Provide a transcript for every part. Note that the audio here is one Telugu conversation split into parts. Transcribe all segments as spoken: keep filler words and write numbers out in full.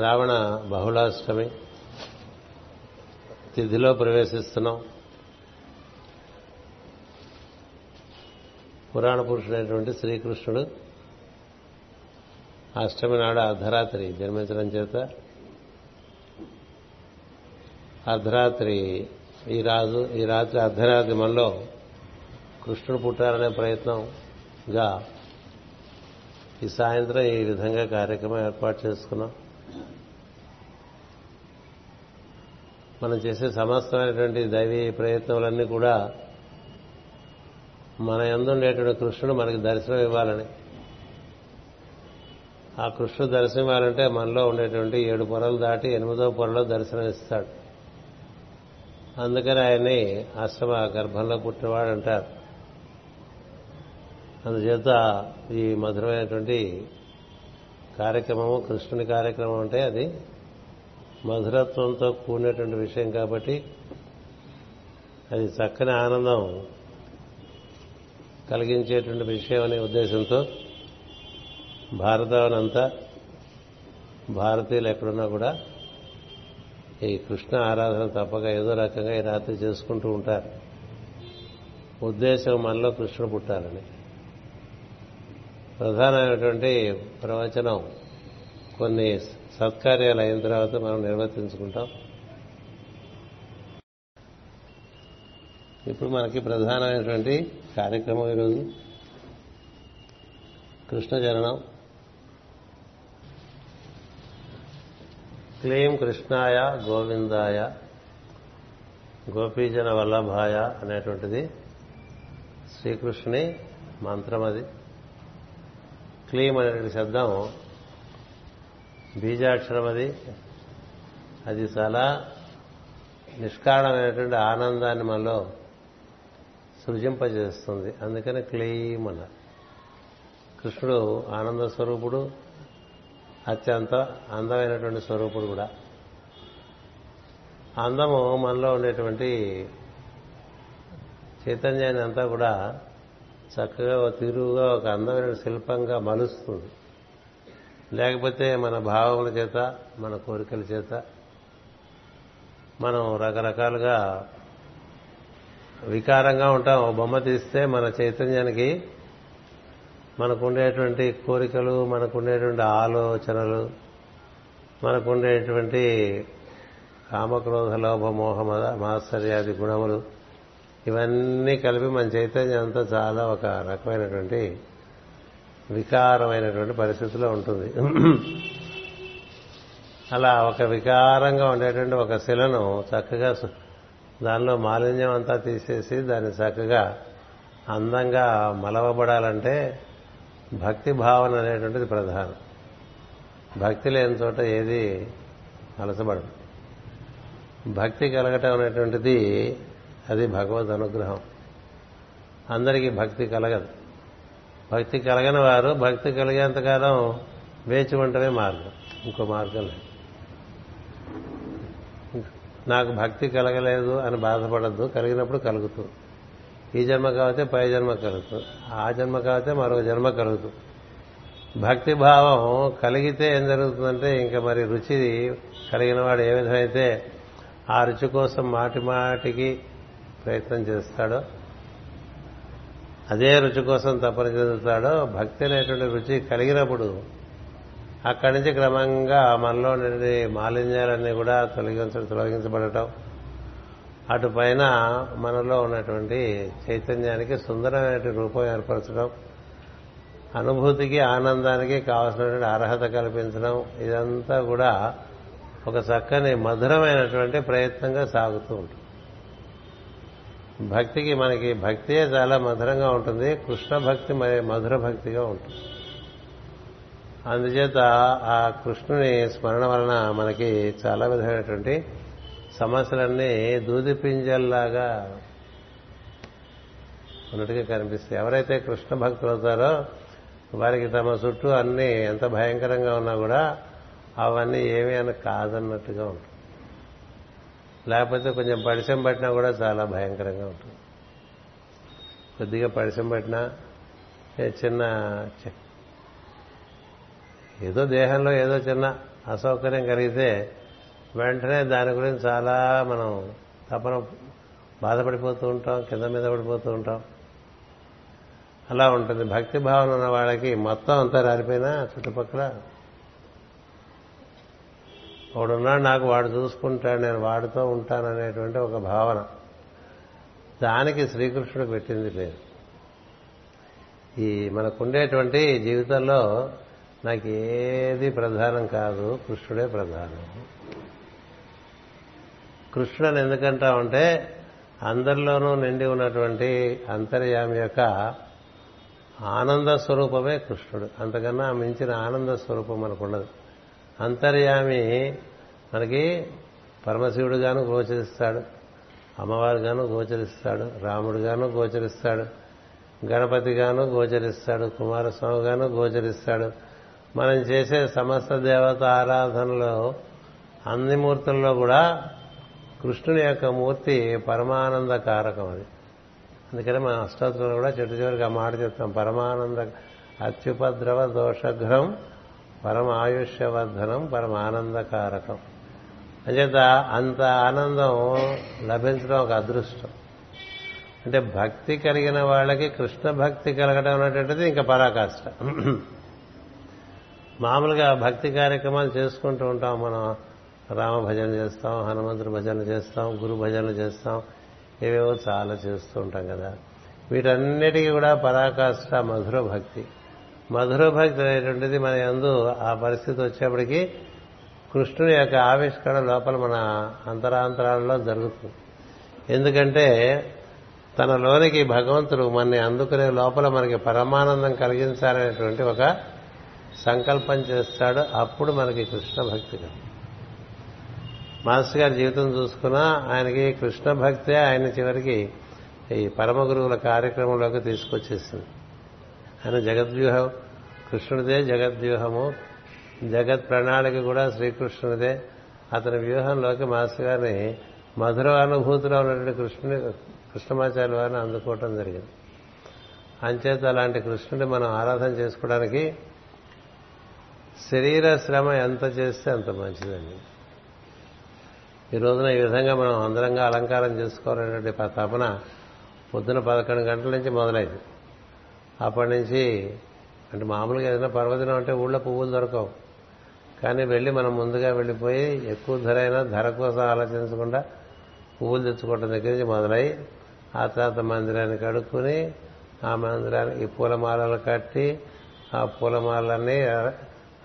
శ్రావణ బహుళాష్టమి తిథిలో ప్రవేశిస్తున్నాం. పురాణ పురుషుడైనటువంటి శ్రీకృష్ణుడు అష్టమి నాడు అర్ధరాత్రి జన్మించడం చేత అర్ధరాత్రి ఈ రాజు ఈ రాత్రి అర్ధరాత్రి మనలో కృష్ణుడు పుట్టాలనే ప్రయత్నంగా ఈ సాయంత్రం ఈ విధంగా కార్యక్రమం ఏర్పాటు చేసుకున్నాం. మనం చేసే సమస్తమైనటువంటి దైవీ ప్రయత్నములన్నీ కూడా మన యందుండేటువంటి కృష్ణుడు మనకి దర్శనం ఇవ్వాలని, ఆ కృష్ణుడు దర్శనం ఇవ్వాలంటే మనలో ఉండేటువంటి ఏడు పొరలు దాటి ఎనిమిదో పొరలో దర్శనం ఇస్తాడు. అందుకని ఆయన్ని అష్టమ గర్భంలో పుట్టినవాడు అంటారు. అందుచేత ఈ మధురమైనటువంటి కార్యక్రమము కృష్ణుని కార్యక్రమం అంటే అది మధురత్వంతో కూడినటువంటి విషయం కాబట్టి అది చక్కని ఆనందం కలిగించేటువంటి విషయం అనే ఉద్దేశంతో భారతవనంతా భారతీయులు ఎక్కడున్నా కూడా ఈ కృష్ణ ఆరాధన తప్పక ఏదో రకంగా ఈ రాత్రి చేసుకుంటూ ఉంటారు. ఉద్దేశం మనలో కృష్ణుడు పుట్టాలని ప్రధానమైనటువంటి ప్రవచనం. కొన్ని సత్కార్యాలు అయిన తర్వాత మనం నిర్వర్తించుకుంటాం. ఇప్పుడు మనకి ప్రధానమైనటువంటి కార్యక్రమం ఈరోజు కృష్ణ జననం. క్లీం కృష్ణాయ గోవిందాయ గోపీజన వల్లభాయ అనేటువంటిది శ్రీకృష్ణుని మంత్రం. అది క్లీం అనేటువంటి శబ్దం బీజాక్షరం. అది అది చాలా నిష్కారణమైనటువంటి ఆనందాన్ని మనలో సృజింపజేస్తుంది. అందుకని క్లీం అన్నారు. కృష్ణుడు ఆనంద స్వరూపుడు, అత్యంత అందమైనటువంటి స్వరూపుడు కూడా. అందము మనలో ఉండేటువంటి చైతన్యాన్ని అంతా కూడా చక్కగా తిరుగుగా ఒక అందమైన శిల్పంగా మలుస్తుంది. లేకపోతే మన భావముల చేత మన కోరికల చేత మనం రకరకాలుగా వికారంగా ఉంటాం. బొమ్మ తీస్తే మన చైతన్యానికి మనకుండేటువంటి కోరికలు, మనకుండేటువంటి ఆలోచనలు, మనకుండేటువంటి కామక్రోధ లోభ మోహ మాత్సర్యాది గుణములు ఇవన్నీ కలిపి మన చైతన్యం అంతా చాలా ఒక రకమైనటువంటి వికారమైనటువంటి పరిస్థితిలో ఉంటుంది. అలా ఒక వికారంగా ఉండేటువంటి ఒక శిలను చక్కగా దానిలో మాలిన్యం అంతా తీసేసి దాన్ని చక్కగా అందంగా మలవబడాలంటే భక్తి భావన అనేటువంటిది ప్రధానం. భక్తి లేని చోట ఏది అలసబడదు. భక్తి కలగటం అనేటువంటిది అది భగవద్ అనుగ్రహం. అందరికీ భక్తి కలగదు. భక్తి కలగని వారు భక్తి కలిగేంతకాలం వేచి ఉండటమే మార్గం, ఇంకో మార్గం లేదు. నాకు భక్తి కలగలేదు అని బాధపడద్దు. కలిగినప్పుడు కలుగుతుంది. ఈ జన్మ కావితే పై జన్మ కలుగుతుంది, ఆ జన్మ కావితే మరో జన్మ కలుగుతుంది. భక్తి భావం కలిగితే ఏం జరుగుతుందంటే ఇంకా మరి రుచి కలిగిన వాడు ఏ విధమైతే ఆ రుచి కోసం మాటి మాటికి ప్రయత్నం చేస్తాడో, అదే రుచి కోసం తపన చెందుతాడో, భక్తి అనేటువంటి రుచి కలిగినప్పుడు అక్కడి నుంచి క్రమంగా మనలో నుండి మాలిన్యాలన్నీ కూడా తొలగించ తొలగించబడటం అటుపైన మనలో ఉన్నటువంటి చైతన్యానికి సుందరమైన రూపం ఏర్పరచడం, అనుభూతికి ఆనందానికి కావలసినటువంటి అర్హత కల్పించడం ఇదంతా కూడా ఒక చక్కని మధురమైనటువంటి ప్రయత్నంగా సాగుతూ ఉంటుంది. భక్తికి మనకి భక్తియే చాలా మధురంగా ఉంటుంది. కృష్ణ భక్తి మరి మధుర భక్తిగా ఉంటుంది. అందుచేత ఆ కృష్ణుని స్మరణ వలన మనకి చాలా విధమైనటువంటి సమస్యలన్నీ దూదిపింజల్లాగా ఉన్నట్టుగా కనిపిస్తాయి. ఎవరైతే కృష్ణ భక్తులు అవుతారో వారికి తమ చుట్టూ అన్నీ ఎంత భయంకరంగా ఉన్నా కూడా అవన్నీ ఏమీ అని కాదన్నట్టుగా ఉంటుంది. లేకపోతే కొంచెం పరిచయం పట్టినా కూడా చాలా భయంకరంగా ఉంటుంది. కొద్దిగా పరిచయం పట్టినా చిన్న ఏదో దేహంలో ఏదో చిన్న అసౌకర్యం కలిగితే వెంటనే దాని గురించి చాలా మనం తపన బాధపడిపోతూ ఉంటాం, కింద మీద పడిపోతూ ఉంటాం. అలా ఉంటుంది. భక్తి భావన ఉన్న వాళ్ళకి మొత్తం అంతా రాలిపోయినా చుట్టుపక్కల వాడున్నాడు, నాకు వాడు చూసుకుంటాడు, నేను వాడుతూ ఉంటాననేటువంటి ఒక భావన, దానికి శ్రీకృష్ణుడు పెట్టింది పేరు. ఈ మనకుండేటువంటి జీవితంలో నాకు ఏది ప్రధానం కాదు, కృష్ణుడే ప్రధానం. కృష్ణుని ఎందుకంటామంటే అందరిలోనూ నిండి ఉన్నటువంటి అంతర్యామి యొక్క ఆనంద స్వరూపమే కృష్ణుడు. అంతకన్నా మించిన ఆనంద స్వరూపం మనకు ఉండదు. అంతర్యామి మనకి పరమశివుడుగాను గోచరిస్తాడు, అమ్మవారుగాను గోచరిస్తాడు, రాముడుగాను గోచరిస్తాడు, గణపతిగాను గోచరిస్తాడు, కుమారస్వామిగాను గోచరిస్తాడు. మనం చేసే సమస్త దేవత ఆరాధనలో అన్ని మూర్తుల్లో కూడా కృష్ణుని యొక్క మూర్తి పరమానంద కారకం. అది అందుకనే మనం అష్టాత్రంలో కూడా చెట్టు చివరికి ఆ మాట చెప్తాం, పరమానంద అత్యుపద్రవ దోషగ్రం పరమ ఆయుష్యవర్ధనం పరమానందకారకం. అంచేత అంత ఆనందం లభించడం ఒక అదృష్టం. అంటే భక్తి కలిగిన వాళ్ళకి కృష్ణ భక్తి కలగడం అనేటువంటిది ఇంకా పరాకాష్ట. మామూలుగా భక్తి కార్యక్రమాలు చేసుకుంటూ ఉంటాం మనం, రామ భజన చేస్తాం, హనుమంతుడు భజన చేస్తాం, గురు భజనలు చేస్తాం, ఏవేవో చాలా చేస్తూ ఉంటాం కదా. వీటన్నిటికీ కూడా పరాకాష్ట మధుర భక్తి. మధుర భక్తి అనేటువంటిది మన యందు ఆ పరిస్థితి వచ్చేప్పటికీ కృష్ణుని యొక్క ఆవిష్కరణ లోపల మన అంతరాంతరాలలో జరుగుతుంది. ఎందుకంటే తనలోనికి భగవంతుడు మనని అందుకునే లోపల మనకి పరమానందం కలిగించాలనేటువంటి ఒక సంకల్పం చేస్తాడు. అప్పుడు మనకి కృష్ణ భక్తి కలుగుతుంది. మాస్టర్ గారి జీవితం చూసుకున్నా ఆయనకి కృష్ణ భక్తే ఆయన చివరికి ఈ పరమ గురువుల కార్యక్రమంలోకి తీసుకొచ్చేసింది. ఆయన జగద్వ్యూహం కృష్ణుడిదే, జగద్వ్యూహము జగత్ ప్రణాళిక కూడా శ్రీకృష్ణుడిదే. అతని వ్యూహంలోకి మాస్టర్ గారిని మధుర అనుభూతిలో ఉన్నటువంటి కృష్ణుని కృష్ణమాచార్య వారిని అందుకోవటం జరిగింది. అంచేత అలాంటి కృష్ణుడిని మనం ఆరాధన చేసుకోవడానికి శరీర శ్రమ ఎంత చేస్తే అంత మంచిదండి. ఈ రోజున ఈ విధంగా మనం అందరంగా అలంకారం చేసుకోవాలనేటువంటి తపన పొద్దున పదకొండు గంటల నుంచి మొదలైంది. అప్పటి నుంచి అంటే మామూలుగా ఏదైనా పర్వదినం అంటే ఊళ్ళో పువ్వులు దొరకవు, కానీ వెళ్ళి మనం ముందుగా వెళ్ళిపోయి ఎక్కువ ధర అయినా ధర కోసం ఆలోచించకుండా పువ్వులు తెచ్చుకోవడం దగ్గర నుంచి మొదలై ఆ తర్వాత మందిరాన్ని కడుక్కుని ఆ మందిరానికి పూలమాలలు కట్టి ఆ పూలమాలన్నీ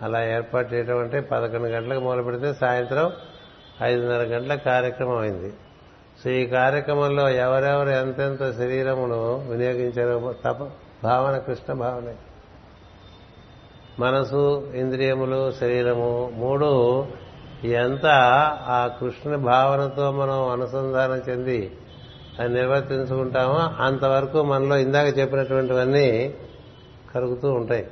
అలా ఏర్పాటు చేయడం అంటే పదకొండు గంటలకు మొదలు పెడితే సాయంత్రం ఐదున్నర గంటల కార్యక్రమం అయింది. సో ఈ కార్యక్రమంలో ఎవరెవరు ఎంతెంత శరీరమును వినియోగించారో తప భావన కృష్ణ భావనే. మనసు, ఇంద్రియములు, శరీరము మూడు ఎంత ఆ కృష్ణ భావనతో మనం అనుసంధానం చెంది అది నిర్వర్తించుకుంటామో అంతవరకు మనలో ఇందాక చెప్పినటువంటివన్నీ కలుగుతూ ఉంటాయి.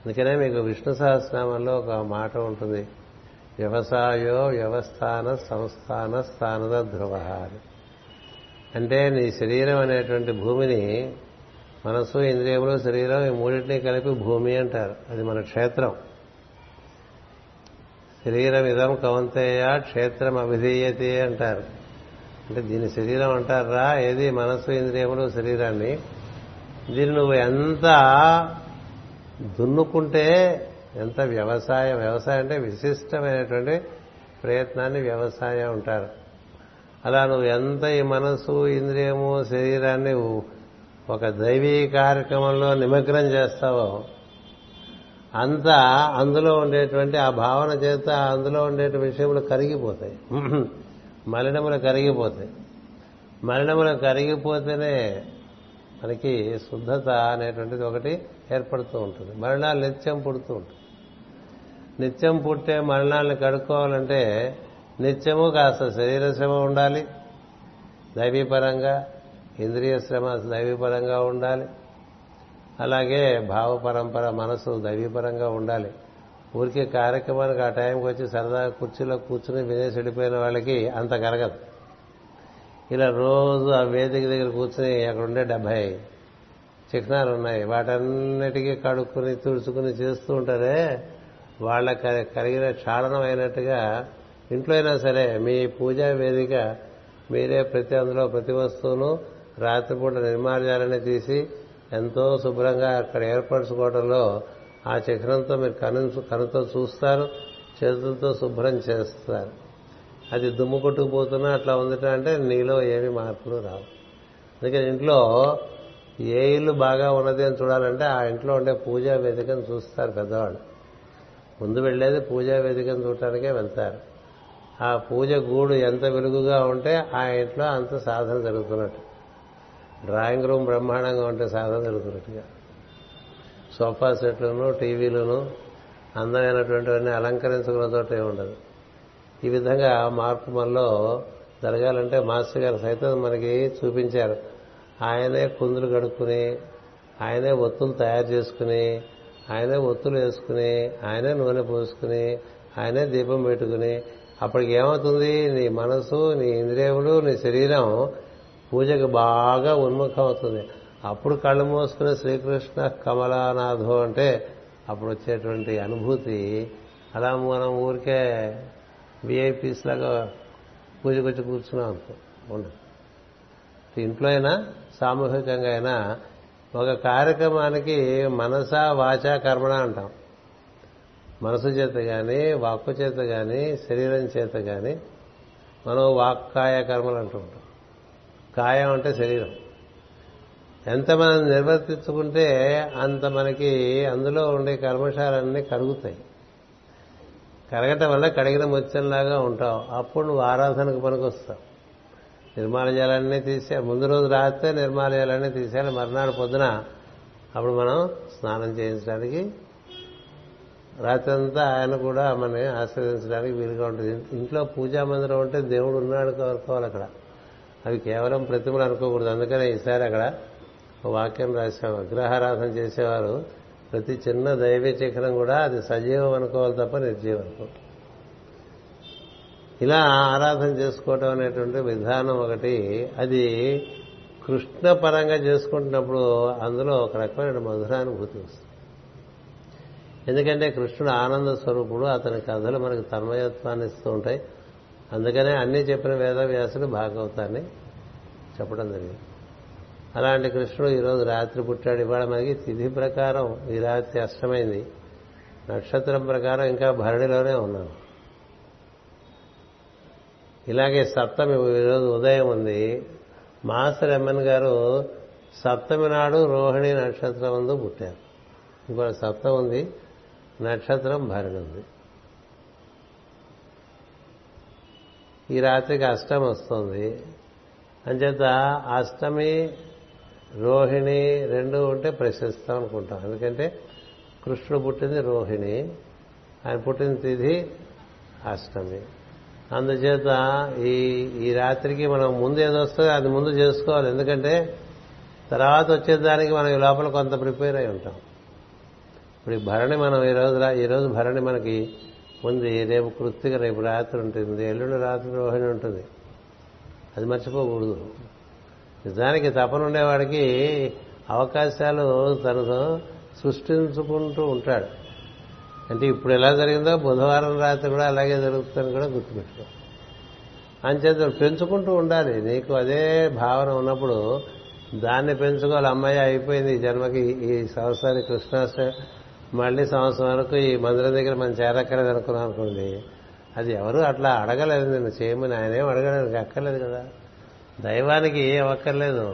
అందుకనే మీకు విష్ణు సహస్రనామంలో ఒక మాట ఉంటుంది, వ్యవసాయో వ్యవస్థాన సంస్థాన స్థానద ధ్రువ. అంటే నీ శరీరం అనేటువంటి భూమిని మనసు, ఇంద్రియములు, శరీరం ఈ మూడింటినీ కలిపి భూమి అంటారు. అది మన క్షేత్రం. శరీరం ఇదం కౌంతేయ క్షేత్రం అభిధీయతే అంటారు. అంటే దీని శరీరం అంటారా, ఏది మనసు, ఇంద్రియములు, శరీరాన్ని. దీన్ని నువ్వు ఎంత దున్నుకుంటే, ఎంత వ్యవసాయం, వ్యవసాయం అంటే విశిష్టమైనటువంటి ప్రయత్నాన్ని వ్యవసాయం అంటారు. అలా నువ్వు ఎంత ఈ మనసు, ఇంద్రియము, శరీరాన్ని ఒక దైవీ కార్యక్రమంలో నిమగ్నం చేస్తావో అంతా అందులో ఉండేటువంటి ఆ భావన చేత అందులో ఉండే విషయములు కరిగిపోతాయి, మలినములు కరిగిపోతాయి. మలినములు కరిగిపోతేనే మనకి శుద్ధత అనేటువంటిది ఒకటి ఏర్పడుతూ ఉంటుంది. మలినాలు నిత్యం పుడుతూ ఉంటుంది. నిత్యం పుట్టే మలినాలను కడుక్కోవాలంటే నిత్యము కాస్త శరీర శ్రమ ఉండాలి, దైవీపరంగా ఇంద్రియ శ్రమ దైవీపరంగా ఉండాలి, అలాగే భావ పరంపర మనసు దైవీపరంగా ఉండాలి. ఊరికే కార్యక్రమానికి ఆ టైంకి వచ్చి సరదా కుర్చీలో కూర్చుని వినేసి వెళ్ళిపోయిన వాళ్ళకి అంత కరగదు. ఇలా రోజు ఆ వేదిక దగ్గర కూర్చుని అక్కడ ఉండే డెబ్బై చిహ్నాలు ఉన్నాయి, వాటన్నిటికీ కడుక్కుని తుడుచుకుని చేస్తూ ఉంటారే వాళ్ళకి కలిగిన క్షాళనం అయినట్టుగా ఇంట్లో అయినా సరే మీ పూజా వేదిక మీరే ప్రతి అందులో ప్రతి వస్తువును రాత్రిపూట నిర్మార్జాలని తీసి ఎంతో శుభ్రంగా అక్కడ ఏర్పరచుకోవడంలో ఆ చక్రంతో మీరు కను కనుతో చూస్తారు, చేతులతో శుభ్రం చేస్తారు. అది దుమ్ము కొట్టుకుపోతున్నా అట్లా ఉందట అంటే నీలో ఏమి మార్పులు రావు. అందుకని ఇంట్లో ఏ ఇల్లు బాగా ఉన్నది అని చూడాలంటే ఆ ఇంట్లో ఉండే పూజా వేదికను చూస్తారు పెద్దవాళ్ళు. ముందు వెళ్ళేది పూజా వేదికను చూడటానికే వెళ్తారు. ఆ పూజ గూడు ఎంత వెలుగుగా ఉంటే ఆ ఇంట్లో అంత సాధన జరుగుతున్నట్టు. డ్రాయింగ్ రూమ్ బ్రహ్మాండంగా ఉంటే సాధన జరుగుతున్నట్టుగా, సోఫా సెట్లును టీవీలును అందమైనటువంటివన్నీ అలంకరించుకున్న చోట ఏముండదు. ఈ విధంగా మార్పు మనలో జరగాలంటే మాస్టర్ గారు సైతం మనకి చూపించారు. ఆయనే కుందులు కడుక్కుని, ఆయనే ఒత్తులు తయారు చేసుకుని, ఆయనే ఒత్తులు వేసుకుని, ఆయనే నూనె పోసుకుని, ఆయనే దీపం పెట్టుకుని, అప్పటికి ఏమవుతుంది, నీ మనసు, నీ ఇంద్రియములు, నీ శరీరం పూజకు బాగా ఉన్ముఖం అవుతుంది. అప్పుడు కళ్ళు మూసుకుని శ్రీకృష్ణ కమలానాథం అంటే అప్పుడు వచ్చేటువంటి అనుభూతి. అలా మనం ఊరికే విఐపీస్ లాగా పూజకు వచ్చి కూర్చున్నాం అనుకో ఉండదు. ఇంట్లో అయినా సామూహికంగా అయినా ఒక కార్యక్రమానికి మనస వాచ కర్మణ అంటాం. మనసు చేత కానీ, వాక్కు చేత కానీ, శరీరం చేత కానీ మనం వాక్కాయ కర్మలు అంటూ ఉంటాం. కాయం అంటే శరీరం. ఎంత మనం నిర్వర్తించుకుంటే అంత మనకి అందులో ఉండే కర్మశాలన్నీ కరుగుతాయి. కరగటం వల్ల కడిగిన ముచ్చల్లాగా ఉంటావు. అప్పుడు నువ్వు ఆరాధనకు పనికొస్తావు. నిర్మాలయాలన్నీ తీసే ముందు రోజు రాత్రే నిర్మాలయాలన్నీ తీసేయాలి. మర్నాడు పొద్దున అప్పుడు మనం స్నానం చేయించడానికి, రాత్రి అంతా ఆయన కూడా మనని ఆశ్రయించడానికి వీలుగా ఉంటుంది. ఇంట్లో పూజా మందిరం ఉంటే దేవుడు ఉన్నాడు అనుకోవాలి. అక్కడ అవి కేవలం ప్రతిమలు అనుకోకూడదు. అందుకనే ఈసారి అక్కడ వాక్యం రాశాము, విగ్రహారాధన చేసేవారు ప్రతి చిన్న దైవీ చక్రం కూడా అది సజీవం అనుకోవాలి తప్ప నిర్జీవం అనుకో. ఇలా ఆరాధన చేసుకోవటం అనేటువంటి విధానం ఒకటి. అది కృష్ణ పరంగా చేసుకుంటున్నప్పుడు అందులో ఒక రకమైన మధురానుభూతి వస్తుంది. ఎందుకంటే కృష్ణుడు ఆనంద స్వరూపుడు, అతని కథలు మనకు తన్మయత్వాన్ని ఇస్తూ ఉంటాయి. అందుకనే అన్నీ చెప్పిన వేదవ్యాసులు భాగవతాన్ని చెప్పడం జరిగింది. అలాంటి కృష్ణుడు ఈరోజు రాత్రి పుట్టాడు. ఇవాళ మనకి తిథి ప్రకారం ఈ రాత్రి అష్టమైంది. నక్షత్రం ప్రకారం ఇంకా భరణిలోనే ఉన్నాను. ఇలాగే సప్తమి ఈరోజు ఉదయం ఉంది. మాస్టర్ ఎమ్మెన్ గారు సప్తమి నాడు రోహిణి నక్షత్రం అందు పుట్టారు. ఇవాళ సప్తం ఉంది, నక్షత్రం భరణి ఉంది. ఈ రాత్రికి అష్టమి వస్తుంది. అంచేత అష్టమి రోహిణి రెండు ఉంటే ప్రశస్తం అనుకుంటాం. ఎందుకంటే కృష్ణుడు పుట్టింది రోహిణి, ఆయన పుట్టిన తిథి అష్టమి. అందుచేత ఈ ఈ రాత్రికి మనం ముందు ఏదో వస్తుందో అది ముందు చేసుకోవాలి. ఎందుకంటే తర్వాత వచ్చేదానికి మనం ఈ లోపల కొంత ప్రిపేర్ అయి ఉంటాం. ఇప్పుడు ఈ భరణి మనం ఈరోజు ఈరోజు భరణి మనకి ఉంది. రేపు కృత్తిక, రేపు రాత్రి ఉంటుంది, ఎల్లుండి రాత్రి రోహిణి ఉంటుంది. అది మర్చిపోకూడదు. నిజానికి తపనుండేవాడికి అవకాశాలు తను సృష్టించుకుంటూ ఉంటాడు. అంటే ఇప్పుడు ఎలా జరిగిందో బుధవారం రాత్రి కూడా అలాగే జరుగుతుందని కూడా గుర్తుపెట్టుకో. అంచేత పెంచుకుంటూ ఉండాలి. నీకు అదే భావన ఉన్నప్పుడు దాన్ని పెంచుకోవాలి. అమ్మాయి అయిపోయింది ఈ జన్మకి, ఈ సంవత్సరానికి కృష్ణాష్ట మళ్ళీ సంవత్సరం వరకు ఈ మందిరం దగ్గర మనం చేరక్కర్లేదు అనుకున్నాం అనుకోండి. అది ఎవరు అట్లా అడగలేదు, నేను చేయమని ఆయనేం అడగలేదు, నాకు అక్కర్లేదు కదా. దైవానికి ఏ అక్కర్లేదు.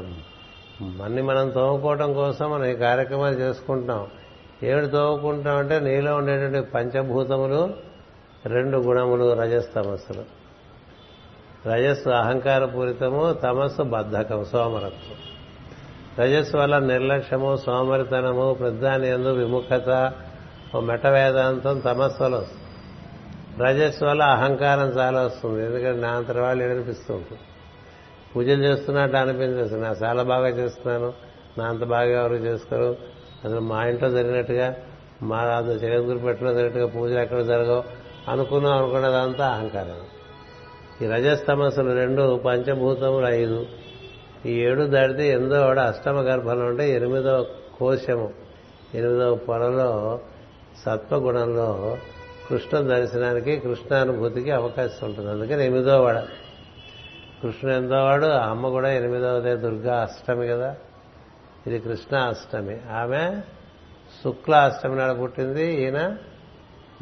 మన్ని మనం తోముకోవటం కోసం మనం ఈ కార్యక్రమాలు చేసుకుంటున్నాం. ఏమిటి తోముకుంటామంటే నీలో ఉండేటువంటి పంచభూతములు, రెండు గుణములు రజస్ తమస్సులు. రజస్సు అహంకార పూరితము, తమస్సు బద్ధకం సోమరత్వం. రజస్సు వల్ల నిర్లక్ష్యము, సోమరితనము, ప్రధాని ఎందు విముఖత, ఓ మెట వేదాంతం తమస్సులో వస్తుంది. రజస్సు వల్ల అహంకారం చాలా వస్తుంది. ఎందుకంటే నా అంతర వాళ్ళు ఏడనిపిస్తూ ఉంటుంది. పూజలు చేస్తున్నట్టు అనిపించేస్తుంది. నా చాలా బాగా చేస్తున్నాను, నా అంత బాగా ఎవరు చేసుకోరు, అసలు మా ఇంట్లో జరిగినట్టుగా, మా రాదు జగద్గురుపేటలో జరిగినట్టుగా పూజలు ఎక్కడ జరగవు అనుకున్నాం అనుకున్నదంతా అహంకారం. ఈ రజస్తమస్సులు రెండు పంచభూతములు ఐదు. ఈ ఏడు దాటితే ఎనిమిదో వాడు అష్టమ గర్భంలో ఉంటే ఎనిమిదవ కోశము, ఎనిమిదవ పొరలో సత్వగుణంలో కృష్ణ దర్శనానికి కృష్ణానుభూతికి అవకాశం ఉంటుంది. అందుకని ఎనిమిదో వాడ కృష్ణుడు ఎంతో వాడు, ఆ అమ్మ కూడా ఎనిమిదవదే దుర్గా అష్టమి కదా, ఇది కృష్ణ అష్టమి. ఆమె శుక్ల అష్టమి నాడు పుట్టింది, ఈయన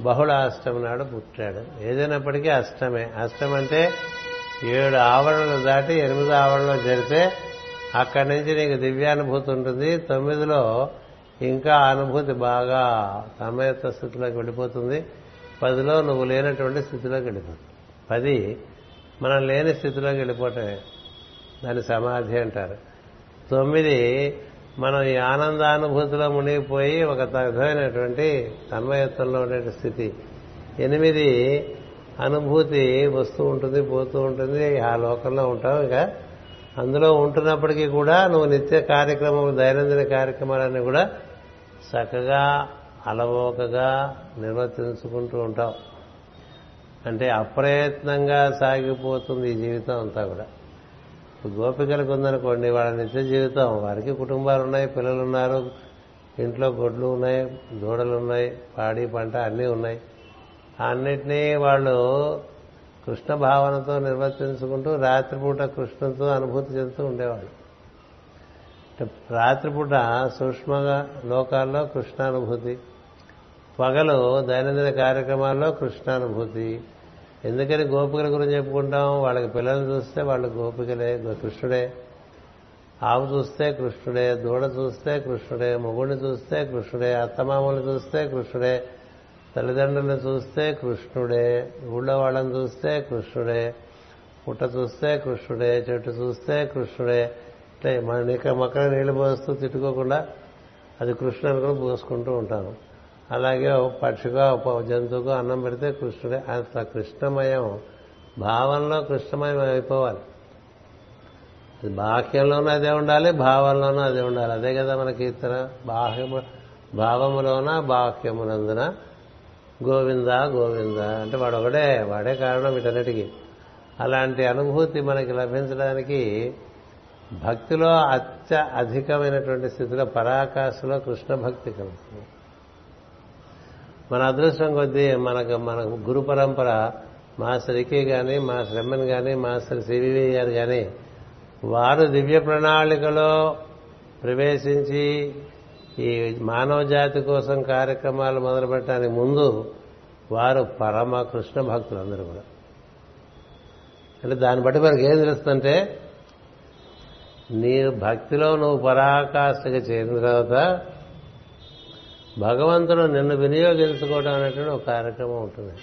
బహుళ అష్టమి నాడు పుట్టాడు. ఏదైనప్పటికీ అష్టమే. అష్టం అంటే ఏడు ఆవరణలు దాటి ఎనిమిదో ఆవరణలో జరితే అక్కడి నుంచి నీకు దివ్యానుభూతి ఉంటుంది. తొమ్మిదిలో ఇంకా అనుభూతి బాగా సమయత్వ స్థితిలోకి వెళ్ళిపోతుంది. పదిలో నువ్వు లేనటువంటి స్థితిలోకి వెళ్ళిపోతుంది. పది మనం లేని స్థితిలోకి వెళ్ళిపోవటమే, దాన్ని సమాధి అంటారు. తొమ్మిది మనం ఈ ఆనందానుభూతిలో మునిగిపోయి ఒక విధమైనటువంటి తన్మయత్వంలో ఉండే స్థితి. ఎనిమిది అనుభూతి వస్తూ ఉంటుంది, పోతూ ఉంటుంది, ఆ లోకంలో ఉంటావు. ఇంకా అందులో ఉంటున్నప్పటికీ కూడా నువ్వు నిత్య కార్యక్రమం, దైనందిన కార్యక్రమాలన్నీ కూడా చక్కగా అలవోకగా నిర్వర్తించుకుంటూ ఉంటావు. అంటే అప్రయత్నంగా సాగిపోతుంది ఈ జీవితం అంతా కూడా. గోపికలకు ఉందనుకోండి, వాళ్ళ నిత్య జీవితం, వారికి కుటుంబాలు ఉన్నాయి, పిల్లలు ఉన్నారు, ఇంట్లో గొడ్లు ఉన్నాయి, దూడలు ఉన్నాయి, పాడి పంట అన్నీ ఉన్నాయి. అన్నిటినీ వాళ్ళు కృష్ణ భావనతో నిర్వర్తించుకుంటూ రాత్రిపూట కృష్ణతో అనుభూతి చెందుతూ ఉండేవాళ్ళు. రాత్రిపూట సూక్ష్మ లోకాల్లో కృష్ణానుభూతి, పగలు దైనందిన కార్యక్రమాల్లో కృష్ణానుభూతి. ఎందుకని గోపికల గురించి చెప్పుకుంటాం? వాళ్ళకి పిల్లలు చూస్తే వాళ్ళు గోపికలే, కృష్ణుడే. ఆవు చూస్తే కృష్ణుడే, దూడ చూస్తే కృష్ణుడే, మొగుడిని చూస్తే కృష్ణుడే, అత్తమామలు చూస్తే కృష్ణుడే, తల్లిదండ్రులను చూస్తే కృష్ణుడే, ఊళ్ళో వాళ్ళని చూస్తే కృష్ణుడే, పుట్ట చూస్తే కృష్ణుడే, చెట్టు చూస్తే కృష్ణుడే. అంటే మన ఇక మొక్కల నీళ్లు పోస్తూ తిట్టుకోకుండా అది కృష్ణుడు అనుకుని పోసుకుంటూ ఉంటాను. అలాగే పక్షిగా జంతువుకు అన్నం పెడితే కృష్ణుడే. అట్లా కృష్ణమయం భావంలో కృష్ణమయం అయిపోవాలి. అది బాహ్యంలోనూ అదే ఉండాలి, భావంలోనూ అదే ఉండాలి. అదే కదా మన కీర్తన, బాహ్యము భావములోన బాహ్యమునందున గోవింద గోవింద అంటే వాడు ఒకడే, వాడే కారణం వీటన్నిటికీ. అలాంటి అనుభూతి మనకి లభించడానికి భక్తిలో అత్య అధికమైనటువంటి స్థితిలో పరాకాశలో కృష్ణ భక్తి కలుగుతుంది. మన అదృష్టం కొద్దీ మనకు మన గురు పరంపర మాస్టర్ ఇకే కానీ, మాస్టర్ ఎమ్మెన్ కానీ, మాస్టర్ సివివి గారు కానీ వారు దివ్య ప్రణాళికలో ప్రవేశించి ఈ మానవ జాతి కోసం కార్యక్రమాలు మొదలుపెట్టడానికి ముందు వారు పరమ కృష్ణ భక్తులు అందరూ కూడా. అంటే దాన్ని బట్టి మనకి ఏం తెలుస్తుందంటే, నీ భక్తిలో నువ్వు పరాకాష్ఠగా చేరిన తర్వాత భగవంతుడు నిన్ను వినియోగించుకోవడం అనేటువంటి ఒక కార్యక్రమం ఉంటుంది.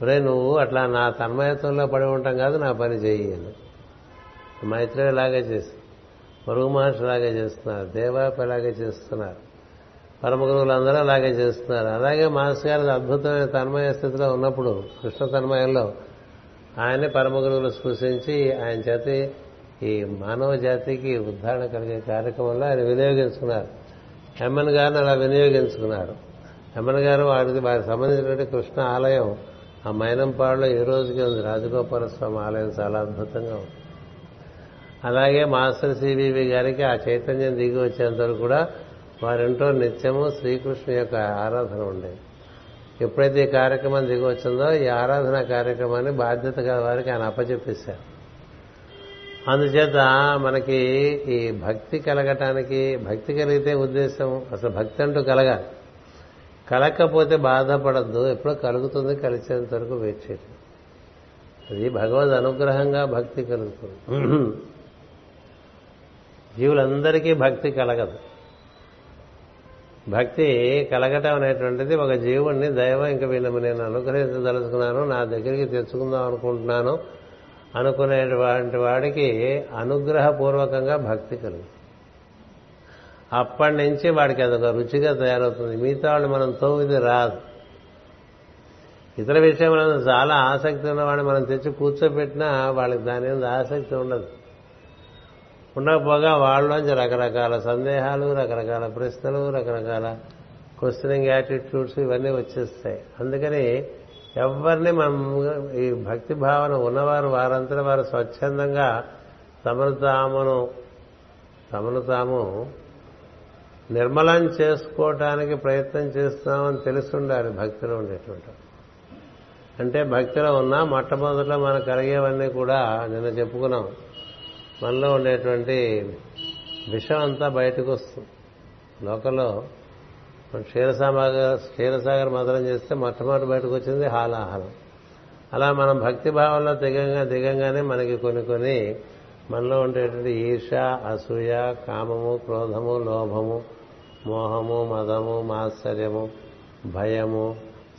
ఒరే నువ్వు అట్లా నా తన్మయత్వంలో పడి ఉంటాం కాదు, నా పని చేయను. మైత్రేయ లాగే చేసి, పరుగు మహర్షి లాగే చేస్తున్నారు, దేవాప లాగే చేస్తున్నారు, పరమ గురువులందరూ అలాగే చేస్తున్నారు. అలాగే మాస్ గారి అద్భుతమైన తన్మయ స్థితిలో ఉన్నప్పుడు కృష్ణ తన్మయంలో ఆయనే పరమ గురువులు స్పృశించి ఆయన చేతి ఈ మానవ జాతికి ఉద్ధారణ కలిగే కార్యక్రమంలో ఆయన వినియోగించుకున్నారు. ఎమ్మెన్ గారిని అలా వినియోగించుకున్నారు. ఎమ్మెన్ గారు వారికి వారికి సంబంధించినటువంటి కృష్ణ ఆలయం ఆ మైనంపాడులో ఈ రోజుకి ఉంది. రాజగోపాల స్వామి ఆలయం చాలా అద్భుతంగా ఉంది. అలాగే మాస్టర్ సివివి గారికి ఆ చైతన్యం దిగి వచ్చేంతవరకు కూడా వారింటో నిత్యము శ్రీకృష్ణు యొక్క ఆరాధన ఉండేది. ఎప్పుడైతే ఈ కార్యక్రమం దిగి వచ్చిందో ఈ ఆరాధన కార్యక్రమాన్ని బాధ్యతగా వారికి ఆయన అప్పచెప్పేశారు. అందుచేత మనకి ఈ భక్తి కలగటానికి, భక్తి కలిగితే ఉద్దేశం అసలు భక్తి అంటూ కలగాలి. కలగకపోతే బాధపడద్దు, ఎప్పుడో కలుగుతుంది, కలిసేంత వరకు వెయిట్ చేయండి. అది భగవద్ అనుగ్రహంగా భక్తి కలుగుతుంది. జీవులందరికీ భక్తి కలగదు. భక్తి కలగటం అనేటువంటిది ఒక జీవుణ్ణి దైవం ఇంక వీళ్ళని నేను అనుగ్రహించదలుచుకున్నాను, నా దగ్గరికి తెచ్చుకుందాం అనుకుంటున్నాను అనుకునేటువంటి వాడికి అనుగ్రహపూర్వకంగా భక్తి కలుగుతుంది. అప్పటి నుంచి వాడికి అదొక రుచిగా తయారవుతుంది. మిగతా వాళ్ళు మనం తోమిది రాదు. ఇతర విషయంలో చాలా ఆసక్తి ఉన్నవాడిని మనం తెచ్చి కూర్చోబెట్టినా వాళ్ళకి దాని మీద ఆసక్తి ఉండదు. ఉండకపోగా వాళ్ళలోంచి రకరకాల సందేహాలు, రకరకాల ప్రశ్నలు, రకరకాల క్వశ్చనింగ్ యాటిట్యూడ్స్ ఇవన్నీ వచ్చేస్తాయి. అందుకని ఎవరిని మనం ఈ భక్తి భావన ఉన్నవారు వారంతా వారు స్వచ్ఛందంగా తమను తామును తమను తాము నిర్మలం చేసుకోవటానికి ప్రయత్నం చేస్తున్నామని తెలుసుండాలి. భక్తిలో ఉండేటువంటి అంటే భక్తిలో ఉన్న మొట్టమొదట మనకు కలిగేవన్నీ కూడా నిన్న చెప్పుకున్నాం. మనలో ఉండేటువంటి విషం అంతా బయటకు వస్తుంది. లోకల్లో క్షీరసాగర్ క్షీరసాగర్ మదనం చేస్తే మొట్టమొదటి బయటకు వచ్చింది హాలాహలం. అలా మనం భక్తి భావంలో దిగంగా దిగంగానే మనకి కొన్ని కొన్ని మనలో ఉండేటువంటి ఈర్ష, అసూయ, కామము, క్రోధము, లోభము, మోహము, మదము, మాత్సర్యము, భయము,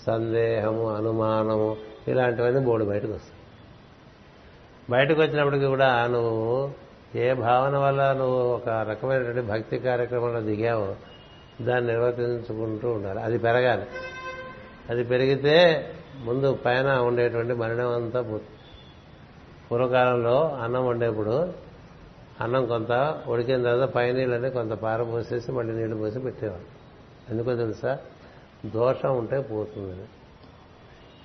సందేహము, అనుమానము, ఇలాంటివన్నీ బోడు బయటకు వస్తాయి. బయటకు వచ్చినప్పటికీ కూడా నువ్వు ఏ భావన వల్ల నువ్వు ఒక రకమైనటువంటి భక్తి కార్యక్రమంలో దిగావో దాన్ని నిర్వర్తించుకుంటూ ఉండాలి. అది పెరగాలి. అది పెరిగితే ముందు పైన ఉండేటువంటి మరణం అంతా పోతుంది. పూర్వకాలంలో అన్నం వండేప్పుడు అన్నం కొంత ఉడికిన తర్వాత పై నీళ్ళని కొంత పారపోసేసి మళ్ళీ నీళ్లు పోసి పెట్టేవారు. ఎందుకో తెలుసా? దోషం ఉంటే పోతుందని.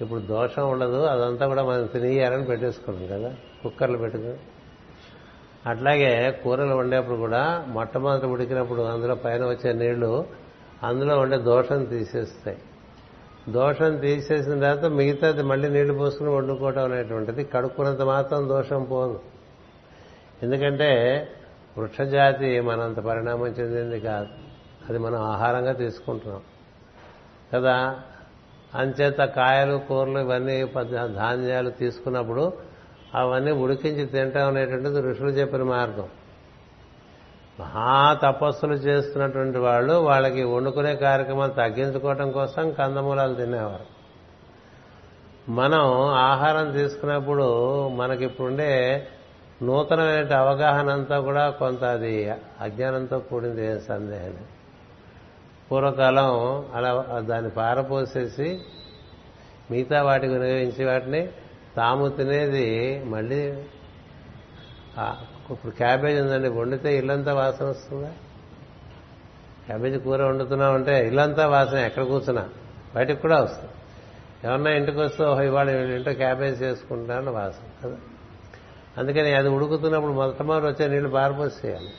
ఇప్పుడు దోషం ఉండదు, అదంతా కూడా మనం తినేయాలని పెట్టేసుకున్నాం కదా, కుక్కర్లు పెట్టుకుని. అట్లాగే కూరలు వండేప్పుడు కూడా మొట్టమొదటి ఉడికినప్పుడు అందులో పైన వచ్చే నీళ్లు అందులో ఉండే దోషం తీసేస్తాయి. దోషం తీసేసిన తర్వాత మిగతాది మళ్ళీ నీళ్లు పోసుకుని వండుకోవటం అనేటువంటిది కడుక్కున్నంత మాత్రం దోషం పోదు. ఎందుకంటే వృక్షజాతి మనంత పరిణామం చెందింది కాదు, అది మనం ఆహారంగా తీసుకుంటున్నాం కదా. అంచేత కాయలు, కూరలు, ఇవన్నీ ధాన్యాలు తీసుకున్నప్పుడు అవన్నీ ఉడికించి తినటం అనేటువంటిది ఋషులు చెప్పిన మార్గం. మహా తపస్సులు చేస్తున్నటువంటి వాళ్ళు వాళ్ళకి వండుకునే కార్యక్రమాలు తగ్గించుకోవటం కోసం కందమూలాలు తినేవారు. మనం ఆహారం తీసుకున్నప్పుడు మనకిప్పుడుండే నూతనమైన అవగాహన అంతా కూడా కొంత అది అజ్ఞానంతో కూడింది, ఏం సందేహం. పూర్వకాలం అలా దాన్ని పారపోసేసి మిగతా వాటికి వినియోగించి వాటిని తాము తినేది మళ్ళీ. ఇప్పుడు క్యాబేజీ ఉందండి, వండితే ఇల్లంతా వాసన వస్తుందా? క్యాబేజీ కూర వండుతున్నామంటే ఇల్లంతా వాసన, ఎక్కడ కూర్చున్నా బయటకు కూడా వస్తుంది. ఎవరన్నా ఇంటికి వస్తే ఇవాళ ఇంట్లో క్యాబేజీ చేసుకుంటారని వాసన కదా. అందుకని అది ఉడుకుతున్నప్పుడు మొట్టమొదటి వచ్చే నీళ్లు పారపోసేయాలి.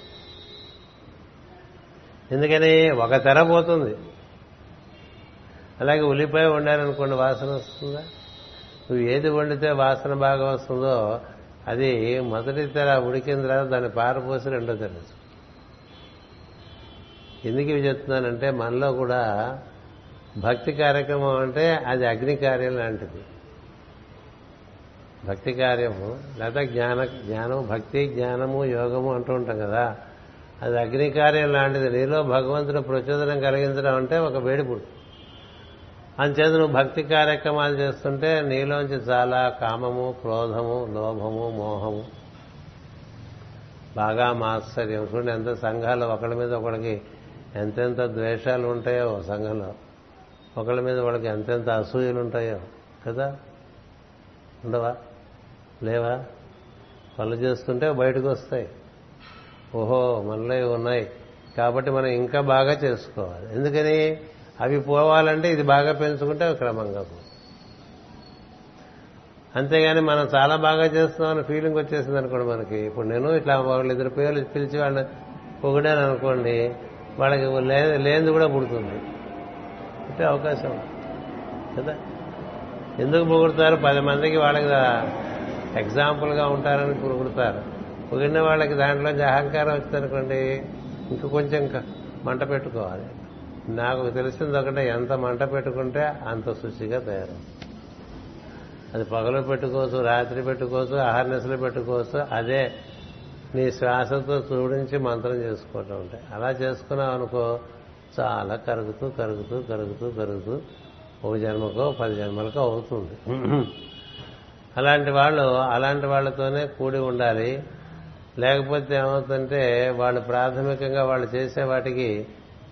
ఎందుకని ఒక తెర పోతుంది. అలాగే ఉల్లిపాయ వండారనుకోండి, వాసన వస్తుందా? నువ్వు ఏది వండితే వాసన బాగా వస్తుందో అది మొదటి తెర ఉడికిన తర్వాత దాన్ని పారపోసి రెండో తెర. ఎందుకు ఇవి చెప్తున్నానంటే మనలో కూడా భక్తి కార్యక్రమం అంటే అది అగ్ని కార్యం లాంటిది. భక్తి కార్యము లేదా జ్ఞాన జ్ఞానము భక్తి జ్ఞానము యోగము అంటూ ఉంటాం కదా, అది అగ్ని కార్యం లాంటిది. నీలో భగవంతుని ప్రచోదనం కలిగించడం అంటే ఒక వేడిపుడు. అంచేత నువ్వు భక్తి కార్యక్రమాలు చేస్తుంటే నీలోంచి చాలా కామము, క్రోధము, లోభము, మోహము, బాగా మాత్సర్యం. చూడండి, ఎంత సంఘాలు ఒకళ్ళ మీద ఒకళ్ళకి ఎంతెంత ద్వేషాలు ఉంటాయో, సంఘంలో ఒకళ్ళ మీద వాళ్ళకి ఎంతెంత అసూయలు ఉంటాయో కదా. ఉండవా? లేవా? పనులు చేస్తుంటే బయటకు వస్తాయి. ఓహో, మనలో ఉన్నాయి కాబట్టి మనం ఇంకా బాగా చేసుకోవాలి. ఎందుకని అవి పోవాలంటే ఇది బాగా పెంచుకుంటే అవి క్రమంగా పోతుంది. అంతేగాని మనం చాలా బాగా చేస్తున్నామని ఫీలింగ్ వచ్చేసింది అనుకోండి మనకి. ఇప్పుడు నేను ఇట్లా వాళ్ళు ఇద్దరు పేర్లు పిలిచి వాళ్ళని పొగిడాను అనుకోండి, వాళ్ళకి లేనిది కూడా పుడుతుంది. అంటే అవకాశం కదా. ఎందుకు పొగుడుతారు? పది మందికి వాళ్ళకి ఎగ్జాంపుల్గా ఉంటారని పొగుడుతారు. పొగిడిన వాళ్ళకి దాంట్లో అహంకారం వచ్చిందనుకోండి, ఇంక కొంచెం మంట పెట్టుకోవాలి. నాకు తెలిసింది ఒకటే, ఎంత మంట పెట్టుకుంటే అంత శుచిగా తయారవుతుంది. అది పగలు పెట్టుకోవచ్చు, రాత్రి పెట్టుకోవచ్చు, అహర్నిశలు పెట్టుకోవచ్చు. అదే నీ శ్వాసతో చూడించి మంత్రం చేసుకోవటం ఉంటాయి. అలా చేసుకున్నావు అనుకో, చాలా కరుగుతూ కరుగుతూ కరుగుతూ కరుగుతూ ఒక జన్మకో పది జన్మలకో అవుతుంది. అలాంటి వాళ్ళు అలాంటి వాళ్ళతోనే కూడి ఉండాలి. లేకపోతే ఏమవుతుందంటే వాళ్ళు ప్రాథమికంగా వాళ్ళు చేసే వాటికి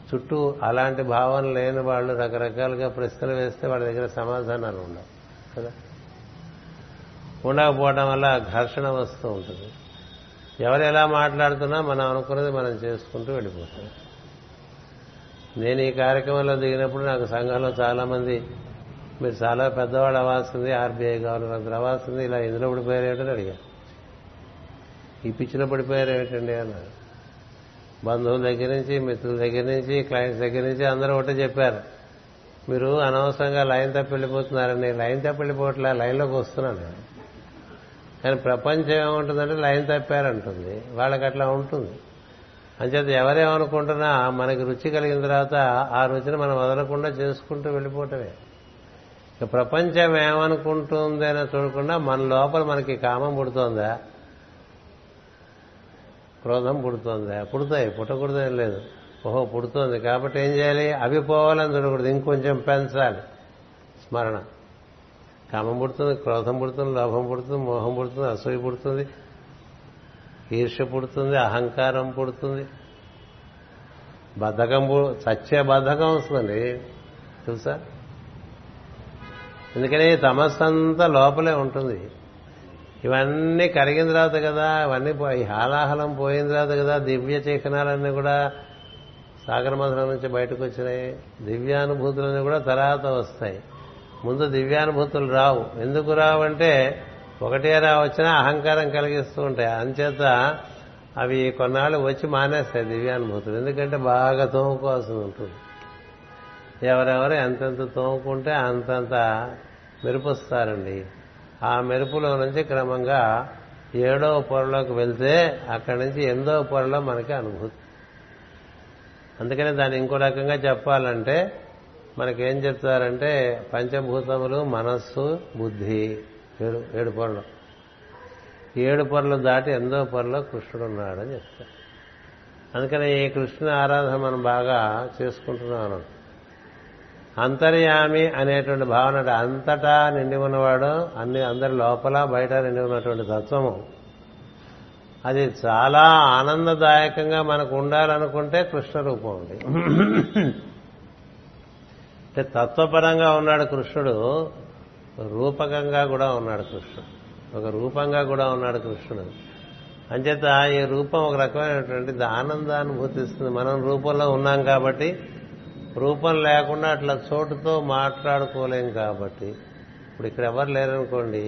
చుట్టూ అలాంటి భావన లేని వాళ్ళు రకరకాలుగా ప్రశ్నలు వేస్తే వాళ్ళ దగ్గర సమాధానాలు ఉండవు కదా. ఉండకపోవడం వల్ల ఘర్షణ వస్తూ ఉంటుంది. ఎవరు ఎలా మాట్లాడుతున్నా మనం అనుకున్నది మనం చేసుకుంటూ వెళ్ళిపోతాం. నేను ఈ కార్యక్రమంలో దిగినప్పుడు నాకు సంఘంలో చాలామంది మీరు చాలా పెద్దవాళ్ళు అవ్వాల్సింది, ఆర్బీఐ గవర్నర్ అవ్వాల్సింది, ఇలా ఇందులో పడిపోయారు ఏమిటని అడిగాను. ఈ పిచ్చిలో పడిపోయారు ఏమిటండి అన్నారు. బంధువుల దగ్గర నుంచి, మిత్రుల దగ్గర నుంచి, క్లయింట్స్ దగ్గర నుంచి అందరూ ఒకటే చెప్పారు, మీరు అనవసరంగా లైన్ తప్పి వెళ్ళిపోతున్నారని. లైన్ తప్పి వెళ్ళిపోవట్లే, లైన్లోకి వస్తున్నాను. కానీ ప్రపంచం ఏముంటుందంటే లైన్ తప్పారంటుంది, వాళ్ళకి అట్లా ఉంటుంది. అంచేత ఎవరేమనుకుంటున్నా మనకి రుచి కలిగిన తర్వాత ఆ రుచిని మనం వదలకుండా చేసుకుంటూ వెళ్ళిపోవటమే. ఇక ప్రపంచం ఏమనుకుంటుందైనా చూడకుండా మన లోపల మనకి కామం పుడుతోందా, క్రోధం పుడుతోందా? పుడతాయి, పుట్టకూడదే లేదు. ఓహో పుడుతోంది కాబట్టి ఏం చేయాలి? అవి పోవాలని చూడకూడదు, ఇంకొంచెం పెంచాలి స్మరణ. కామం పుడుతుంది, క్రోధం పుడుతుంది, లోభం పుడుతుంది, మోహం పుడుతుంది, అసూయ పుడుతుంది, ఈర్ష్య పుడుతుంది, అహంకారం పుడుతుంది, బద్ధకం. సత్య బద్ధకం వస్తుంది తెలుసా? ఎందుకని తమస్సంతా లోపలే ఉంటుంది. ఇవన్నీ కరిగిన తర్వాత కదా, ఇవన్నీ ఈ హాలాహలం పోయిన తర్వాత కదా దివ్య చిహ్నాలన్నీ కూడా సాగర మధురం నుంచి బయటకు వచ్చినాయి. దివ్యానుభూతులన్నీ కూడా తర్వాత వస్తాయి. ముందు దివ్యానుభూతులు రావు. ఎందుకు రావు అంటే ఒకటే రా వచ్చినా అహంకారం కలిగిస్తూ ఉంటాయి. అంచేత అవి కొన్నాళ్ళు వచ్చి మానేస్తాయి దివ్యానుభూతులు. ఎందుకంటే బాగా తోముకోవాల్సి ఉంటుంది. ఎవరెవరు ఎంతెంత తోముకుంటే అంతంత మెరుపుస్తారండి. ఆ మెరుపులో నుంచి క్రమంగా ఏడవ పొరలోకి వెళ్తే అక్కడి నుంచి ఎనిమిదవ పొరలో మనకి అనుభూతి. అందుకనే దాన్ని ఇంకో రకంగా చెప్పాలంటే మనకేం చెప్తారంటే పంచభూతములు, మనస్సు, బుద్ధి, ఏడు ఏడు పొరలు. ఏడు పొరలు దాటి ఎనిమిదవ పొరలో కృష్ణుడు ఉన్నాడని చెప్తారు. అందుకని ఈ కృష్ణ ఆరాధన మనం బాగా చేసుకుంటున్నాను. అంతర్యామి అనేటువంటి భావన, అంతటా నిండి ఉన్నవాడు, అన్ని అందరి లోపల బయట నిండి ఉన్నటువంటి తత్వము, అది చాలా ఆనందదాయకంగా మనకు ఉండాలనుకుంటే కృష్ణ రూపం ఉంది. అంటే తత్వపరంగా ఉన్నాడు కృష్ణుడు, రూపకంగా కూడా ఉన్నాడు కృష్ణుడు, ఒక రూపంగా కూడా ఉన్నాడు కృష్ణుడు. అంచేత ఈ రూపం ఒక రకమైనటువంటి ఆనందానుభూతి ఇస్తుంది. మనం రూపంలో ఉన్నాం కాబట్టి, రూపం లేకుండా అట్లా చోటుతో మాట్లాడుకోలేం కాబట్టి. ఇప్పుడు ఇక్కడ ఎవరు లేరనుకోండి,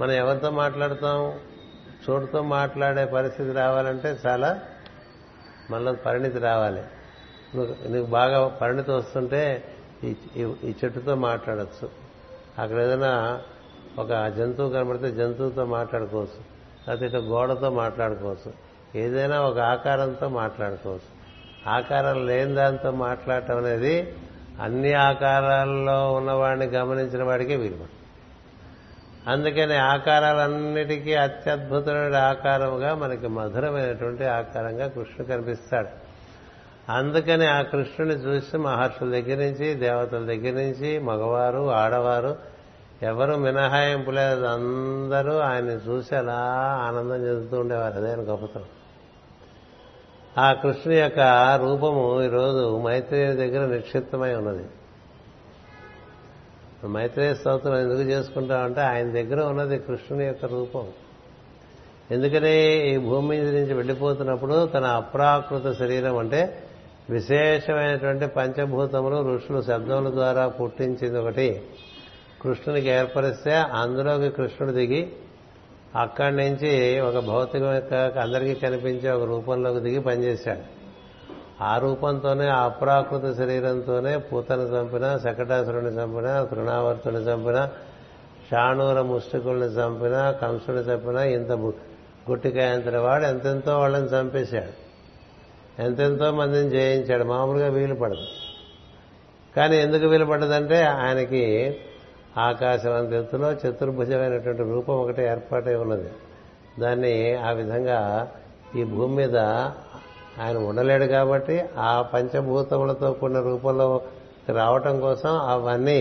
మనం ఎవరితో మాట్లాడతాం? చోటుతో మాట్లాడే పరిస్థితి రావాలంటే చాలా మనలో పరిణితి రావాలి. నువ్వు నీకు బాగా పరిణితి వస్తుంటే ఈ చెట్టుతో మాట్లాడచ్చు. అక్కడ ఏదైనా ఒక జంతువు కనబడితే జంతువుతో మాట్లాడుకోవచ్చు, లేకపోతే ఇటు గోడతో మాట్లాడుకోవచ్చు, ఏదైనా ఒక ఆకారంతో మాట్లాడుకోవచ్చు. ఆకారం లేని దాంతో మాట్లాడటం అనేది అన్ని ఆకారాల్లో ఉన్నవాడిని గమనించిన వాడికే విలువ. అందుకని ఆకారాలన్నిటికీ అత్యద్భుతమైన ఆకారముగా మనకి మధురమైనటువంటి ఆకారంగా కృష్ణుడు కనిపిస్తాడు. అందుకని ఆ కృష్ణుని చూసి మహర్షుల దగ్గర నుంచి, దేవతల దగ్గర నుంచి, మగవారు ఆడవారు ఎవరు మినహాయింపు లేదు, అందరూ ఆయన్ని చూసి అలా ఆనందం చెందుతూ ఉండేవారు. అదే ఆయన గొప్పతనం. ఆ కృష్ణుని యొక్క రూపము ఈరోజు మైత్రేయుని దగ్గర నిక్షిప్తమై ఉన్నది. మైత్రేయ స్తోత్రం ఎందుకు చేసుకుంటామంటే ఆయన దగ్గర ఉన్నది కృష్ణుని యొక్క రూపం. ఎందుకని ఈ భూమి మీద నుంచి వెళ్ళిపోతున్నప్పుడు తన అప్రాకృత శరీరం అంటే విశేషమైనటువంటి పంచభూతములు ఋషులు శబ్దముల ద్వారా పుట్టించింది ఒకటి కృష్ణునికి ఏర్పరిస్తే, అందులోకి కృష్ణుడు దిగి అక్కడి నుంచి ఒక భౌతిక అందరికీ కనిపించే ఒక రూపంలోకి దిగి పనిచేశాడు. ఆ రూపంతోనే, ఆ అప్రాకృత శరీరంతోనే పూతను చంపిన, శకటాసురుని చంపిన, తృణావర్తుని చంపిన, షాణూర ముష్టికుల్ని చంపిన, కంసుని చంపిన, ఇంత గుట్టికాయంతటి వాడు ఎంతెంతో వాళ్ళని చంపేశాడు, ఎంతెంతో మందిని జయించాడు. మామూలుగా వీలు పడదు. కానీ ఎందుకు వీలు పడ్డదంటే ఆయనకి ఆకాశం అంత ఎత్తులో చతుర్భుజమైనటువంటి రూపం ఒకటి ఏర్పాటై ఉన్నది. దాన్ని ఆ విధంగా ఈ భూమి మీద ఆయన ఉండలేడు కాబట్టి ఆ పంచభూతములతో కూడిన రూపంలో రావటం కోసం అవన్నీ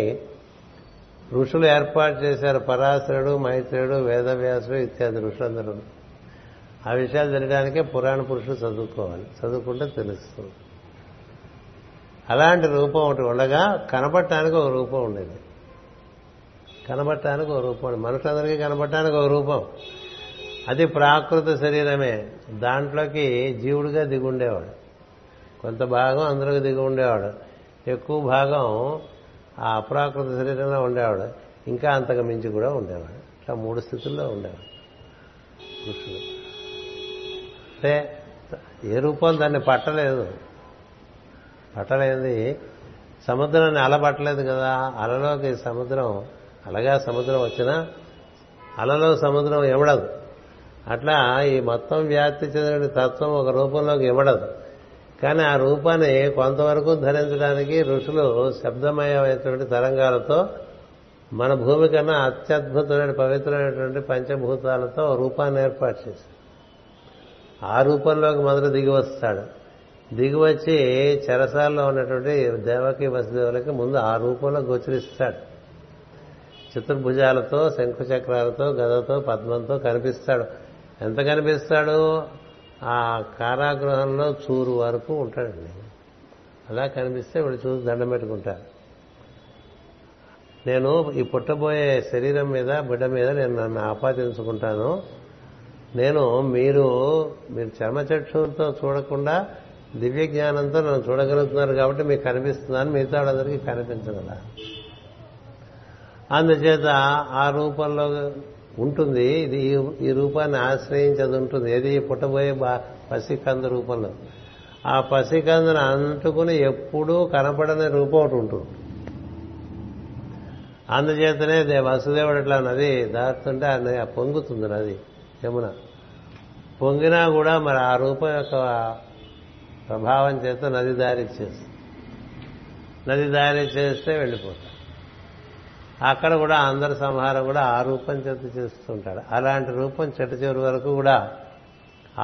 ఋషులు ఏర్పాటు చేశారు. పరాశరుడు, మైత్రేయుడు, వేదవ్యాసుడు ఇత్యాది ఋషులందరూ. ఆ విషయాలు తెలియడానికే పురాణ పురుషులు చదువుకోవాలి, చదువుకుంటే తెలుస్తుంది. అలాంటి రూపం ఒకటి ఉండగా కనబడటానికి ఒక రూపం ఉండేది, కనబడటానికి ఒక రూపం మనుషులందరికీ కనబడటానికి ఒక రూపం, అది ప్రాకృత శరీరమే. దాంట్లోకి జీవుడిగా దిగి ఉండేవాడు, కొంత భాగం అందరికి దిగి ఉండేవాడు, ఎక్కువ భాగం ఆ అప్రాకృత శరీరంలో ఉండేవాడు, ఇంకా అంతకు మించి కూడా ఉండేవాడు. ఇట్లా మూడు స్థితుల్లో ఉండేవాడు కృష్ణుడు. అంటే ఏ రూపం దాన్ని పట్టలేదు పట్టలేది సముద్రాన్ని అల పట్టలేదు కదా. అలలోకి సముద్రం అలగా సముద్రం వచ్చినా అలలో సముద్రం ఇవ్వడదు. అట్లా ఈ మొత్తం వ్యాప్తి చెందిన తత్వం ఒక రూపంలోకి ఇవ్వడదు. కానీ ఆ రూపాన్ని కొంతవరకు ధరించడానికి ఋషులు శబ్దమయమైనటువంటి తరంగాలతో మన భూమి కన్నా అత్యద్భుతమైన పవిత్రమైనటువంటి పంచభూతాలతో రూపాన్ని ఏర్పాటు చేశారు. ఆ రూపంలోకి మొదట దిగి వస్తాడు. దిగి వచ్చి చెరసాల్లో ఉన్నటువంటి దేవకి వసుదేవులకి ముందు ఆ రూపంలో గోచరిస్తాడు. చతుర్భుజాలతో, శంఖుచక్రాలతో, గదతో, పద్మంతో కనిపిస్తాడు. ఎంత కనిపిస్తాడు? ఆ కారాగృహంలో చూరు వరకు ఉంటాడండి. అలా కనిపిస్తే వీడు చూరు దండం పెట్టుకుంటారు. నేను ఈ పుట్టబోయే శరీరం మీద, బిడ్డ మీద నేను నన్ను ఆపాదించుకుంటాను. నేను మీరు మీరు చర్మచక్షువుతో చూడకుండా దివ్య జ్ఞానంతో నన్ను చూడగలుగుతున్నారు కాబట్టి మీకు కనిపిస్తున్నాను, మిగతా వాళ్ళందరికీ కనిపించగల. అందుచేత ఆ రూపంలో ఉంటుంది. ఇది ఈ రూపాన్ని ఆశ్రయించదు ఉంటుంది. ఏది? పుట్టబోయే పసికంద రూపంలో. ఆ పసికందను అంటుకుని ఎప్పుడూ కనపడని రూపం ఒకటి ఉంటుంది. అందుచేతనే వసుదేవుడు అట్లా నది దారుతుంటే ఆ పొంగుతుంది నది యమున. పొంగినా కూడా మరి ఆ రూపం యొక్క ప్రభావం చేత నది దారి చేస్తుంది. నది దారి చేస్తే వెళ్ళిపోతుంది. అక్కడ కూడా అందరి సంహారం కూడా ఆ రూపం చేత చేస్తుంటాడు. అలాంటి రూపం చెట్టు చివరి వరకు కూడా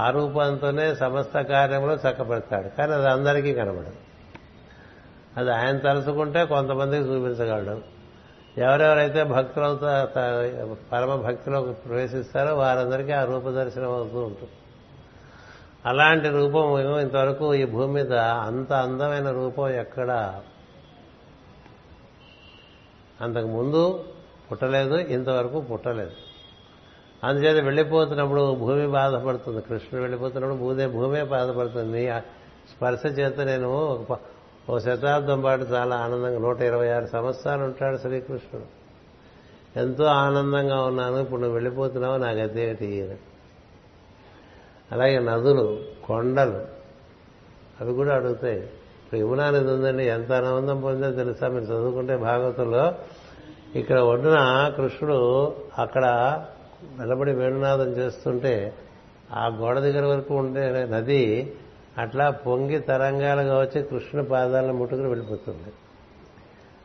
ఆ రూపంతోనే సమస్త కార్యంలో చక్కబెడతాడు. కానీ అది అందరికీ కనబడదు. అది ఆయన తలుచుకుంటే కొంతమందికి చూపించగలడు. ఎవరెవరైతే భక్తులతో పరమ భక్తిలోకి ప్రవేశిస్తారో వారందరికీ ఆ రూప దర్శనం అవుతూ ఉంటుంది. అలాంటి రూపం ఇంతవరకు ఈ భూమి మీద అంత అందమైన రూపం ఎక్కడ అంతకు ముందు పుట్టలేదు, ఇంతవరకు పుట్టలేదు. అందుచేత వెళ్ళిపోతున్నప్పుడు భూమి బాధపడుతుంది. కృష్ణుడు వెళ్ళిపోతున్నప్పుడు భూదే భూమే బాధపడుతుంది. స్పర్శ చేత నేను ఓ శతాబ్దం పాటు చాలా ఆనందంగా నూట ఇరవై ఆరు సంవత్సరాలు ఉంటాడు శ్రీకృష్ణుడు. ఎంతో ఆనందంగా ఉన్నాను, ఇప్పుడు నువ్వు వెళ్ళిపోతున్నావు, నాకు అదేమిటి? అలాగే నదులు, కొండలు అవి కూడా అడుగుతాయి. ఇప్పుడు యమునా నది ఉందండి, ఎంత ఆనందం పొందో తెలుసా? మీరు చదువుకుంటే భాగవతంలో ఇక్కడ ఒడ్డున కృష్ణుడు అక్కడ నిలబడి వేణునాదం చేస్తుంటే ఆ గోడ దగ్గర వరకు ఉండే నది అట్లా పొంగి తరంగాలుగా వచ్చి కృష్ణుడి పాదాలను ముట్టుకుని వెళ్ళిపోతుంది.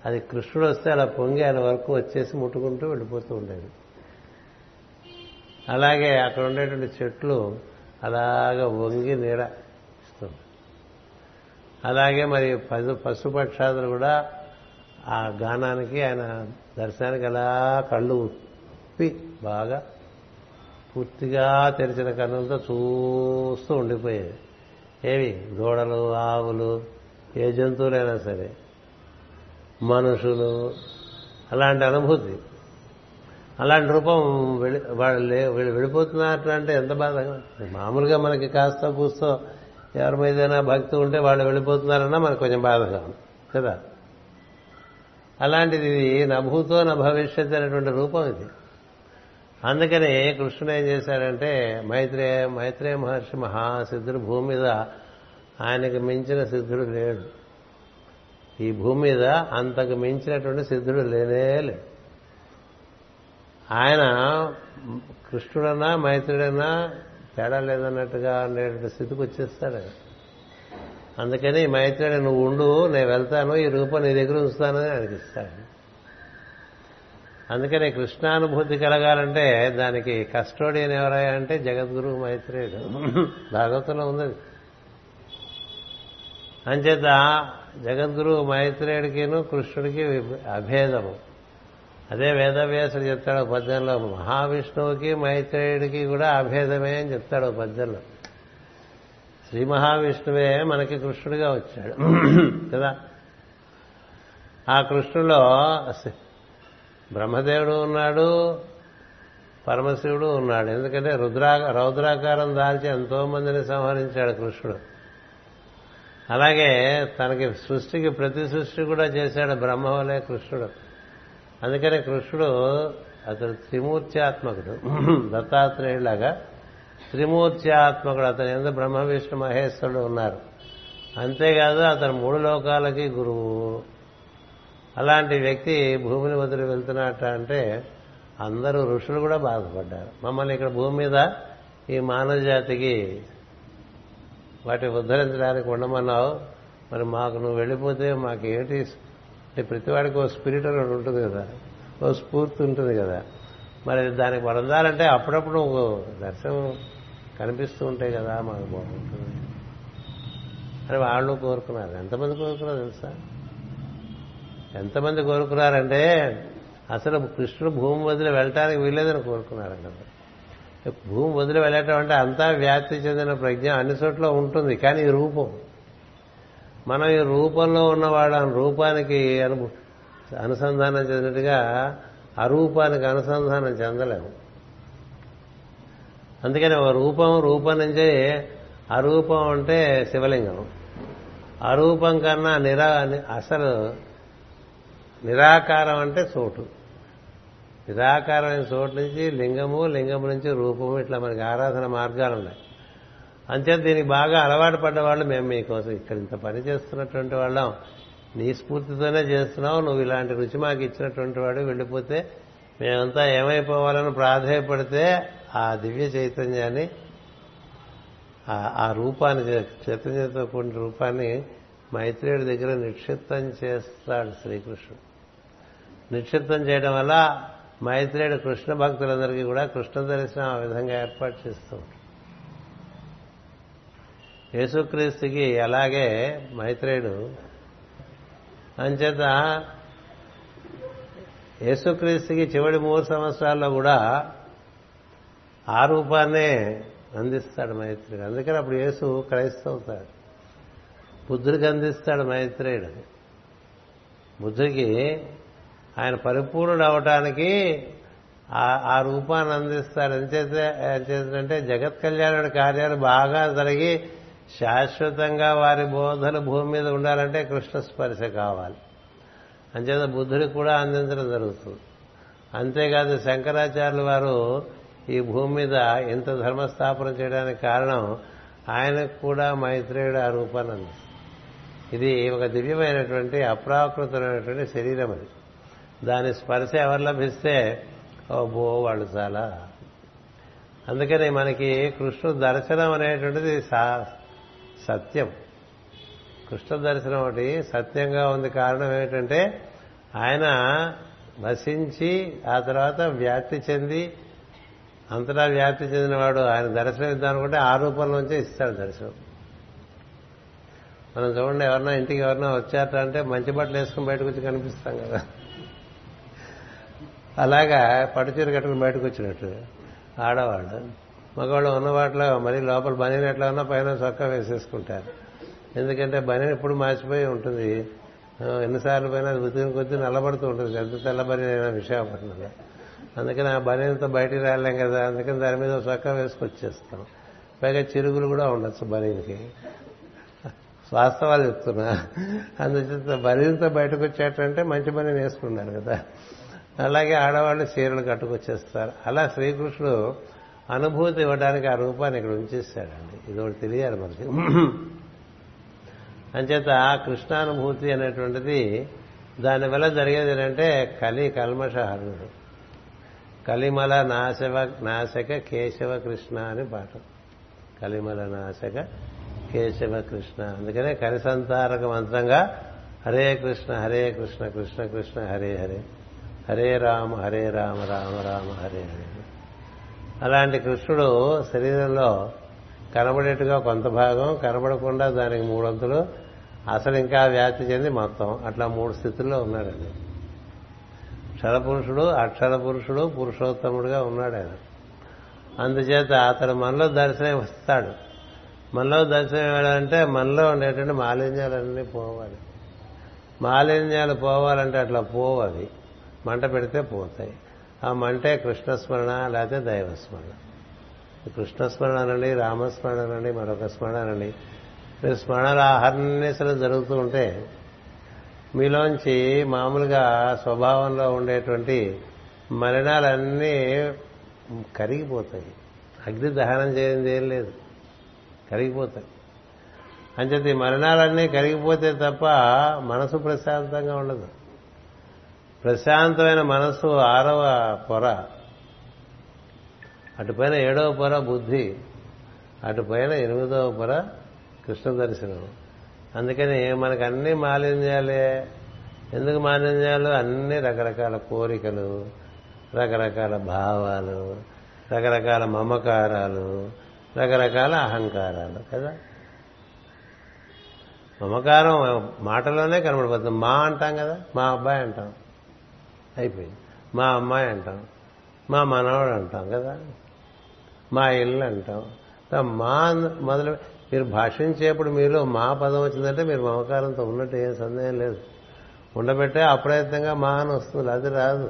అది కృష్ణుడు వస్తే అలా పొంగి ఆయన వరకు వచ్చేసి ముట్టుకుంటూ వెళ్ళిపోతూ ఉండేది. అలాగే అక్కడ ఉండేటువంటి చెట్లు అలాగ వంగి నీడ ఇస్తుంది. అలాగే మరి పశు పశుపక్షాదులు కూడా ఆ గానానికి, ఆయన దర్శనానికి అలా కళ్ళు ఉప్పి బాగా పూర్తిగా తెరిచిన కన్నులతో చూస్తూ ఉండిపోయేవి. ఏవి? దూడలు, ఆవులు, ఏ జంతువులైనా సరే, మనుషులు. అలాంటి అనుభూతి, అలాంటి రూపం వెళ్ళి వాళ్ళు వీళ్ళు వెళ్ళిపోతున్నారు అంటే ఎంత బాధ. మామూలుగా మనకి కాస్త కూస్తో ఎవరి మీదైనా భక్తి ఉంటే వాళ్ళు వెళ్ళిపోతున్నారన్నా మనకు కొంచెం బాధగా ఉంది కదా. అలాంటిది ఇది నభూతో నా భవిష్యత్ అనేటువంటి రూపం ఇది. అందుకని కృష్ణుడు ఏం చేశారంటే మైత్రేయ మైత్రేయ మహర్షి మహాసిద్ధుడు. భూమి మీద ఆయనకు మించిన సిద్ధుడు లేడు. ఈ భూమి మీద అంతకు మించినటువంటి సిద్ధుడు లేనే లేడు. ఆయన కృష్ణుడన్నా మైత్రుడన్నా తేడా లేదన్నట్టుగా ఉండేటువంటి స్థితికి వచ్చేస్తాడు. అందుకని మైత్రుడు నువ్వు ఉండు, నేను వెళ్తాను, ఈ రూపం నీ దగ్గర ఉంచుతానని అనిపిస్తాడు. అందుకని కృష్ణానుభూతి కలగాలంటే దానికి కస్టోడియన్ ఎవరయ్యా అంటే జగద్గురువు మైత్రేయుడు. భాగవతంలో ఉంది. అంచేత జగద్గురువు మైత్రేయుడికిను కృష్ణుడికి అభేదము. అదే వేదవ్యాసుడు చెప్తాడు పద్యంలో, మహావిష్ణువుకి మైత్రేయుడికి కూడా అభేదమే అని చెప్తాడు పద్యంలో. శ్రీ మహావిష్ణువే మనకి కృష్ణుడిగా వచ్చాడు కదా. ఆ కృష్ణులో బ్రహ్మదేవుడు ఉన్నాడు, పరమశివుడు ఉన్నాడు. ఎందుకంటే రుద్రా రౌద్రాకారం దాల్చి ఎంతో మందిని సంహరించాడు కృష్ణుడు. అలాగే తనకి సృష్టికి ప్రతి సృష్టి కూడా చేశాడు బ్రహ్మ వలే కృష్ణుడు. అందుకనే కృష్ణుడు అతడు త్రిమూర్త్యాత్మకుడు. దత్తాత్రేయులాగా త్రిమూర్త్యాత్మకుడు, అతని యందు బ్రహ్మ విష్ణు మహేశ్వరుడు ఉన్నారు. అంతేకాదు అతను మూడు లోకాలకి గురువు. అలాంటి వ్యక్తి భూమిని వదిలి వెళ్తున్నట్ట అంటే అందరూ ఋషులు కూడా బాధపడ్డారు. మమ్మల్ని ఇక్కడ భూమి మీద ఈ మానవ జాతికి వాటిని ఉద్ధరించడానికి ఉండమన్నావు, మరి మాకు నువ్వు వెళ్ళిపోతే మాకు ఏమిటి? ప్రతివాడికి ఓ స్పిరిట్ ఒకటి ఉంటుంది కదా, ఓ స్ఫూర్తి ఉంటుంది కదా, మరి దానికి పొందాలంటే అప్పుడప్పుడు దర్శనం కనిపిస్తూ ఉంటాయి కదా, మాకు బాగుంటుంది అని వాళ్ళు కోరుకున్నారు. ఎంతమంది కోరుకున్నారు తెలుసా? ఎంతమంది కోరుకున్నారంటే అసలు కృష్ణుడు భూమి వదిలి వెళ్ళటానికి వీల్లేదని కోరుకున్నారంట. భూమి వదిలి వెళ్ళటం అంటే అంతా వ్యాప్తి చెందిన ప్రజ్ఞ అన్ని చోట్ల ఉంటుంది, కానీ ఈ రూపం మనం ఈ రూపంలో ఉన్నవాడు రూపానికి అను అనుసంధానం చెందినట్టుగా అరూపానికి అనుసంధానం చెందలేము. అందుకని ఒక రూపం రూపం నుంచే అరూపం అంటే శివలింగం, అరూపం కన్నా నిరా అసలు నిరాకారం అంటే చోటు, నిరాకారమైన చోటు నుంచి లింగము, లింగం నుంచి రూపము, ఇట్లా మనకి ఆరాధన మార్గాలు ఉన్నాయి. అంతే దీనికి బాగా అలవాటు పడ్డవాళ్ళు మేము మీకోసం ఇక్కడ ఇంత పని చేస్తున్నటువంటి వాళ్ళం, నీ స్ఫూర్తితోనే చేస్తున్నావు, నువ్వు ఇలాంటి రుచి మాకు ఇచ్చినటువంటి వాడు, వెళ్ళిపోతే మేమంతా ఏమైపోవాలని ప్రాధాయపడితే ఆ దివ్య చైతన్యాన్ని ఆ రూపాన్ని చైతన్యంతో కూడిన రూపాన్ని మైత్రేయుడి దగ్గర నిక్షిప్తం చేస్తాడు శ్రీకృష్ణుడు. నిక్షిప్తం చేయడం వల్ల మైత్రేయుడు కృష్ణ భక్తులందరికీ కూడా కృష్ణ దర్శనం ఆ విధంగా ఏర్పాటు చేస్తూ ఉంటాడు. యేసుక్రీస్తుకి అలాగే మైత్రేయుడు. అంచేత యేసుక్రీస్తుకి చివరి మూడు సంవత్సరాల్లో కూడా ఆ రూపాన్నే అందిస్తాడు మైత్రేయుడు. అందుకని అప్పుడు యేసు క్రైస్తవుతాడు. బుద్ధుడికి అందిస్తాడు మైత్రేయుడు. బుద్ధుడికి ఆయన పరిపూర్ణుడు అవటానికి ఆ రూపాన్ని అందిస్తాడు. ఎంచేస్తే చేసినంటే జగత్ కళ్యాణ కార్యాలు బాగా జరిగి శాశ్వతంగా వారి బోధలు భూమి మీద ఉండాలంటే కృష్ణ స్పర్శ కావాలి. అంచేత బుద్ధుడికి కూడా అందించడం జరుగుతుంది. అంతేకాదు శంకరాచార్యులు వారు ఈ భూమి మీద ఇంత ధర్మస్థాపన చేయడానికి కారణం ఆయనకు కూడా మైత్రేయుడు ఆ రూపాన్ని అందిస్తుంది. ఇది ఒక దివ్యమైనటువంటి అప్రాకృతమైనటువంటి శరీరం, అది దాని స్పర్శ ఎవరు లభిస్తే ఓ బో వాళ్ళు చాలా. అందుకని మనకి కృష్ణ దర్శనం అనేటువంటిది సత్యం. కృష్ణ దర్శనం ఒకటి సత్యంగా ఉంది. కారణం ఏమిటంటే ఆయన వసించి ఆ తర్వాత వ్యాప్తి చెంది అంతటా వ్యాప్తి చెందినవాడు. ఆయన దర్శనం ఇద్దామనుకుంటే ఆ రూపంలోంచే ఇస్తాడు దర్శనం. మనం చూడండి, ఎవరన్నా ఇంటికి ఎవరన్నా వచ్చారట అంటే మంచి బట్టలు వేసుకుని బయటకు వచ్చి కనిపిస్తాం కదా, అలాగా పట్టుచీర కట్టుకుని బయటకు వచ్చినట్టు ఆడవాళ్ళు మగవాళ్ళు ఉన్న వాటిలో మరీ లోపల బనీని ఎట్లా ఉన్నా పైన చొక్కా వేసేసుకుంటారు. ఎందుకంటే బనీని ఎప్పుడు మార్చిపోయి ఉంటుంది, ఎన్నిసార్లు పైన అది ఉతికిన కొద్దీ నల్లబడుతూ ఉంటుంది, ఎంత తెల్లబని అయినా విశాఖపట్నంలో. అందుకని ఆ బనీలతో బయటికి రాలేం కదా, అందుకని దాని మీద చొక్కా వేసుకొచ్చేస్తాం. పైగా చిరుగులు కూడా ఉండొచ్చు బనీనికి, వాస్తవాలు చెప్తున్నా. అందుచేత బనీలతో బయటకు వచ్చేటంటే మంచి బనీని వేసుకున్నారు కదా. అలాగే ఆడవాళ్ళు చీరలు కట్టుకొచ్చేస్తారు. అలా శ్రీకృష్ణుడు అనుభూతి ఇవ్వడానికి ఆ రూపాన్ని ఇక్కడ ఉంచేస్తాడండి. ఇది ఒకటి తెలియాలి మనకి. అంచేత ఆ కృష్ణానుభూతి అనేటువంటిది దానివల్ల జరిగేది ఏంటంటే కలి కల్మషహరుడు కలిమల నాశవ నాశక కేశవ కృష్ణ అని పాట. కలిమల నాశక కేశవ కృష్ణ. అందుకనే కలిసంతారక మంత్రంగా హరే కృష్ణ హరే కృష్ణ కృష్ణ కృష్ణ హరే హరే హరే రామ హరే రామ రామ రామ హరే హరే. అలాంటి కృష్ణుడు శరీరంలో కనబడేట్టుగా కొంత భాగం, కనబడకుండా దానికి మూడొంతులు, అసలు ఇంకా వ్యాప్తి చెంది మొత్తం, అట్లా మూడు స్థితుల్లో ఉన్నాడండి. క్షరపురుషుడు, అక్షర పురుషుడు, పురుషోత్తముడుగా ఉన్నాడు ఆయన. అందుచేత అతడు మనలో దర్శనం ఇస్తాడు. మనలో దర్శనం ఇవ్వాలంటే మనలో ఉండేటువంటి మాలిన్యాలన్నీ పోవాలి. మాలిన్యాలు పోవాలంటే అట్లా పోవవి, మంట పెడితే పోతాయి. ఆ మంటే కృష్ణస్మరణ, లేకపోతే దైవస్మరణ. కృష్ణస్మరణ అనండి, రామస్మరణ అనండి, మరొక స్మరణ అనండి, మీరు స్మరణలు ఆహర్నిశలు జరుగుతూ ఉంటే మీలోంచి మామూలుగా స్వభావంలో ఉండేటువంటి మలినాలన్నీ కరిగిపోతాయి, అగ్ని దహనం చేయండి ఏం లేదు, కరిగిపోతాయి. అంచేత ఈ మరణాలన్నీ కరిగిపోతే తప్ప మనసు ప్రశాంతంగా ఉండదు. ప్రశాంతమైన మనసు ఆరవ పొర, అటుపైన ఏడవ పొర బుద్ధి, అటుపైన ఎనిమిదవ పొర కృష్ణ దర్శనం. అందుకని మనకు అన్ని మాలిన్యాలే. ఎందుకు మాలిన్యాలు? అన్ని రకరకాల కోరికలు, రకరకాల భావాలు, రకరకాల మమకారాలు, రకరకాల అహంకారాలు కదా. మమకారం మాటలోనే కనబడిపోతుంది. మా అంటాం కదా, మా అబ్బాయి అంటాం, అయిపోయింది. మా అమ్మాయి అంటాం, మా మనవడు అంటాం కదా, మా ఇల్లు అంటాం. మా మొదలు మీరు భాషించేప్పుడు మీలో మా పదం వచ్చిందంటే మీరు మమకారంతో ఉన్నట్టు ఏం సందేహం లేదు. ఉండబెట్టే అప్రయత్నంగా మా అని వస్తుంది, అది రాదు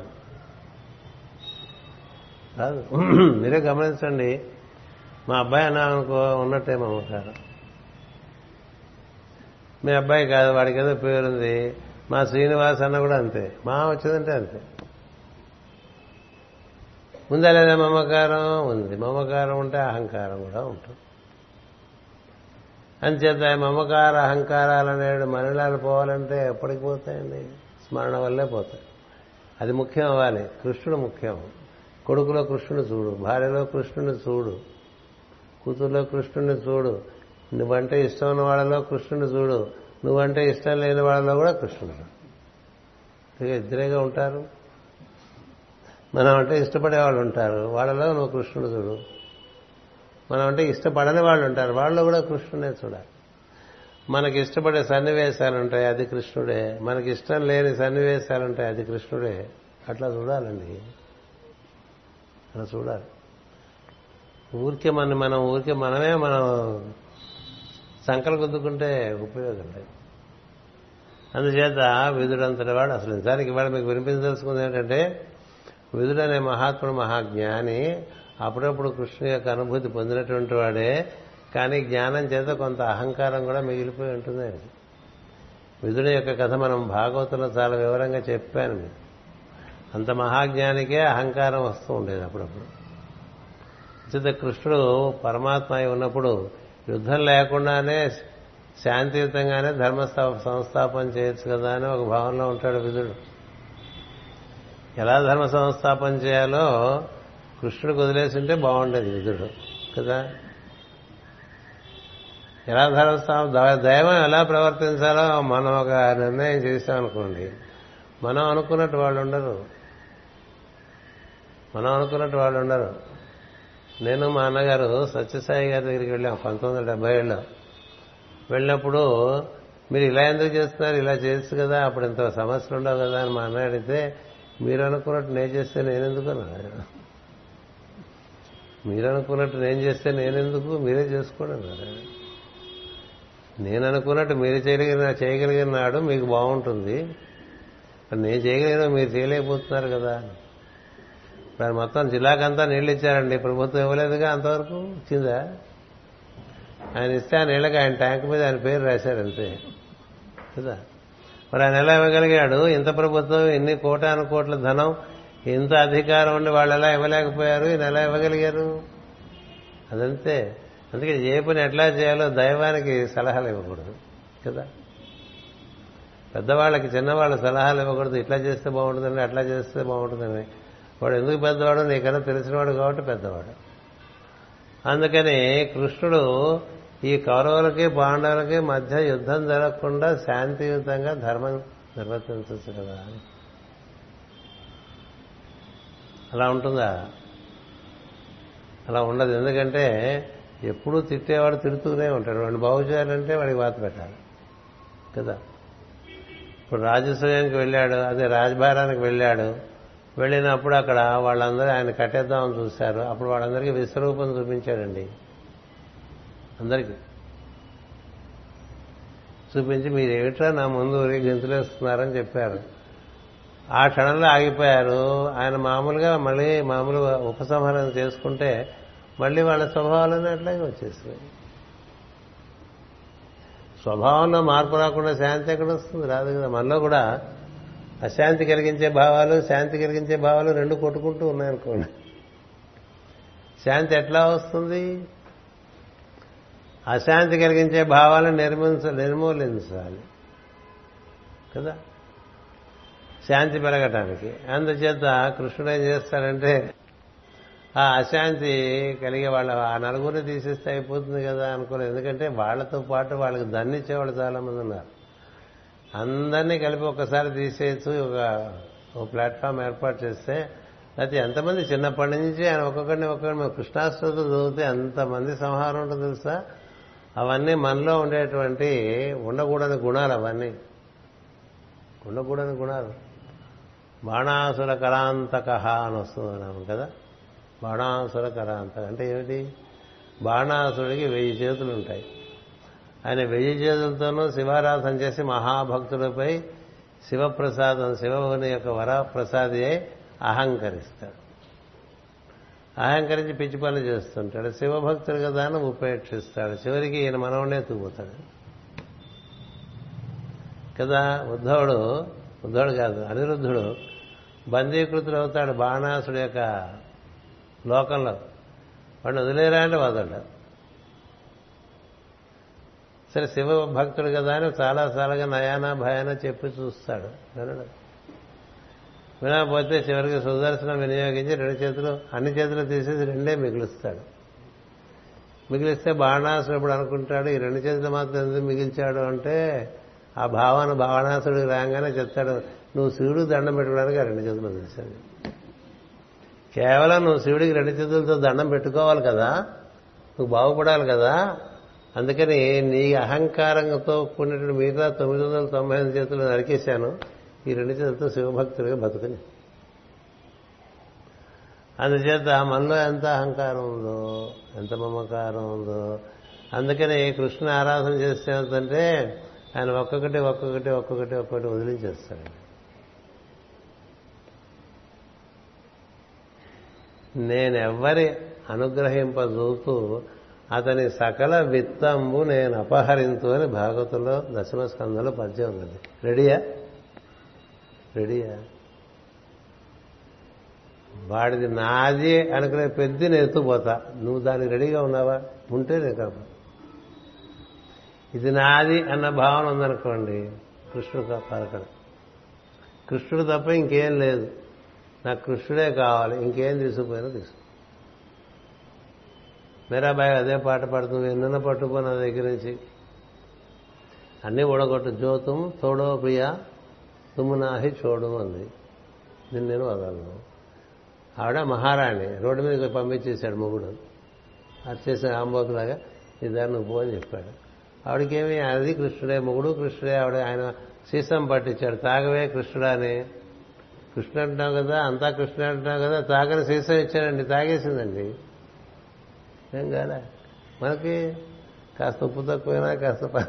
రాదు మీరే గమనించండి. మా అబ్బాయి అన్నా అనుకో ఉన్నట్టే మమకారం. మీ అబ్బాయి కాదు, వాడికి ఏదో పేరుంది. మా శ్రీనివాస్ అన్న కూడా అంతే, మా వచ్చిందంటే అంతే. ముందు లేదా మమకారం ఉంది. మమకారం ఉంటే అహంకారం కూడా ఉంటుంది. అంచేత మమకార అహంకారాలనే మరణాలు పోవాలంటే ఎప్పటికి పోతాయండి? స్మరణ వల్లే పోతాయి. అది ముఖ్యం అవ్వాలి. కృష్ణుడు ముఖ్యం. కొడుకులో కృష్ణుడు చూడు, భార్యలో కృష్ణుని చూడు, కూతురులో కృష్ణుని చూడు, నువ్వంటే ఇష్టం ఉన్న వాళ్ళలో కృష్ణుని చూడు, నువ్వంటే ఇష్టం లేని వాళ్ళలో కూడా కృష్ణుడు. ఇద్దరేగా ఉంటారు. మనం అంటే ఇష్టపడేవాళ్ళు ఉంటారు, వాళ్ళలో నువ్వు కృష్ణుడు చూడు. మనం అంటే ఇష్టపడని వాళ్ళు ఉంటారు, వాళ్ళలో కూడా కృష్ణుడే చూడాలి. మనకి ఇష్టపడే సన్నివేశాలుంటాయి, అది కృష్ణుడే. మనకి ఇష్టం లేని సన్నివేశాలుంటాయి, అది కృష్ణుడే. అట్లా చూడాలండి, అలా చూడాలి. ఊరికే మన మనం ఊరికే మనమే మనం సంకల గుద్దుకుంటే ఉపయోగం లేదు. అందుచేత విదుడంతటి వాడు అసలు నిజానికి ఇవాళ మీకు వినిపించదలుచుకుంది ఏంటంటే, విదుడు అనే మహాత్ముడు మహాజ్ఞాని, అప్పుడప్పుడు కృష్ణు యొక్క అనుభూతి పొందినటువంటి వాడే. కానీ జ్ఞానం చేత కొంత అహంకారం కూడా మిగిలిపోయి ఉంటుందండి. విదుడు యొక్క కథ మనం భాగవతంలో చాలా వివరంగా చెప్పాను. మీరు అంత మహాజ్ఞానికే అహంకారం వస్తూ ఉండేది అప్పుడప్పుడు. ఉచిత కృష్ణుడు పరమాత్మ అయి ఉన్నప్పుడు యుద్ధం లేకుండానే శాంతియుతంగానే ధర్మ సంస్థాపన చేయొచ్చు కదా అని ఒక భావనలో ఉంటాడు విదుడు. ఎలా ధర్మ సంస్థాపన చేయాలో కృష్ణుడికి వదిలేసి ఉంటే బాగుండేది విదుడు కదా. ఎలా ధర్మ దైవం ఎలా ప్రవర్తించాలో మనం ఒక నిర్ణయం చేసామనుకోండి, మనం అనుకున్నట్టు వాళ్ళు ఉండరు. మనం అనుకున్నట్టు వాళ్ళు ఉండరు నేను మా అన్నగారు సత్యసాయి గారి దగ్గరికి వెళ్ళాం పంతొమ్మిది వందల డెబ్బై ఏళ్ళలో వెళ్ళినప్పుడు, మీరు ఇలా ఎందుకు చేస్తున్నారు, ఇలా చేయొచ్చు కదా, అప్పుడు ఇంత సమస్యలు ఉండవు కదా అని మా అన్న అడిగితే, మీరు అనుకున్నట్టు నేను చేస్తే నేనెందుకు అన్నారు. మీరు అనుకున్నట్టు నేను చేస్తే నేనెందుకు, మీరే చేసుకోండి అన్నారు. నేను అనుకున్నట్టు మీరు చేయగలిగిన చేయగలిగిన నాడు మీకు బాగుంటుంది, నేను చేయగలిగిన మీరు చేయలేకపోతున్నారు కదా. ఇప్పుడు మొత్తం జిల్లాకంతా నీళ్ళు ఇచ్చారండి, ప్రభుత్వం ఇవ్వలేదుగా అంతవరకు. ఇచ్చిందా? ఆయన ఇస్తే ఆ నీళ్ళకి ఆయన ట్యాంక్ మీద ఆయన పేరు రాశారు అంతే కదా. మరి ఆయన ఎలా ఇవ్వగలిగాడు? ఇంత ప్రభుత్వం, ఇన్ని కోటాను కోట్ల ధనం, ఇంత అధికారం ఉండి వాళ్ళు ఎలా ఇవ్వలేకపోయారు, ఈయన ఎలా ఇవ్వగలిగారు? అదంతే. అందుకే ఏ పని ఎట్లా చేయాలో దైవానికి సలహాలు ఇవ్వకూడదు కదా. పెద్దవాళ్ళకి చిన్నవాళ్ళ సలహాలు ఇవ్వకూడదు. ఇట్లా చేస్తే బాగుంటుందండి, అట్లా చేస్తే బాగుంటుందండి. వాడు ఎందుకు పెద్దవాడు? నీకన్నా తెలిసినవాడు కాబట్టి పెద్దవాడు. అందుకని కృష్ణుడు ఈ కౌరవులకి పాండవులకి మధ్య యుద్ధం జరగకుండా శాంతియుతంగా ధర్మం నిర్వర్తించవచ్చు కదా. అలా ఉంటుందా? అలా ఉండదు. ఎందుకంటే ఎప్పుడూ తిట్టేవాడు తిడుతూనే ఉంటాడు. వాడిని బాగు చేయాలంటే వాడికి వాత పెట్టాలి కదా. ఇప్పుడు రాజసూయానికి వెళ్ళాడు, అదే రాజభారానికి వెళ్ళాడు. వెళ్ళినప్పుడు అక్కడ వాళ్ళందరూ ఆయన కట్టేద్దామని చూశారు. అప్పుడు వాళ్ళందరికీ విశ్వరూపం చూపించాడండి. అందరికీ చూపించి, మీరు ఏమిటో నా ముందు ఊరి గెంతులేస్తున్నారని చెప్పారు. ఆ క్షణంలో ఆగిపోయారు. ఆయన మామూలుగా మళ్ళీ మామూలు ఉపసంహరణ చేసుకుంటే మళ్ళీ వాళ్ళ స్వభావాలన్నీ అట్లాగే వచ్చేసినాయి. స్వభావంలో మార్పు రాకుండా శాంతి ఎక్కడ వస్తుంది? రాదు కదా. మనలో కూడా అశాంతి కలిగించే భావాలు, శాంతి కలిగించే భావాలు రెండు కొట్టుకుంటూ ఉన్నాయనుకోండి. శాంతి ఎట్లా వస్తుంది? అశాంతి కలిగించే భావాలను నిర్మించ నిర్మూలించాలి కదా శాంతి పెరగటానికి. అందుచేత కృష్ణుడు ఏం చేస్తారంటే ఆ అశాంతి కలిగే వాళ్ళ ఆ నలుగురిని తీసేస్తే అయిపోతుంది కదా అనుకోలేదు. ఎందుకంటే వాళ్ళతో పాటు వాళ్ళకి దన్నిచ్చేవాళ్ళు చాలామంది ఉన్నారు. అందరినీ కలిపి ఒక్కసారి తీసేయచ్చు, ఒక ఒక ప్లాట్ఫామ్ ఏర్పాటు చేస్తే. అయితే ఎంతమంది చిన్నప్పటి నుంచి ఆయన ఒక్కొక్కరిని ఒక్కొక్కరిని కృష్ణాష్టోత్తరం చదివితే ఎంతమంది సంహారం ఉంటుంది తెలుసా. అవన్నీ మనలో ఉండేటువంటి ఉండకూడని గుణాలు, అవన్నీ ఉండకూడని గుణాలు. బాణాసుర కరాంతక అని వస్తుంది కదా. బాణాసుర కరాంతక అంటే ఏమిటి? బాణాసుడికి వెయ్యి చేతులు ఉంటాయి. ఆయన వెయ్యి చేతులతోనూ శివారాధన చేసి మహాభక్తులపై శివప్రసాదం, శివుని యొక్క వరప్రసాది అయి అహంకరిస్తాడు. అహంకరించి పిచ్చి పనులు చేస్తుంటాడు. శివభక్తుడు కదా అని ఉపేక్షిస్తాడు. చివరికి ఈయన మనవనే తూగుతాడు కదా. ఉద్ధవుడు ఉద్ధవుడు కాదు అనిరుద్ధుడు బందీకృతుడు అవుతాడు బాణాసుడు యొక్క లోకంలో. వాడిని వదిలేరా అంటే వదలడు. సరే శివభక్తుడు కదా అని చాలాసార్లుగా నయానా భయానా చెప్పి చూస్తాడు, వినడు. వినకపోతే చివరికి సుదర్శనం వినియోగించి రెండు చేతులు అన్ని చేతులు తీసేసి రెండే మిగులుస్తాడు. మిగిలిస్తే బాణాసుడు ఎప్పుడు అనుకుంటాడు ఈ రెండు చేతులు మాత్రం ఎందుకు మిగిల్చాడు అంటే ఆ భావాన్ని బాణాసుడికి రాగానే చెప్తాడు, నువ్వు శివుడికి దండం పెట్టుకోవడానికి ఆ రెండు చేతులు తీశాను. కేవలం నువ్వు శివుడికి రెండు చేతులతో దండం పెట్టుకోవాలి కదా, నువ్వు బాగుపడాలి కదా, అందుకని నీ అహంకారంతో కూడినటువంటి మిగతా తొమ్మిది వందల తొంభై ఐదు చేతులు నరికేశాను, ఈ రెండు చేతులతో శివభక్తుడిగా బతుకుని. అందుచేత మనలో ఎంత అహంకారం ఉందో, ఎంత మమకారం ఉందో. అందుకని కృష్ణ ఆరాధన చేస్తే ఏంటంటే ఆయన ఒక్కొక్కటి ఒక్కొక్కటి ఒక్కొక్కటి ఒక్కొక్కటి వదిలించేస్తాడు. నేనెవ్వరి అనుగ్రహింపజూతూ అతని సకల విత్తంబు నేను అపహరింతు అని భాగవతంలో దశమ స్కందంలో పద్యం ఉంది. రెడీయా రెడీయా వాడిది నాది అనుకునే పెద్ద నేను ఎత్తుపోతా, నువ్వు దానికి రెడీగా ఉన్నావా? ఉంటే నేను కాపా. ఇది నాది అన్న భావన ఉందనుకోండి, కృష్ణుడు పలకడు. కృష్ణుడు తప్ప ఇంకేం లేదు, నాకు కృష్ణుడే కావాలి, ఇంకేం తీసుకుపోయినా తీసుకో. మీరాబాయి అదే పాట పాడుతుంది, ఎన్న పట్టుకుని నా దగ్గర నుంచి అన్నీ ఊడగొట్టు జ్యోతం తోడో ప్రియా తుమ్ము నాహి చూడు అంది. నిన్ను నేను వదలను. ఆవిడ మహారాణి, రోడ్డు మీద పంపించేశాడు మొగుడు, అది చేసిన ఆంబోతులాగా ఇద్దరు నువ్వు అని చెప్పాడు. ఆవిడకేమి అది కృష్ణుడే, మొగుడు కృష్ణుడే. ఆవిడ ఆయన సీసం పట్టించాడు, తాగవే కృష్ణుడా అని. కృష్ణుడు అంటున్నావు కదా, అంతా కృష్ణుడు అంటున్నావు కదా, తాగని సీసం ఇచ్చాడండి, తాగేసిందండి. ఏం కాదా మనకి? కాస్త ఉప్పు తక్కువైనా, కాస్త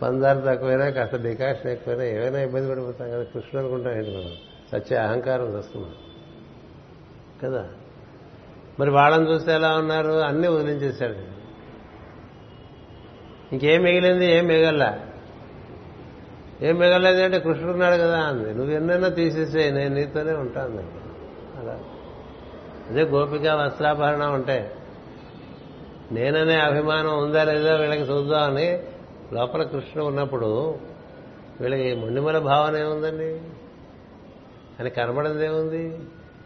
పందారు తక్కువైనా, కాస్త డికాషన్ ఎక్కువైనా ఏమైనా ఇబ్బంది పడిపోతాం కదా. కృష్ణుడు అనుకుంటామండి మనం, సత్య అహంకారం వస్తున్నాం కదా. మరి వాళ్ళని చూస్తే ఎలా ఉన్నారు? అన్నీ వదిలించేశాడు. ఇంకేం మిగిలింది? ఏం మిగల్లా. ఏం మిగలేదు అంటే కృష్ణుడున్నాడు కదా అంది. నువ్వు ఎన్నైనా తీసేసే, నేను నీతోనే ఉంటాను అలా. అదే గోపిక వస్త్రాభరణం ఉంటాయి. నేననే అభిమానం ఉందా లేదా వీళ్ళకి చూద్దామని లోపల కృష్ణుడు ఉన్నప్పుడు వీళ్ళకి మొండిమల భావన ఏముందండి అని కనబడదేముంది.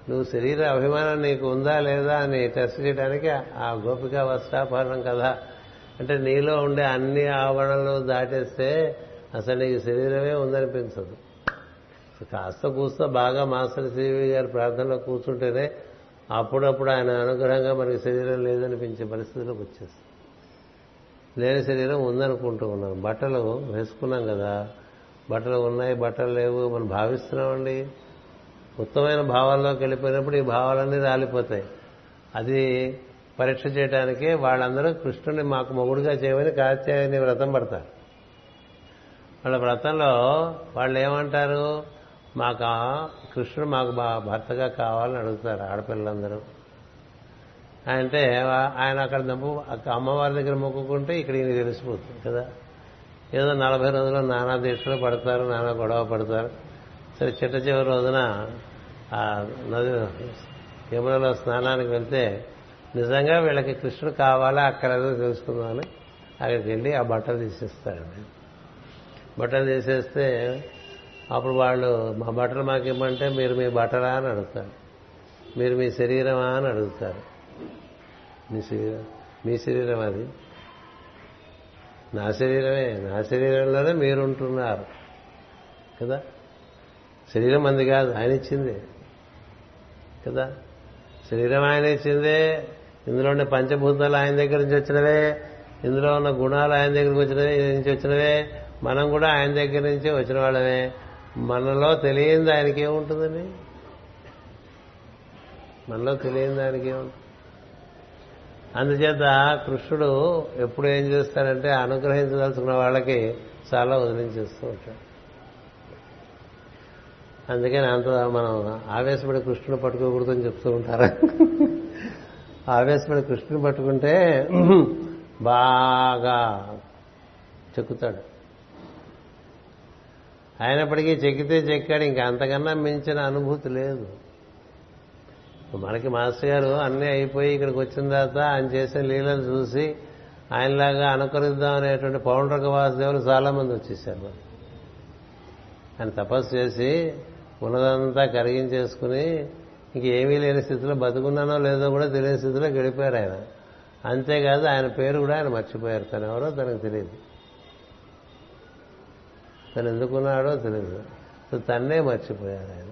నువ్వు శరీర అభిమానం నీకు ఉందా లేదా అని టెస్ట్ చేయడానికి ఆ గోపికా వస్త్రాభరణం కదా. అంటే నీలో ఉండే అన్ని ఆవరణలు దాటేస్తే అసలు నీకు శరీరమే ఉందనిపించదు. కాస్త కూస్తో బాగా మాస్టర్ సివి గారి ప్రార్థనలో కూర్చుంటేనే అప్పుడప్పుడు ఆయన అనుగ్రహంగా మనకి శరీరం లేదనిపించే పరిస్థితులకు వచ్చేస్తుంది. లేని శరీరం ఉందనుకుంటూ ఉన్నాం. బట్టలు వేసుకున్నాం కదా, బట్టలు ఉన్నాయి, బట్టలు లేవు మనం భావిస్తున్నామండి. ఉత్తమైన భావాల్లోకి వెళ్ళిపోయినప్పుడు ఈ భావాలన్నీ రాలిపోతాయి. అది పరీక్ష చేయడానికి వాళ్ళందరూ కృష్ణుని మాకు మొగుడుగా చేయమని కాత్యాయని వ్రతం పడతారు. వాళ్ళ వ్రతంలో వాళ్ళు ఏమంటారు? మాకు కృష్ణుడు మాకు భర్తగా కావాలని అడుగుతారు ఆడపిల్లలందరూ. అంటే ఆయన అక్కడ దంపు అమ్మవారి దగ్గర మొక్కుకుంటే ఇక్కడ ఈయన తెలిసిపోతుంది కదా. ఏదో నలభై రోజులు నానా దీక్షలు పడతారు, నానా గొడవ పడతారు. సరే చిట్ట చివరి రోజున ఆ నది యమునలో స్నానానికి వెళ్తే నిజంగా వీళ్ళకి కృష్ణుడు కావాలా అక్కర్లేదో తెలుసుకున్నాను, అక్కడికి వెళ్ళి ఆ బట్టలు తీసేస్తారండి. బట్టలు తీసేస్తే అప్పుడు వాళ్ళు మా బట్టలు మాకు ఇవ్వమంటే మీరు మీ బట్టలా అని అడుగుతారు, మీరు మీ శరీరమా అని అడుగుతారు. మీ శరీరం మీ శరీరం అది నా శరీరమే, నా శరీరంలోనే మీరుంటున్నారు కదా. శరీరం అంది కాదు, ఆయన ఇచ్చింది కదా. శరీరం ఆయన ఇచ్చిందే, ఇందులో ఉన్న పంచభూతాలు ఆయన దగ్గర నుంచి వచ్చినవే, ఇందులో ఉన్న గుణాలు ఆయన దగ్గరికి వచ్చినవే నుంచి వచ్చినవే, మనం కూడా ఆయన దగ్గర నుంచే వచ్చిన వాళ్ళమే. మనలో తెలియంది ఆయనకి ఏముంటుందండి? మనలో తెలియంది ఆయనకి ఏముంటుంది? అందుచేత కృష్ణుడు ఎప్పుడు ఏం చేస్తాడంటే అనుగ్రహించదలుచుకున్న వాళ్ళకి చాలా వదిలించేస్తూ ఉంటాడు. అందుకని అంత మనం ఆవేశపడి కృష్ణుని పట్టుకోకూడదని చెప్తూ ఉంటారు. ఆవేశపడి కృష్ణుని పట్టుకుంటే బాగా చెక్కుతాడు. అయినప్పటికీ చెక్కితే చెక్కాడు, ఇంకా అంతకన్నా మించిన అనుభూతి లేదు. మనకి మాస్టర్ గారు అన్నీ అయిపోయి ఇక్కడికి వచ్చిన తర్వాత ఆయన చేసిన లీలను చూసి ఆయనలాగా అనుకరిద్దాం అనేటువంటి పౌండ్రక వాసుదేవులు చాలా మంది వచ్చేసారు. మరి ఆయన తపస్సు చేసి ఉన్నదంతా కరిగించేసుకుని ఇంకేమీ లేని స్థితిలో బతుకున్నానో లేదో కూడా తెలియని స్థితిలో గడిపారు ఆయన. అంతేకాదు ఆయన పేరు కూడా ఆయన మర్చిపోయారు, తను ఎవరో తనకు తెలియదు, తను ఎందుకున్నాడో తెలియదు, తన్నే మర్చిపోయారు ఆయన.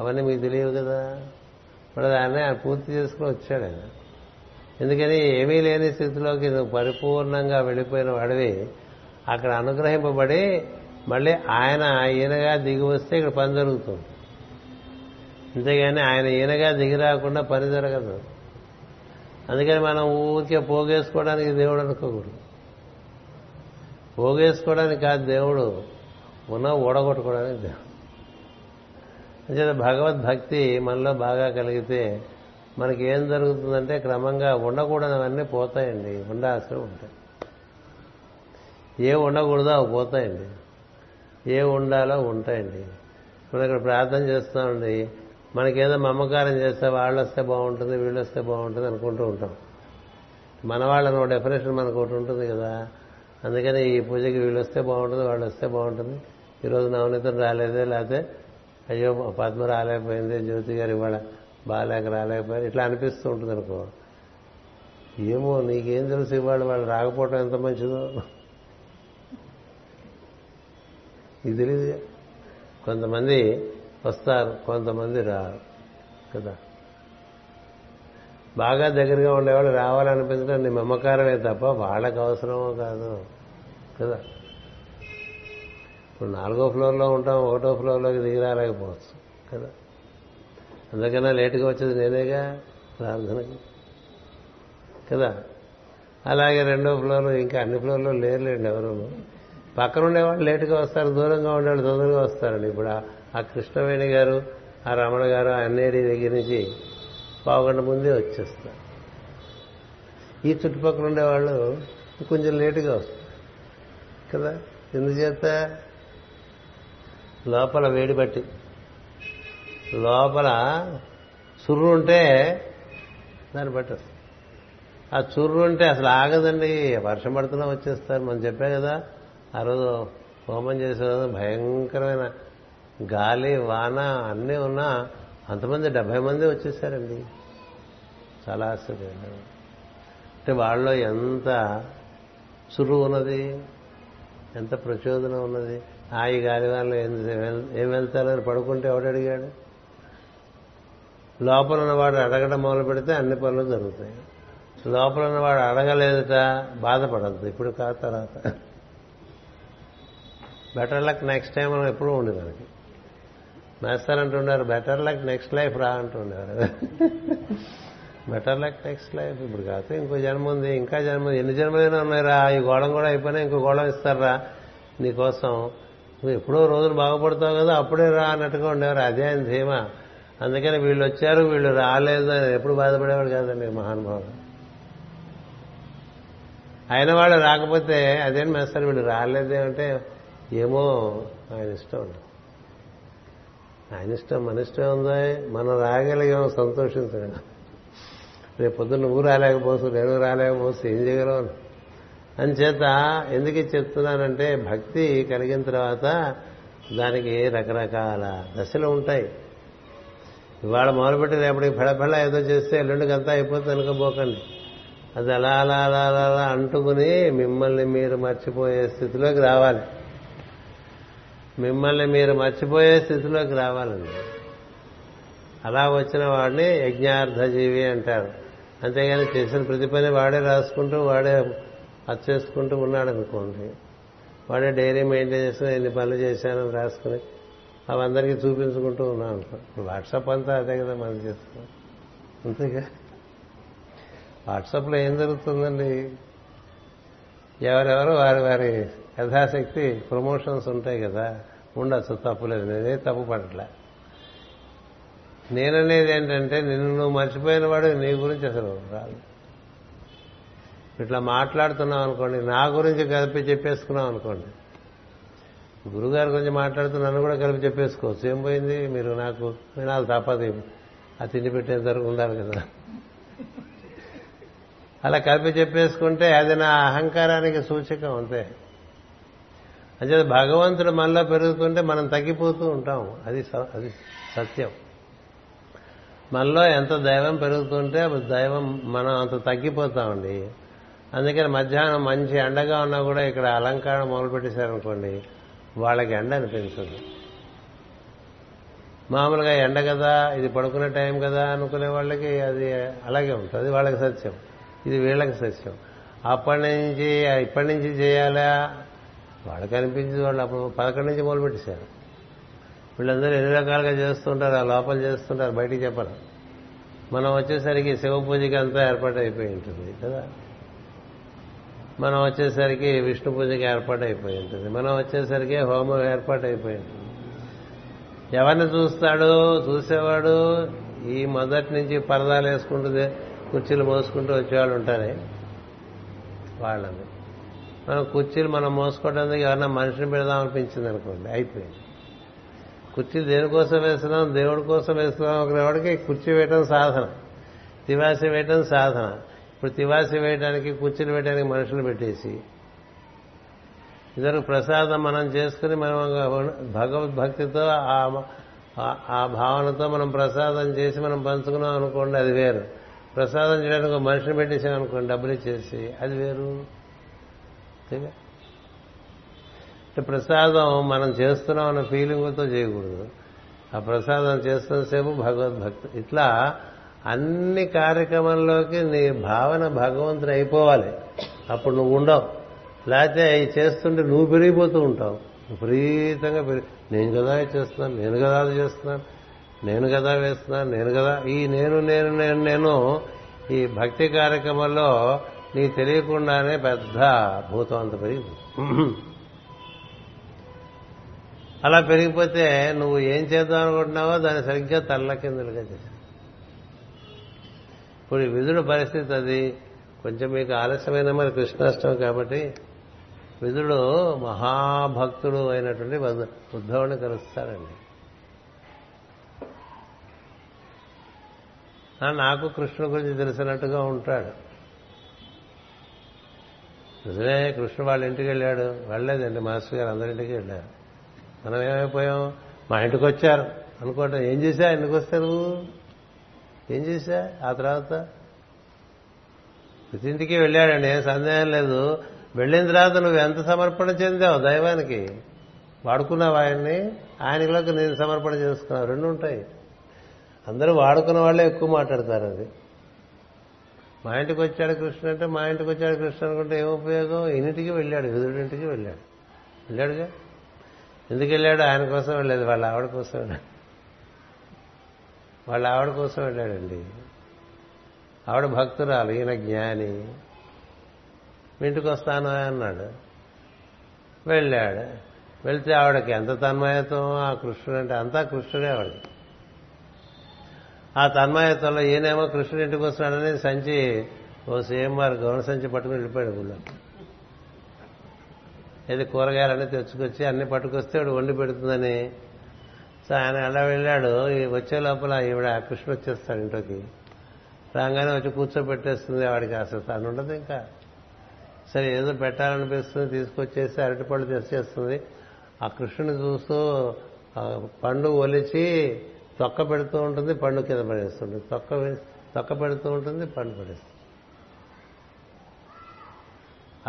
అవన్నీ మీకు తెలియవు కదా. ఇప్పుడు దాన్ని ఆయన పూర్తి చేసుకుని వచ్చాడు ఆయన. ఎందుకని ఏమీ లేని స్థితిలోకి నువ్వు పరిపూర్ణంగా వెళ్ళిపోయిన వాడివి, అక్కడ అనుగ్రహింపబడి మళ్ళీ ఆయన ఈయనగా దిగి వస్తే ఇక్కడ పని జరుగుతుంది. అంతేగాని ఆయన ఈయనగా దిగి రాకుండా పని జరగదు. అందుకని మనం ఊరికే పోగేసుకోవడానికి దేవుడు అనుకోకూడదు. పోగేసుకోవడానికి కాదు దేవుడు, ఉన్న ఓడగొట్టుకోవడానికి దేవుడు. అంచేత భగవద్భక్తి మనలో బాగా కలిగితే మనకి ఏం జరుగుతుందంటే క్రమంగా ఉండకూడనివన్నీ పోతాయండి, ఉండాల్సిన ఉంటాయి. ఏ ఉండకూడదో అవి పోతాయండి, ఏ ఉండాలో ఉంటాయండి. మనం ఇక్కడ ప్రార్థన చేస్తామండి, మనకేదో మమకారం చేస్తే వాళ్ళు వస్తే బాగుంటుంది, వీళ్ళు వస్తే బాగుంటుంది అనుకుంటూ ఉంటాం. మన వాళ్ళని ఒక డెఫినేషన్ మనకు ఒకటి ఉంటుంది కదా. అందుకని ఈ పూజకి వీళ్ళు వస్తే బాగుంటుంది, వాళ్ళు వస్తే బాగుంటుంది, ఈరోజు నవనీతం రాలేదే, లేకపోతే అయ్యో పద్మ రాలేకపోయింది, జ్యోతి గారు ఇవాళ బాగాలేక రాలేకపోయింది, ఇట్లా అనిపిస్తూ ఉంటుంది అనుకో. ఏమో నీకేం తెలుసు, ఇవాళ వాళ్ళు రాకపోవటం ఎంత మంచిదో ఇది తెలియదు. కొంతమంది వస్తారు, కొంతమంది రారు కదా. బాగా దగ్గరగా ఉండేవాళ్ళు రావాలనిపించడం నీ మమకారమే తప్ప వాళ్ళకు అవసరమో కాదు కదా. ఇప్పుడు నాలుగో ఫ్లోర్లో ఉంటాం, ఒకటో ఫ్లోర్లోకి దిగిరాలేకపోవచ్చు కదా. అందుకన్నా లేటుగా వచ్చేది నేనేగా ప్రార్థనకి కదా. అలాగే రెండో ఫ్లోర్, ఇంకా అన్ని ఫ్లోర్లో లేరులేండి ఎవరు. పక్కన ఉండేవాళ్ళు లేటుగా వస్తారు, దూరంగా ఉండేవాళ్ళు తొందరగా వస్తారండి. ఇప్పుడు ఆ కృష్ణవేణి గారు, ఆ రమణ గారు, ఆ అన్నేడి దగ్గర నుంచి పావుగంట ముందే వచ్చేస్తారు. ఈ చుట్టుపక్కల ఉండేవాళ్ళు కొంచెం లేటుగా వస్తారు కదా. ఎందుచేత లోపల వేడి పట్టి లోపల చుర్రు ఉంటే దాన్ని బట్టి వస్తుంది. ఆ చుర్రు ఉంటే అసలు ఆగదండి, వర్షం పడుతున్నా వచ్చేస్తారు. మనం చెప్పా కదా ఆ రోజు హోమం చేసే రోజు భయంకరమైన గాలి వాన అన్నీ ఉన్నా అంతమంది డెబ్బై మంది వచ్చేసారండి. చాలా ఆశ్చర్యం. అంటే వాళ్ళలో ఎంత చురువు ఉన్నది, ఎంత ప్రచోదనం ఉన్నది. ఆ ఈ గాలి వాళ్ళు ఏం వెళ్తారని పడుకుంటే ఎవడడిగాడు? లోపల ఉన్నవాడు అడగడం మొదలు పెడితే అన్ని పనులు జరుగుతాయి. లోపల ఉన్నవాడు అడగలేదట బాధపడద్దు. ఇప్పుడు కాదు, తర్వాత. బెటర్ లక్ నెక్స్ట్ టైం అని ఎప్పుడూ ఉండి మనకి మాస్టర్ అంటున్నారు, బెటర్ లక్ నెక్స్ట్ లైఫ్ రా అంటున్నారు. బెటర్ లక్ నెక్స్ట్ లైఫ్ ఇప్పుడు కాదు, ఇంకో జన్మ ఉంది, ఇంకా జన్మ ఉంది, ఎన్ని జన్మలైనా ఉన్నాయిరా, ఈ గోళం కూడా అయిపోయినా ఇంకో గోళం ఇస్తారా నీకోసం, నువ్వు ఎప్పుడో రోజులు బాగుపడతావు కదా అప్పుడే రా అన్నట్టుగా ఉండేవారు. అదే ఆయన ధీమా. అందుకని వీళ్ళు వచ్చారు వీళ్ళు రాలేదు అని ఎప్పుడు బాధపడేవాడు కాదండి మహానుభావుడు. అయిన వాళ్ళు రాకపోతే అదేం మేస్తారు, వీళ్ళు రాలేదేమంటే ఏమో ఆయన ఇష్టం అండి, ఆయన ఇష్టం, మన ఇష్టం ఉందా, మనం రాగలిగామో సంతోషించడం. రేపు పొద్దున్న నువ్వు రాలేకపోసు నేను రాలేకపోసు ఏం చేయగలవు అని చేత ఎందుకు చెప్తున్నానంటే భక్తి కలిగిన తర్వాత దానికి రకరకాల దశలు ఉంటాయి. ఇవాళ మొదలుపెట్టి రేపటికి పెడపెళ్ళ ఏదో చేస్తే ఎల్లుండికంతా అయిపోతుంది అనుకోబోకండి. అది అలా అలా అలా అలా అంటుకుని మిమ్మల్ని మీరు మర్చిపోయే స్థితిలోకి రావాలి మిమ్మల్ని మీరు మర్చిపోయే స్థితిలోకి రావాలండి. అలా వచ్చిన వాడిని యజ్ఞార్థజీవి అంటారు. అంతేగాని చేసిన ప్రతి పని వాడే రాసుకుంటూ వాడే అచ్చు చేసుకుంటూ ఉన్నాడు అనుకోండి, వాడే డైరీ మెయింటైన్ చేసిన ఎన్ని పనులు చేశానని రాసుకుని అవి అందరికీ చూపించుకుంటూ ఉన్నాం అనుకో. వాట్సాప్ అంతా అదే కదా మనం చేస్తున్నాం, అంతేగా. వాట్సాప్లో ఏం జరుగుతుందండి, ఎవరెవరు వారి వారి యథాశక్తి ప్రమోషన్స్ ఉంటాయి కదా, ఉండొచ్చు, తప్పులేదు, నేనే తప్పు పడట్లే. నేననేది ఏంటంటే నిన్ను నువ్వు మర్చిపోయిన వాడు నీ గురించి అసలు రాదు. ఇట్లా మాట్లాడుతున్నాం అనుకోండి, నా గురించి కలిపి చెప్పేసుకున్నాం అనుకోండి, గురుగారి గురించి మాట్లాడుతున్నాను కూడా కలిపి చెప్పేసుకోవచ్చు. ఏం పోయింది, మీరు నాకు వినాలి తప్పదు, ఆ తిండి పెట్టేంత వరకు ఉండాలి కదా. అలా కలిపి చెప్పేసుకుంటే అది నా అహంకారానికి సూచకం, అంతే. అంటే భగవంతుడు మనలో పెరుగుతుంటే మనం తగ్గిపోతూ ఉంటాం, అది అది సత్యం. మనలో ఎంత దైవం పెరుగుతుంటే దైవం మనం అంత తగ్గిపోతామండి. అందుకని మధ్యాహ్నం మంచి ఎండగా ఉన్నా కూడా ఇక్కడ అలంకారం మొదలుపెట్టేశారనుకోండి, వాళ్ళకి ఎండ అనిపించదు. మామూలుగా ఎండ కదా, ఇది పడుకునే టైం కదా అనుకునే వాళ్ళకి అది అలాగే ఉంటుంది, వాళ్ళకి సత్యం, ఇది వీళ్ళకి సత్యం. అప్పటి నుంచి ఇప్పటి నుంచి చేయాలా వాళ్ళకి అనిపించింది. వాళ్ళు అప్పుడు పదకొండు నుంచి మొదలుపెట్టేశారు. వీళ్ళందరూ ఎన్ని రకాలుగా చేస్తుంటారు, ఆ లోపల చేస్తుంటారు, బయటికి చెప్పరు. మనం వచ్చేసరికి శివ పూజకి అంతా ఏర్పాటు అయిపోయి ఉంటుంది కదా, మనం వచ్చేసరికి విష్ణు పూజకి ఏర్పాటు అయిపోయి ఉంటుంది, మనం వచ్చేసరికి హోమం ఏర్పాటు అయిపోయి ఉంటుంది. ఎవరిని చూస్తాడు చూసేవాడు? ఈ మొదటి నుంచి పరదాలు వేసుకుంటూ కుర్చీలు మోసుకుంటూ వచ్చేవాళ్ళు ఉంటారే వాళ్ళని. మనం కుర్చీలు మనం మోసుకోవడానికి ఎవరన్నా మనిషిని పెడదాం అనిపించింది అనుకోండి, అయిపోయింది. కుర్చీలు దేనికోసం వేస్తున్నాం? దేవుడి కోసం వేస్తున్నాం. ఒకరివాడికి కుర్చీ వేయటం సాధన, తివాసి వేయటం సాధన. ఇప్పుడు తివాసి వేయడానికి కుర్చీలు వేయడానికి మనుషులు పెట్టేసి ఇద్దరు ప్రసాదం మనం చేసుకుని మనం భగవద్భక్తితో ఆ భావనతో మనం ప్రసాదం చేసి మనం పంచుకున్నాం అనుకోండి, అది వేరు. ప్రసాదం చేయడానికి మనిషిని పెట్టేసామనుకోండి డబ్బులు ఇచ్చేసి, అది వేరు. అంటే ప్రసాదం మనం చేస్తున్నాం అన్న ఫీలింగ్తో చేయకూడదు. ఆ ప్రసాదం చేస్తున్నసేపు భగవద్భక్తి. ఇట్లా అన్ని కార్యక్రమాల్లోకి నీ భావన భగవంతుడు అయిపోవాలి, అప్పుడు నువ్వు ఉండవు. లేకపోతే అవి చేస్తుంటే నువ్వు పెరిగిపోతూ ఉంటావు, విపరీతంగా పెరిగి నేను కదా చేస్తున్నాను, నేను కదా అది చేస్తున్నాను, నేను కదా వేస్తున్నాను, నేను కదా ఈ నేను నేను నేను నేను ఈ భక్తి కార్యక్రమంలో నీకు తెలియకుండానే పెద్ద భూతం అంత పెరిగింది. అలా పెరిగిపోతే నువ్వు ఏం చేద్దాం అనుకుంటున్నావో దాన్ని సరిగ్గా తల్లకిందులుగా చేశావు. ఇప్పుడు ఈ విధుడు పరిస్థితి అది. కొంచెం మీకు ఆలస్యమైన మరి కృష్ణాష్టమి కాబట్టి విధుడు మహాభక్తుడు అయినటువంటి ఉద్ధవుని కలుస్తాడండి. నాకు కృష్ణుడి గురించి తెలిసినట్టుగా ఉంటాడు. నిజమే, కృష్ణుడు వాళ్ళ ఇంటికి వెళ్ళాడు, వెళ్ళలేదండి మాస్టర్ గారు అందరింటికి వెళ్ళారు. మనం ఏమైపోయాం, మా ఇంటికి వచ్చారు అనుకోవటం. ఏం చేశా ఇంటికి వస్తారు, ఏం చేశా? ఆ తర్వాత ప్రతి ఇంటికి వెళ్ళాడండి, ఏం సందేహం లేదు. వెళ్ళిన తర్వాత నువ్వు ఎంత సమర్పణ చెందావు దైవానికి, వాడుకున్నావు ఆయన్ని, ఆయనలోకి నేను సమర్పణ చేసుకున్నావు, రెండు ఉంటాయి. అందరూ వాడుకున్న వాళ్ళే ఎక్కువ మాట్లాడతారు. అది మా ఇంటికి వచ్చాడు కృష్ణ అంటే మా ఇంటికి వచ్చాడు కృష్ణ అనుకుంటే ఏం ఉపయోగం. ఇంటికి వెళ్ళాడు, విదురుడింటికి వెళ్ళాడు, వెళ్ళాడుగా. ఎందుకు వెళ్ళాడు? ఆయన కోసం వెళ్ళలేదు, వాళ్ళ ఆవిడ కోసం వెళ్ళాడు, వాళ్ళ ఆవిడ కోసం వెళ్ళాడండి. ఆవిడ భక్తురాలు, ఈయన జ్ఞాని. ఇంటికి వస్తాను అన్నాడు, వెళ్ళాడు. వెళ్తే ఆవిడకి ఎంత తన్మయత్వం ఆ కృష్ణుడు అంటే, అంతా కృష్ణుడే ఆవిడకి. ఆ తన్మయత్వంలో ఈయనేమో కృష్ణుడి ఇంటికి వస్తున్నాడని సంచి ఓ సీఎంఆర్ గౌరవ సంచి పట్టుకుని వెళ్ళిపోయాడు. గుళ్ళో ఏది కూరగాయలన్నీ తెచ్చుకొచ్చి అన్ని పట్టుకొస్తే వాడు వండి పెడుతుందని ఆయన అలా వెళ్ళాడు. వచ్చే లోపల ఈవిడ కృష్ణ వచ్చేస్తాడు ఇంట్లోకి. రాగానే వచ్చి కూర్చోబెట్టేస్తుంది. వాడికి అసలు తను ఉండదు. ఇంకా సరే ఏదో పెట్టాలనిపిస్తుంది, తీసుకొచ్చేసి అరటిపళ్ళు తెచ్చేస్తుంది. ఆ కృష్ణుని చూస్తూ పండు ఒలిచి తొక్క పెడుతూ ఉంటుంది, పండు కింద పడేస్తుంది. తొక్క తొక్క పెడుతూ ఉంటుంది, పండు పడేస్తుంది.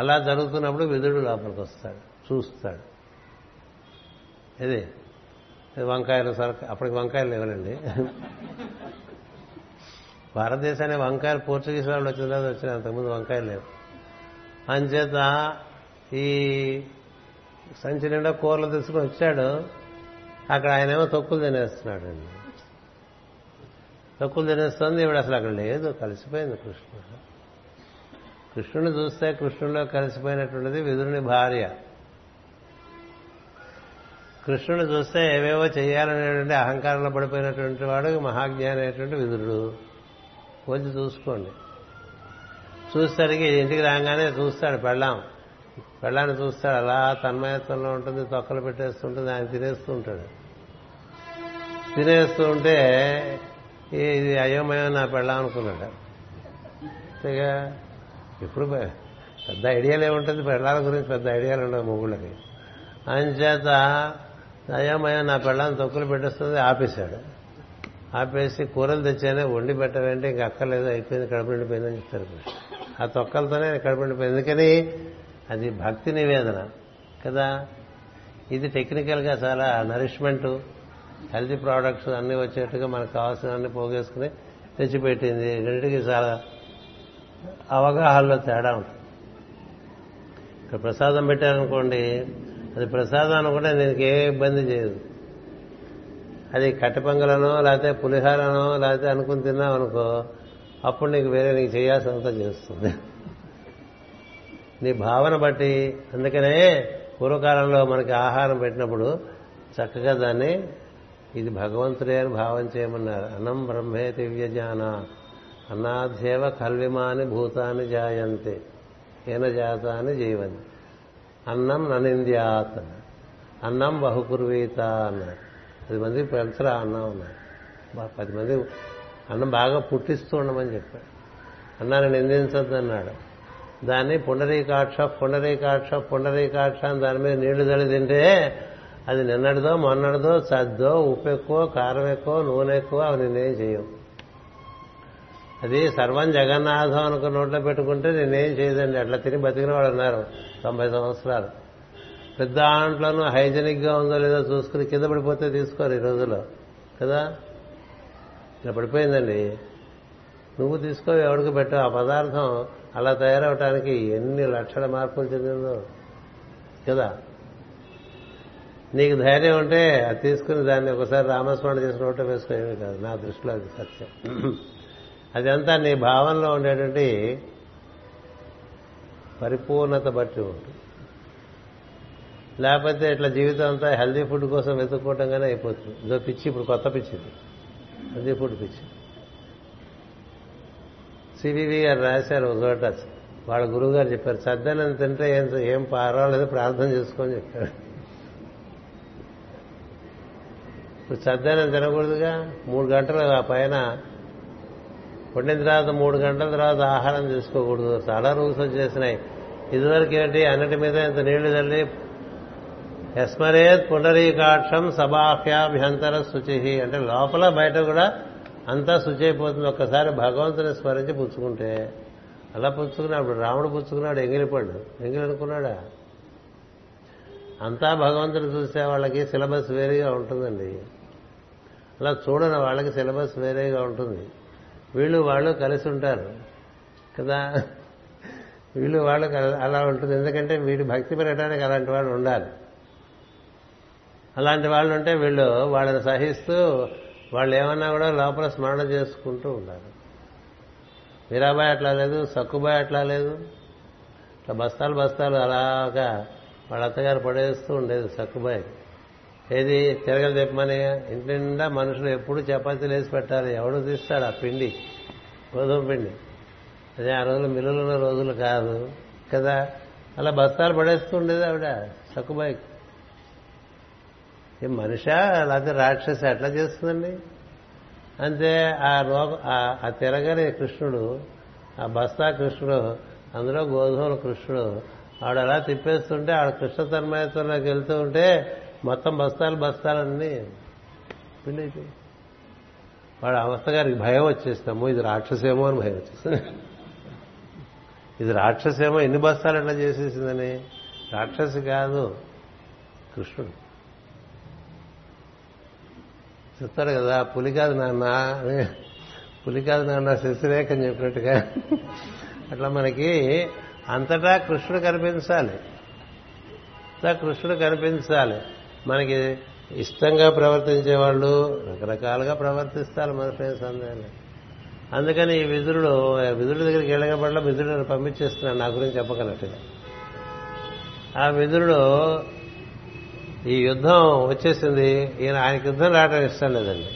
అలా జరుగుతున్నప్పుడు విదుడు లోపలికి వస్తాడు, చూస్తాడు. ఇది వంకాయలు సొరకాయ, అప్పటికి వంకాయలు లేవనండి భారతదేశాన్ని. వంకాయలు పోర్చుగీస్ వాళ్ళు వచ్చిన తర్వాత వచ్చిన, అంతకుముందు వంకాయలు లేవు. అంచేత ఈ సంచి నిండా కూరలు తీసుకుని వచ్చాడు. అక్కడ ఆయనేమో తొక్కులు తినేస్తున్నాడు అండి. తొక్కులు తినేస్తుంది ఇవిడ, అసలు అక్కడ లేదు, కలిసిపోయింది కృష్ణుడు. కృష్ణుని చూస్తే కృష్ణుడిలో కలిసిపోయినటువంటిది విదురుని భార్య. కృష్ణుని చూస్తే ఏవేవో చేయాలనేటువంటి అహంకారంలో పడిపోయినటువంటి వాడు మహాజ్ఞాని అయినటువంటి విదురుడు. కొంచెం చూసుకోండి. చూసేసరికి ఇంటికి రాగానే చూస్తాడు పెళ్ళాం, పెళ్ళాన్ని చూస్తాడు. అలా తన్మయత్వంలో ఉంటుంది, తొక్కలు పెట్టేస్తుంటుంది, ఆయన తినేస్తూ ఉంటాడు. తినేస్తూ ఉంటే ఇది అయోమయం నా పెళ్ళాం అనుకున్నాడు. అంతేగా, ఇప్పుడు పెద్ద ఐడియాలే ఉంటుంది పెళ్ళాల గురించి, పెద్ద ఐడియాలు ఉండవు మొగుళ్ళకి. ఆయన చేత అయోమయం నా పెళ్ళాన్ని తొక్కులు పెట్టేస్తుంది ఆపేశాడు. ఆపేసి కూరలు తెచ్చానే, వండి పెట్టాలంటే ఇంక అక్కర్లేదు, అయిపోయింది, కడుపు నిండిపోయిందని చెప్తారు. ఆ తొక్కలతోనే కడుపు నిండిపోయింది. ఎందుకని అది భక్తి నివేదన కదా. ఇది టెక్నికల్గా చాలా నరిష్మెంటు, హెల్తీ ప్రోడక్ట్స్ అన్నీ వచ్చేట్టుగా మనకు కావాల్సినవన్నీ పోగేసుకుని తెచ్చిపెట్టింది. రెండింటికి చాలా అవగాహనలో తేడా ఉంటుంది. ఇక్కడ ప్రసాదం పెట్టారనుకోండి, అది ప్రసాదం అనుకుంటే దీనికి ఏ ఇబ్బంది చేయదు. అది కట్టెపొంగలనో లేకపోతే పులిహారనో లేకపోతే అనుకుని తిన్నాం అనుకో, అప్పుడు నీకు వేరే నీకు చేయాల్సినంత చేస్తుంది, నీ భావన బట్టి. అందుకనే పూర్వకాలంలో మనకి ఆహారం పెట్టినప్పుడు చక్కగా దాన్ని ఇది భగవంతుడే అని భావం చేయమన్నారు. అన్నం బ్రహ్మే దివ్యజాన అన్నాధ్యేవ కల్విమాని భూతాన్ని జాయంతే ఏన జాత అని జీవని అన్నం ననింద్యాత్ అన్నం బహుకుర్వీత అన్నారు. పది మంది పెంచరా అన్నం అన్నారు. పది మంది అన్నం బాగా పుట్టిస్తూ ఉండమని చెప్పాడు. అన్నాన్ని నిందించద్దు అన్నాడు. దాన్ని పుండరీకాక్ష పుండరీకాక్ష పుండరీకాక్ష అని దాని మీద నీళ్లు తడి తింటే అది నిన్నటిదో మొన్నటిదో సద్దో ఉప్పు ఎక్కువ కారం ఎక్కువ నూనె ఎక్కువ అవి నేనేం చేయవు. అది సర్వం జగన్నాథం అనుకున్న నోట్లో పెట్టుకుంటే నేనేం చేయదండి. అట్లా తిని బతికిన వాడు ఉన్నారు తొంభై సంవత్సరాలు. పెద్ద ఆంట్లోనూ హైజెనిక్గా ఉందో లేదో చూసుకుని కింద పడిపోతే తీసుకోరు ఈ రోజులో కదా. ఇలా పడిపోయిందండి. నువ్వు తీసుకో, ఎవడికి పెట్టావు. ఆ పదార్థం అలా తయారవటానికి ఎన్ని లక్షల మార్పులు చెందిందో కదా. నీకు ధైర్యం ఉంటే అది తీసుకుని దాన్ని ఒకసారి రామస్మరణ చేసిన నోట్లో వేసుకోవే కాదు. నా దృష్టిలో అది సత్యం. అదంతా నీ భావనలో ఉండేటువంటి పరిపూర్ణత బట్టి ఉంటుంది. లేకపోతే ఇట్లా జీవితం అంతా హెల్దీ ఫుడ్ కోసం వెతుక్కోవటంగానే అయిపోతుంది. ఇదో పిచ్చి, ఇప్పుడు కొత్త పిచ్చిది హెల్దీ ఫుడ్ పిచ్చి. సివివి గారు రాశారు ఒకట, వాళ్ళ గురువు గారు చెప్పారు, సద్దనం తింటే ఏం ఏం పర్వాలేదు ప్రార్థన చేసుకొని చెప్పారు. ఇప్పుడు సద్దనం తినకూడదుగా. మూడు గంటలు ఆ పైన వండిన తర్వాత మూడు గంటల తర్వాత ఆహారం తీసుకోకూడదు. చాలా రూల్స్ వచ్చేసినాయి. ఇదివరకు ఏంటి అన్నిటి మీద ఇంత నీళ్లు తల్లి యస్మరేత్ పునరీకాక్షం సబాహ్యాభ్యంతర శుచి అంటే లోపల బయట కూడా అంతా శుచి అయిపోతుంది. ఒక్కసారి భగవంతుని స్మరించి పుచ్చుకుంటే. అలా పుచ్చుకున్నాడు రాముడు, పుచ్చుకున్నాడు ఎంగిలిపండు. ఎంగిలనుకున్నాడా? అంతా భగవంతుని చూసే వాళ్ళకి సిలబస్ వేరేగా ఉంటుందండి. అలా చూడని వాళ్ళకి సిలబస్ వేరేగా ఉంటుంది. వీళ్ళు వాళ్ళు కలిసి ఉంటారు కదా. వీళ్ళు వాళ్ళు అలా ఉంటుంది. ఎందుకంటే వీడి భక్తి పెరగడానికి అలాంటి వాళ్ళు ఉండాలి. అలాంటి వాళ్ళు ఉంటే వీళ్ళు వాళ్ళని సహిస్తూ వాళ్ళు ఏమన్నా కూడా లోపల స్మరణ చేసుకుంటూ ఉండాలి. మీరాబాయి అట్లా లేదు, సక్కుబాయి అట్లా లేదు. ఇట్లా బస్తాలు బస్తాలు అలాగా వాళ్ళ అత్తగారు పడేస్తూ ఉండేది సక్కుబాయి. ఏది తిరగలు తెప్పమని ఇంటి నిండా మనుషులు ఎప్పుడు చపాతీలు వేసి పెట్టాలి. ఎవడు తీస్తాడు ఆ పిండి, గోధుమ పిండి? అదే ఆ రోజులు మిల్లులున్న రోజులు కాదు కదా. అలా బస్తాలు పడేస్తూ ఉండేది ఆవిడ సక్కుబాయికి. మనిషా లేకపోతే రాక్షసి అట్లా చేస్తుందండి. అంతే. ఆ రోగ ఆ తిరగని కృష్ణుడు, ఆ బస్తా కృష్ణుడు, అందులో గోధుమల కృష్ణుడు, ఆవిడ అలా తిప్పేస్తుంటే ఆవిడ కృష్ణ తన్మయత్వంలోకి వెళ్తూ ఉంటే మొత్తం బస్తాలు బస్తాలన్నీ పిండి అయిపోయి వాడు అవస్థ గారికి భయం వచ్చేస్తాము, ఇది రాక్షసేమో అని భయం వచ్చేస్తాం. ఇది రాక్షసేమో, ఎన్ని బస్తాలు ఎట్లా చేసేసిందని. రాక్షసి కాదు కృష్ణుడు. చెప్తాడు కదా, పులి కాదు నాన్న, పులి కాదు నాన్న శశిరేఖ అని చెప్పినట్టుగా అట్లా మనకి అంతటా కృష్ణుడు కనిపించాలి, అంతా కృష్ణుడు కనిపించాలి. మనకి ఇష్టంగా ప్రవర్తించే వాళ్ళు రకరకాలుగా ప్రవర్తిస్తారు, మనసు సందేహం. అందుకని ఈ విదురుడు విదురుడి దగ్గరికి వెళ్ళగబడలో విదురుడు పంపించేస్తున్నాడు, నా గురించి చెప్పగలట్టుగా. ఆ విదురుడు ఈ యుద్ధం వచ్చేసింది, ఈయన ఆయనకి యుద్ధం రావడం ఇష్టం లేదండి.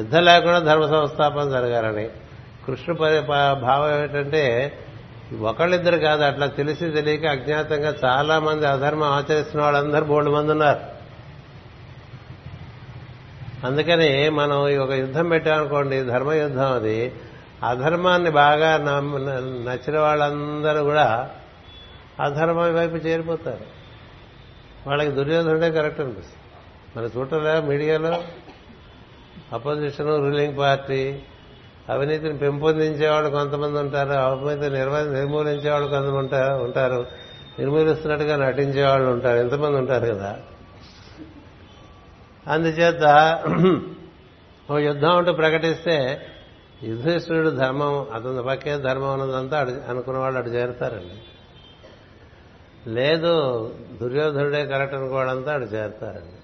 యుద్ధం లేకుండా ధర్మ సంస్థాపన జరగాలని కృష్ణుడు భావం ఏమిటంటే, ఒకళ్ళిద్దరు కాదు, అట్లా తెలిసి తెలియక అజ్ఞాతంగా చాలా మంది అధర్మం ఆచరిస్తున్న వాళ్ళందరూ బోల్డ్ మంది ఉన్నారు. అందుకని మనం ఒక యుద్ధం పెట్టామనుకోండి, ధర్మయుద్ధం, అది అధర్మాన్ని బాగా నచ్చిన వాళ్ళందరూ కూడా అధర్మం వైపు చేరిపోతారు. వాళ్ళకి దుర్యోధనుడే కరెక్ట్ అనిపిస్తుంది. మన చూడలే మీడియాలో అపోజిషన్, రూలింగ్ పార్టీ, అవినీతిని పెంపొందించేవాళ్ళు కొంతమంది ఉంటారు, అవినీతిని నిర్వ నిర్మూలించేవాళ్ళు కొంతమంది ఉంటారు, నిర్మూలిస్తున్నట్టుగా నటించేవాళ్ళు ఉంటారు, ఎంతమంది ఉంటారు కదా. అందుచేత ఓ యుద్ధం అంటూ ప్రకటిస్తే యుధిష్ఠిరుడు ధర్మం, అతని పక్కే ధర్మం ఉన్నదంతా అనుకున్న వాళ్ళు అటు చేరుతారండి. లేదు దుర్యోధనుడే కరెక్ట్ అనుకోవాలంతా అటు చేరుతారండి.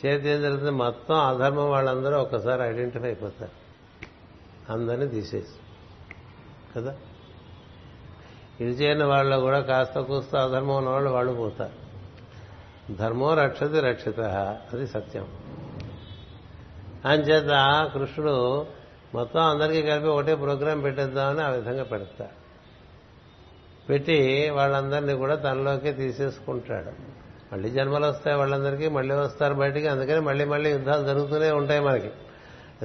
చేతి ఏం జరుగుతుంది, మొత్తం అధర్మం వాళ్ళందరూ ఒక్కసారి ఐడెంటిఫై అయిపోతారు, అందరినీ తీసేసి కదా. ఇది చేయని వాళ్ళు కూడా కాస్త కూస్త అధర్మం ఉన్నవాళ్ళు వాళ్ళు పోతారు. ధర్మో రక్షతి రక్షిత, అది సత్యం. అంచేత కృష్ణుడు మొత్తం అందరికీ కలిపి ఒకటే ప్రోగ్రాం పెట్టేద్దామని ఆ విధంగా పెడతాడు. పెట్టి వాళ్ళందరినీ కూడా తనలోకి తీసేసుకుంటాడు. మళ్ళీ జన్మలు వస్తాయి వాళ్ళందరికీ, మళ్ళీ వస్తారు బయటికి. అందుకని మళ్ళీ మళ్ళీ యుద్ధాలు జరుగుతూనే ఉంటాయి మనకి.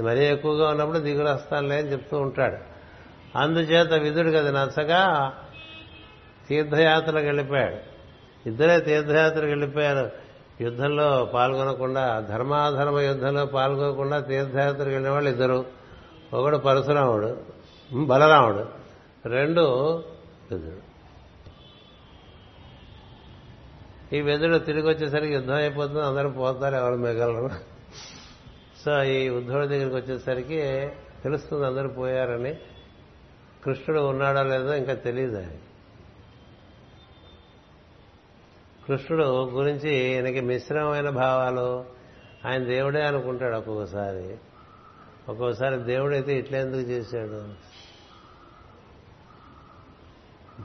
మరీ ఎక్కువగా ఉన్నప్పుడు దిగులు వస్తానులే అని చెప్తూ ఉంటాడు. అందుచేత విదుడికి అది నచ్చగా తీర్థయాత్రలకు వెళ్ళిపోయాడు. ఇద్దరే తీర్థయాత్రకు వెళ్ళిపోయారు, యుద్ధంలో పాల్గొనకుండా, ధర్మాధర్మ యుద్ధంలో పాల్గొనకుండా తీర్థయాత్రకు వెళ్ళిన వాళ్ళు ఇద్దరు. ఒకడు పరశురాముడు, బలరాముడు, రెండు విదుడు. ఈ విదుడు తిరిగి వచ్చేసరికి యుద్ధం అయిపోతుంది, అందరూ పోతారు, ఎవరు మిగలరు. సో ఈ ఉద్ధవుడి దగ్గరికి వచ్చేసరికి తెలుస్తుంది అందరూ పోయారని. కృష్ణుడు ఉన్నాడో లేదో ఇంకా తెలియదు. కృష్ణుడు గురించి ఆయనకి మిశ్రమైన భావాలు. ఆయన దేవుడే అనుకుంటాడు ఒక్కొక్కసారి, ఒక్కొక్కసారి దేవుడైతే ఇట్లా ఎందుకు చేశాడు,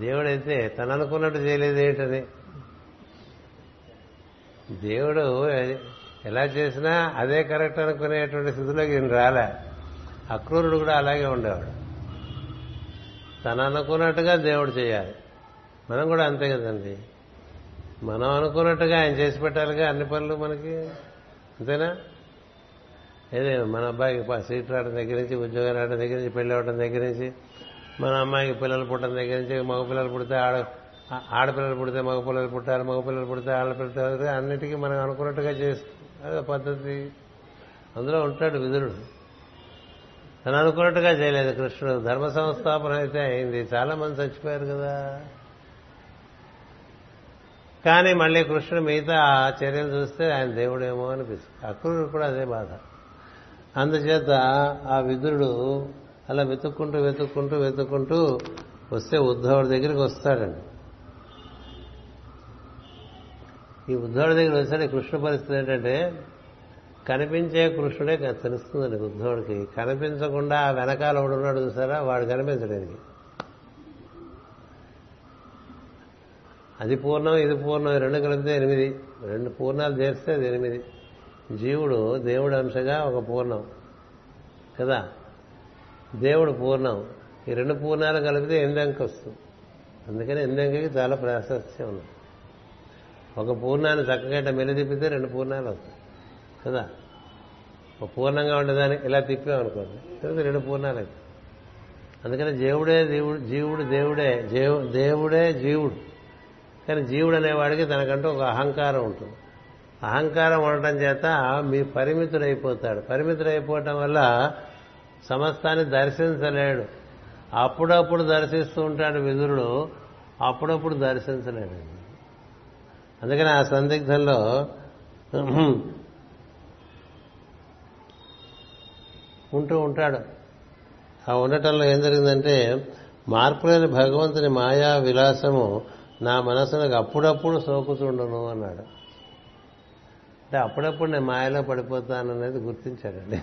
దేవుడైతే తను అనుకున్నట్టు చేయలేదేంటని. దేవుడు ఎలా చేసినా అదే కరెక్ట్ అనుకునేటువంటి స్థితిలోకి ఈయన రాలే. అక్రూరుడు కూడా అలాగే ఉండేవాడు, తను అనుకున్నట్టుగా దేవుడు చేయాలి. మనం కూడా అంతే కదండి, మనం అనుకున్నట్టుగా ఆయన చేసి పెట్టాలిగా అన్ని పనులు మనకి, అంతేనా? అదే మన అబ్బాయికి సీట్ రావడం దగ్గర నుంచి, ఉద్యోగం రావడం దగ్గర నుంచి, పెళ్లి అవ్వడం దగ్గర నుంచి, మన అమ్మాయికి పిల్లలు పుట్టడం దగ్గర నుంచి, మగపిల్లలు పుడితే ఆడ ఆడపిల్లలు పుడితే మగపిల్లలు పుట్టాలి, మగపిల్లలు పుడితే ఆడపిల్లలు, అన్నిటికీ మనం అనుకున్నట్టుగా చేస్తాం పద్ధతి. అందులో ఉంటాడు విదురుడు. తను అనుకున్నట్టుగా చేయలేదు కృష్ణుడు. ధర్మ సంస్థాపన అయితే అయింది, చాలా మంది చచ్చిపోయారు కదా. కానీ మళ్ళీ కృష్ణుడు మిగతా ఆ చర్యలు చూస్తే ఆయన దేవుడేమో అనిపిస్తుంది. అక్రూరుడు కూడా అదే బాధ. అందుచేత ఆ విదురుడు అలా వెతుక్కుంటూ వెతుక్కుంటూ వెతుక్కుంటూ వస్తే ఉద్ధవుడి దగ్గరికి వస్తాడండి. ఈ ఉద్ధవుడి దగ్గర వచ్చాడు. కృష్ణ పరిస్థితి ఏంటంటే కనిపించే కృష్ణుడే తెలుస్తుందండి ఉద్ధవుడికి. కనిపించకుండా వెనకాల ఉన్నాడు చూసారా, వాడు కనిపించడానికి. అది పూర్ణం, ఇది పూర్ణం, రెండు కలిపితే ఎనిమిది, రెండు పూర్ణాలు చేస్తే అది ఎనిమిది. జీవుడు దేవుడు అంశగా ఒక పూర్ణం కదా, దేవుడు పూర్ణం. ఈ రెండు పూర్ణాలు కలిపితే ఎనిమిది అంక వస్తుంది. అందుకని ఎనిమిది అంకకి చాలా ప్రాశస్త్యం ఉంది. ఒక పూర్ణాన్ని చక్కగా మెలిదిప్పితే రెండు పూర్ణాలు వస్తాయి కదా. పూర్ణంగా ఉండేదాన్ని ఇలా తిప్పామనుకోండి తర్వాత రెండు పూర్ణాలు. అందుకని జీవుడే దేవుడు జీవుడు దేవుడే దేవుడే జీవుడు. కానీ జీవుడు అనేవాడికి తనకంటూ ఒక అహంకారం ఉంటుంది. అహంకారం ఉండటం చేత మీ పరిమితుడైపోతాడు. పరిమితుడైపోవటం వల్ల సమస్తాన్ని దర్శించలేడు. అప్పుడప్పుడు దర్శిస్తూ ఉంటాడు విదురుడు, అప్పుడప్పుడు దర్శించలేడు. అందుకని ఆ సందిగ్ధంలో ఉంటూ ఉంటాడు. ఆ ఉండటంలో ఏం జరిగిందంటే మార్పులేని భగవంతుని మాయా విలాసము నా మనసులకు అప్పుడప్పుడు సోకుతుండను అన్నాడు. అంటే అప్పుడప్పుడు నేను మాయలో పడిపోతాననేది గుర్తించాడండి.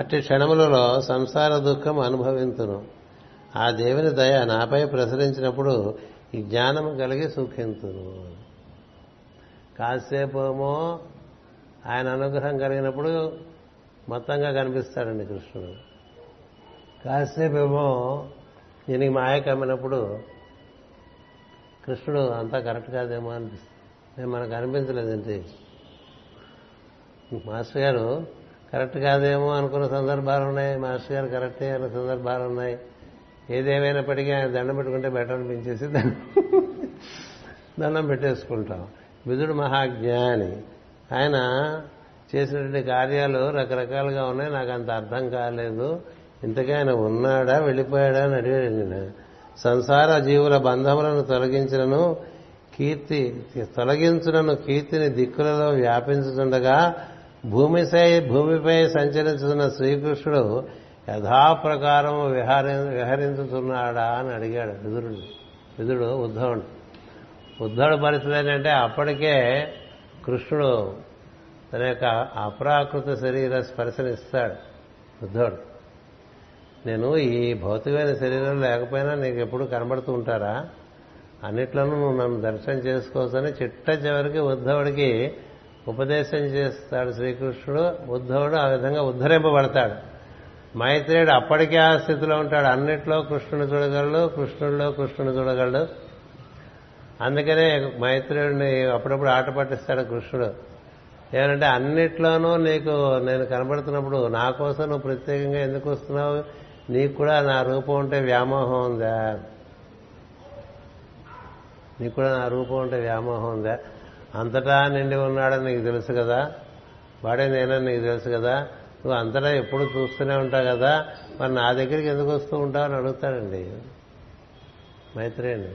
అట్టి క్షణములలో సంసార దుఃఖం అనుభవింతును. ఆ దేవుని దయ నాపై ప్రసరించినప్పుడు ఈ జ్ఞానము కలిగి సుఖింతును. కాసేపేమో ఆయన అనుగ్రహం కలిగినప్పుడు మొత్తంగా కనిపిస్తాడండి కృష్ణుడు. కాసేపేమో ఈయనకి మాయ కమ్మినప్పుడు కృష్ణుడు అంతా కరెక్ట్ కాదేమో అనిపిస్తుంది. నేను మనకు అనిపించలేదండి మాస్టర్ గారు కరెక్ట్ కాదేమో అనుకున్న సందర్భాలు ఉన్నాయి, మాస్టర్ గారు కరెక్టే అనే సందర్భాలు ఉన్నాయి. ఏదేమైనప్పటికీ ఆయన దండం పెట్టుకుంటే బెటర్ అనిపించేసి దండం దండం పెట్టేసుకుంటాం. విదుడు మహాజ్ఞాని, ఆయన చేసినటువంటి కార్యాలు రకరకాలుగా ఉన్నాయి, నాకు అంత అర్థం కాలేదు. ఇంతకీ ఆయన ఉన్నాడా వెళ్ళిపోయాడా అని అడిగాడు. నేను సంసార జీవుల బంధములను తొలగించినను కీర్తి తొలగించునను కీర్తిని దిక్కులలో వ్యాపించుతుండగా భూమిపై భూమిపై సంచరించుతున్న శ్రీకృష్ణుడు యథాప్రకారం విహారి విహరించుతున్నాడా అని అడిగాడు విదురుడు. విదురుడు ఉద్ధవుడు. ఉద్ధవుడు పరిస్థితి ఏంటంటే అప్పటికే కృష్ణుడు తన యొక్క అప్రాకృత శరీర స్పర్శనిస్తాడు. ఉద్ధవుడు, నేను ఈ భౌతికమైన శరీరం లేకపోయినా నీకు ఎప్పుడు కనబడుతూ ఉంటారా, అన్నిట్లోనూ నువ్వు నన్ను దర్శనం చేసుకోవచ్చని చిట్ట చివరికి ఉద్ధవుడికి ఉపదేశం చేస్తాడు శ్రీకృష్ణుడు. ఉద్ధవుడు ఆ విధంగా ఉద్ధరింపబడతాడు. మైత్రేయుడు అప్పటికే ఆ స్థితిలో ఉంటాడు. అన్నిట్లో కృష్ణుని చూడగలడు, కృష్ణుడిలో కృష్ణుని చూడగలడు. అందుకనే మైత్రేయుడిని అప్పుడప్పుడు ఆట పట్టిస్తాడు కృష్ణుడు. ఏమంటే అన్నిట్లోనూ నీకు నేను కనబడుతున్నప్పుడు నా కోసం నువ్వు ప్రత్యేకంగా ఎందుకు వస్తున్నావు, నీకు కూడా నా రూపం ఉంటే వ్యామోహం ఉందా, నీకు కూడా నా రూపం ఉంటే వ్యామోహం ఉందా, అంతటా నిండి ఉన్నాడని నీకు తెలుసు కదా, వాడే నేనని నీకు తెలుసు కదా, నువ్వు అంతటా ఎప్పుడు చూస్తూనే ఉంటావు కదా, మరి నా దగ్గరికి ఎందుకు వస్తూ ఉంటావు అని అడుగుతాడండి మైత్రేయుడు.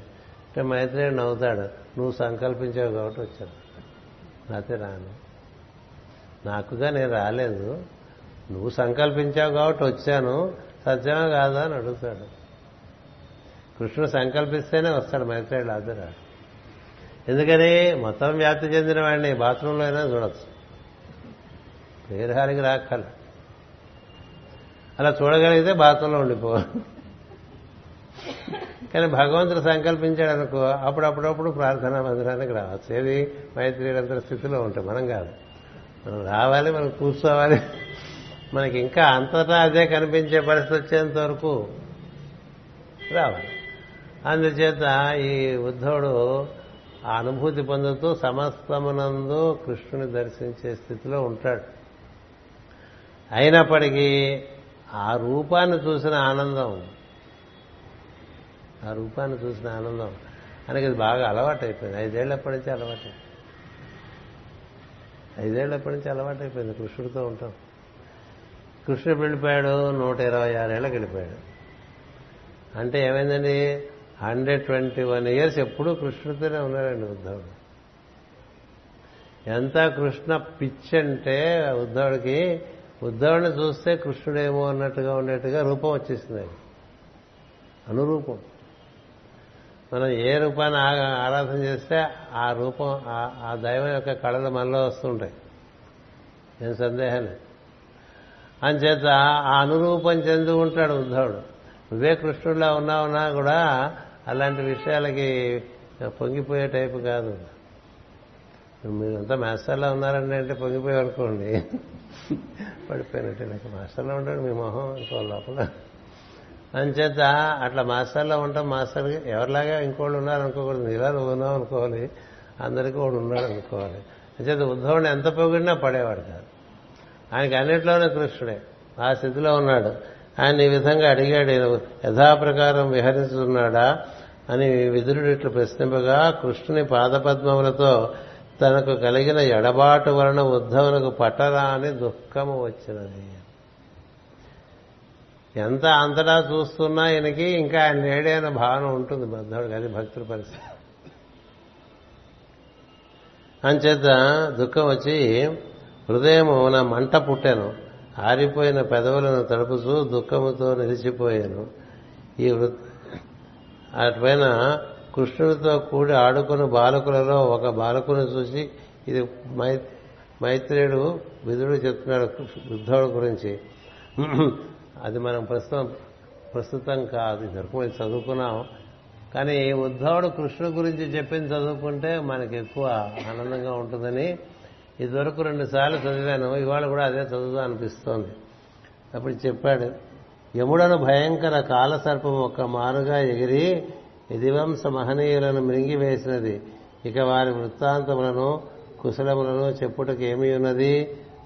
అంటే మైత్రేయుడు నవ్వుతాడు, నువ్వు సంకల్పించావు కాబట్టి వచ్చాను, నాతే రాను, నాకుగా నేను రాలేదు, నువ్వు సంకల్పించావు కాబట్టి వచ్చాను, సత్యమే కాదా అని అడుగుతాడు. కృష్ణుడు సంకల్పిస్తేనే వస్తాడు, మైత్రేయుడు అదే రాడు. ఎందుకని మొత్తం వ్యాప్తి చెందిన వాడిని బాత్రూంలో అయినా చూడొచ్చు, పేరుహారికి రాకల. అలా చూడగలిగితే బాత్రూంలో ఉండిపోవాలి. కానీ భగవంతుడు సంకల్పించాడు అనుకో, అప్పుడప్పుడప్పుడు ప్రార్థనా మందిరానికి రావచ్చు. ఏది మైత్రేయుడంత స్థితిలో ఉంటాం మనం కాదు, మనం రావాలి, మనం కూర్చోవాలి. మనకి ఇంకా అంతటా అదే కనిపించే పరిస్థితి వచ్చేంత వరకు రావాలి. అందుచేత ఈ ఉద్ధవుడు ఆ అనుభూతి పొందుతూ సమస్తమునందు కృష్ణుని దర్శించే స్థితిలో ఉంటాడు. అయినప్పటికీ ఆ రూపాన్ని చూసిన ఆనందం ఆ రూపాన్ని చూసిన ఆనందం ఆయనకి ఇది బాగా అలవాటైపోయింది. ఐదేళ్లప్పటి నుంచి అలవాటు ఐదేళ్లప్పటి నుంచి అలవాటైపోయింది కృష్ణుడితో ఉంటాం. కృష్ణుడు వెళ్ళిపోయాడు, నూట ఇరవై ఆరేళ్ళకి వెళ్ళిపోయాడు. అంటే ఏమైందండి, హండ్రెడ్ ట్వంటీ వన్ ఇయర్స్ ఎప్పుడూ కృష్ణుడితోనే ఉన్నాడండి ఉద్ధవుడు. ఎంత కృష్ణ పిచ్చి అంటే ఉద్ధవుడికి, ఉద్ధవుడిని చూస్తే కృష్ణుడేమో అన్నట్టుగా ఉండేట్టుగా రూపం వచ్చేసింది, అనురూపం. మనం ఏ రూపాన్ని ఆరాధన చేస్తే ఆ రూపం ఆ దైవం యొక్క కళలు మనలో వస్తుంటాయి, ఏం సందేహం లేదు. అంచేత ఆ అనురూపం చెంది ఉంటాడు ఉద్ధవుడు. నువ్వే కృష్ణుడిలా ఉన్నావున్నా కూడా అలాంటి విషయాలకి పొంగిపోయే టైపు కాదు. మీరంతా మాస్టర్లా ఉన్నారండి అంటే పొంగిపోయారనుకోండి, పడిపోయినట్టే. నాకు మాస్టర్లో ఉంటాడు మీ మొహం అనుకో లోపల. అంచేత అట్లా మాస్టర్లో ఉంటాం. మాస్టర్కి ఎవరిలాగా ఇంకోళ్ళు ఉన్నారనుకోకూడదు, ఇలా నువ్వు ఉన్నావు అనుకోవాలి, అందరికీ వాడు ఉన్నాడు అనుకోవాలి. అంచేత ఉద్ధవుడిని ఎంత పొగిడినా పడేవాడు కాదు. ఆయనకి అన్నిట్లోనే కృష్ణుడే, ఆ స్థితిలో ఉన్నాడు. ఆయన ఈ విధంగా అడిగాడు, యథాప్రకారం విహరిస్తున్నాడా అని విదురుడు ఇట్లు ప్రశ్నింపగా కృష్ణుని పాదపద్మములతో తనకు కలిగిన ఎడబాటు వలన ఉద్ధవునకు పట్టరాని దుఃఖము వచ్చినది. ఎంత అంతటా చూస్తున్నా ఈయనకి ఇంకా ఆయన నేడైన భావన ఉంటుంది బద్ధవుడు, కానీ భక్తుల పరిస్థితి అంచేత దుఃఖం వచ్చి హృదయము నా మంట పుట్టెను, ఆరిపోయిన పెదవులను తడుపుచూ దుఃఖముతో నిలిచిపోయాను. ఈ అటుపైన కృష్ణుడితో కూడి ఆడుకుని బాలకులలో ఒక బాలకుని చూసి, ఇది మై మైత్రేయుడు విదురుడు చెప్తున్నాడు బుద్ధుడి గురించి, అది మనం ప్రస్తుతం ప్రస్తుతం కాదు, ఇద్దరు చదువుకున్నాం. కానీ ఉద్ధవుడు కృష్ణుడి గురించి చెప్పింది చదువుకుంటే మనకి ఎక్కువ ఆనందంగా ఉంటుందని ఇదివరకు రెండు సార్లు చదివాను, ఇవాళ కూడా అదే చదువుతా అనిపిస్తోంది. అప్పుడు చెప్పాడు, యముడను భయంకర కాలసర్పం ఒక్క మారుగా ఎగిరి దివంస మహనీయులను మింగివేసినది. ఇక వారి వృత్తాంతములను కుశలములను చెప్పుటకు ఏమి ఉన్నది,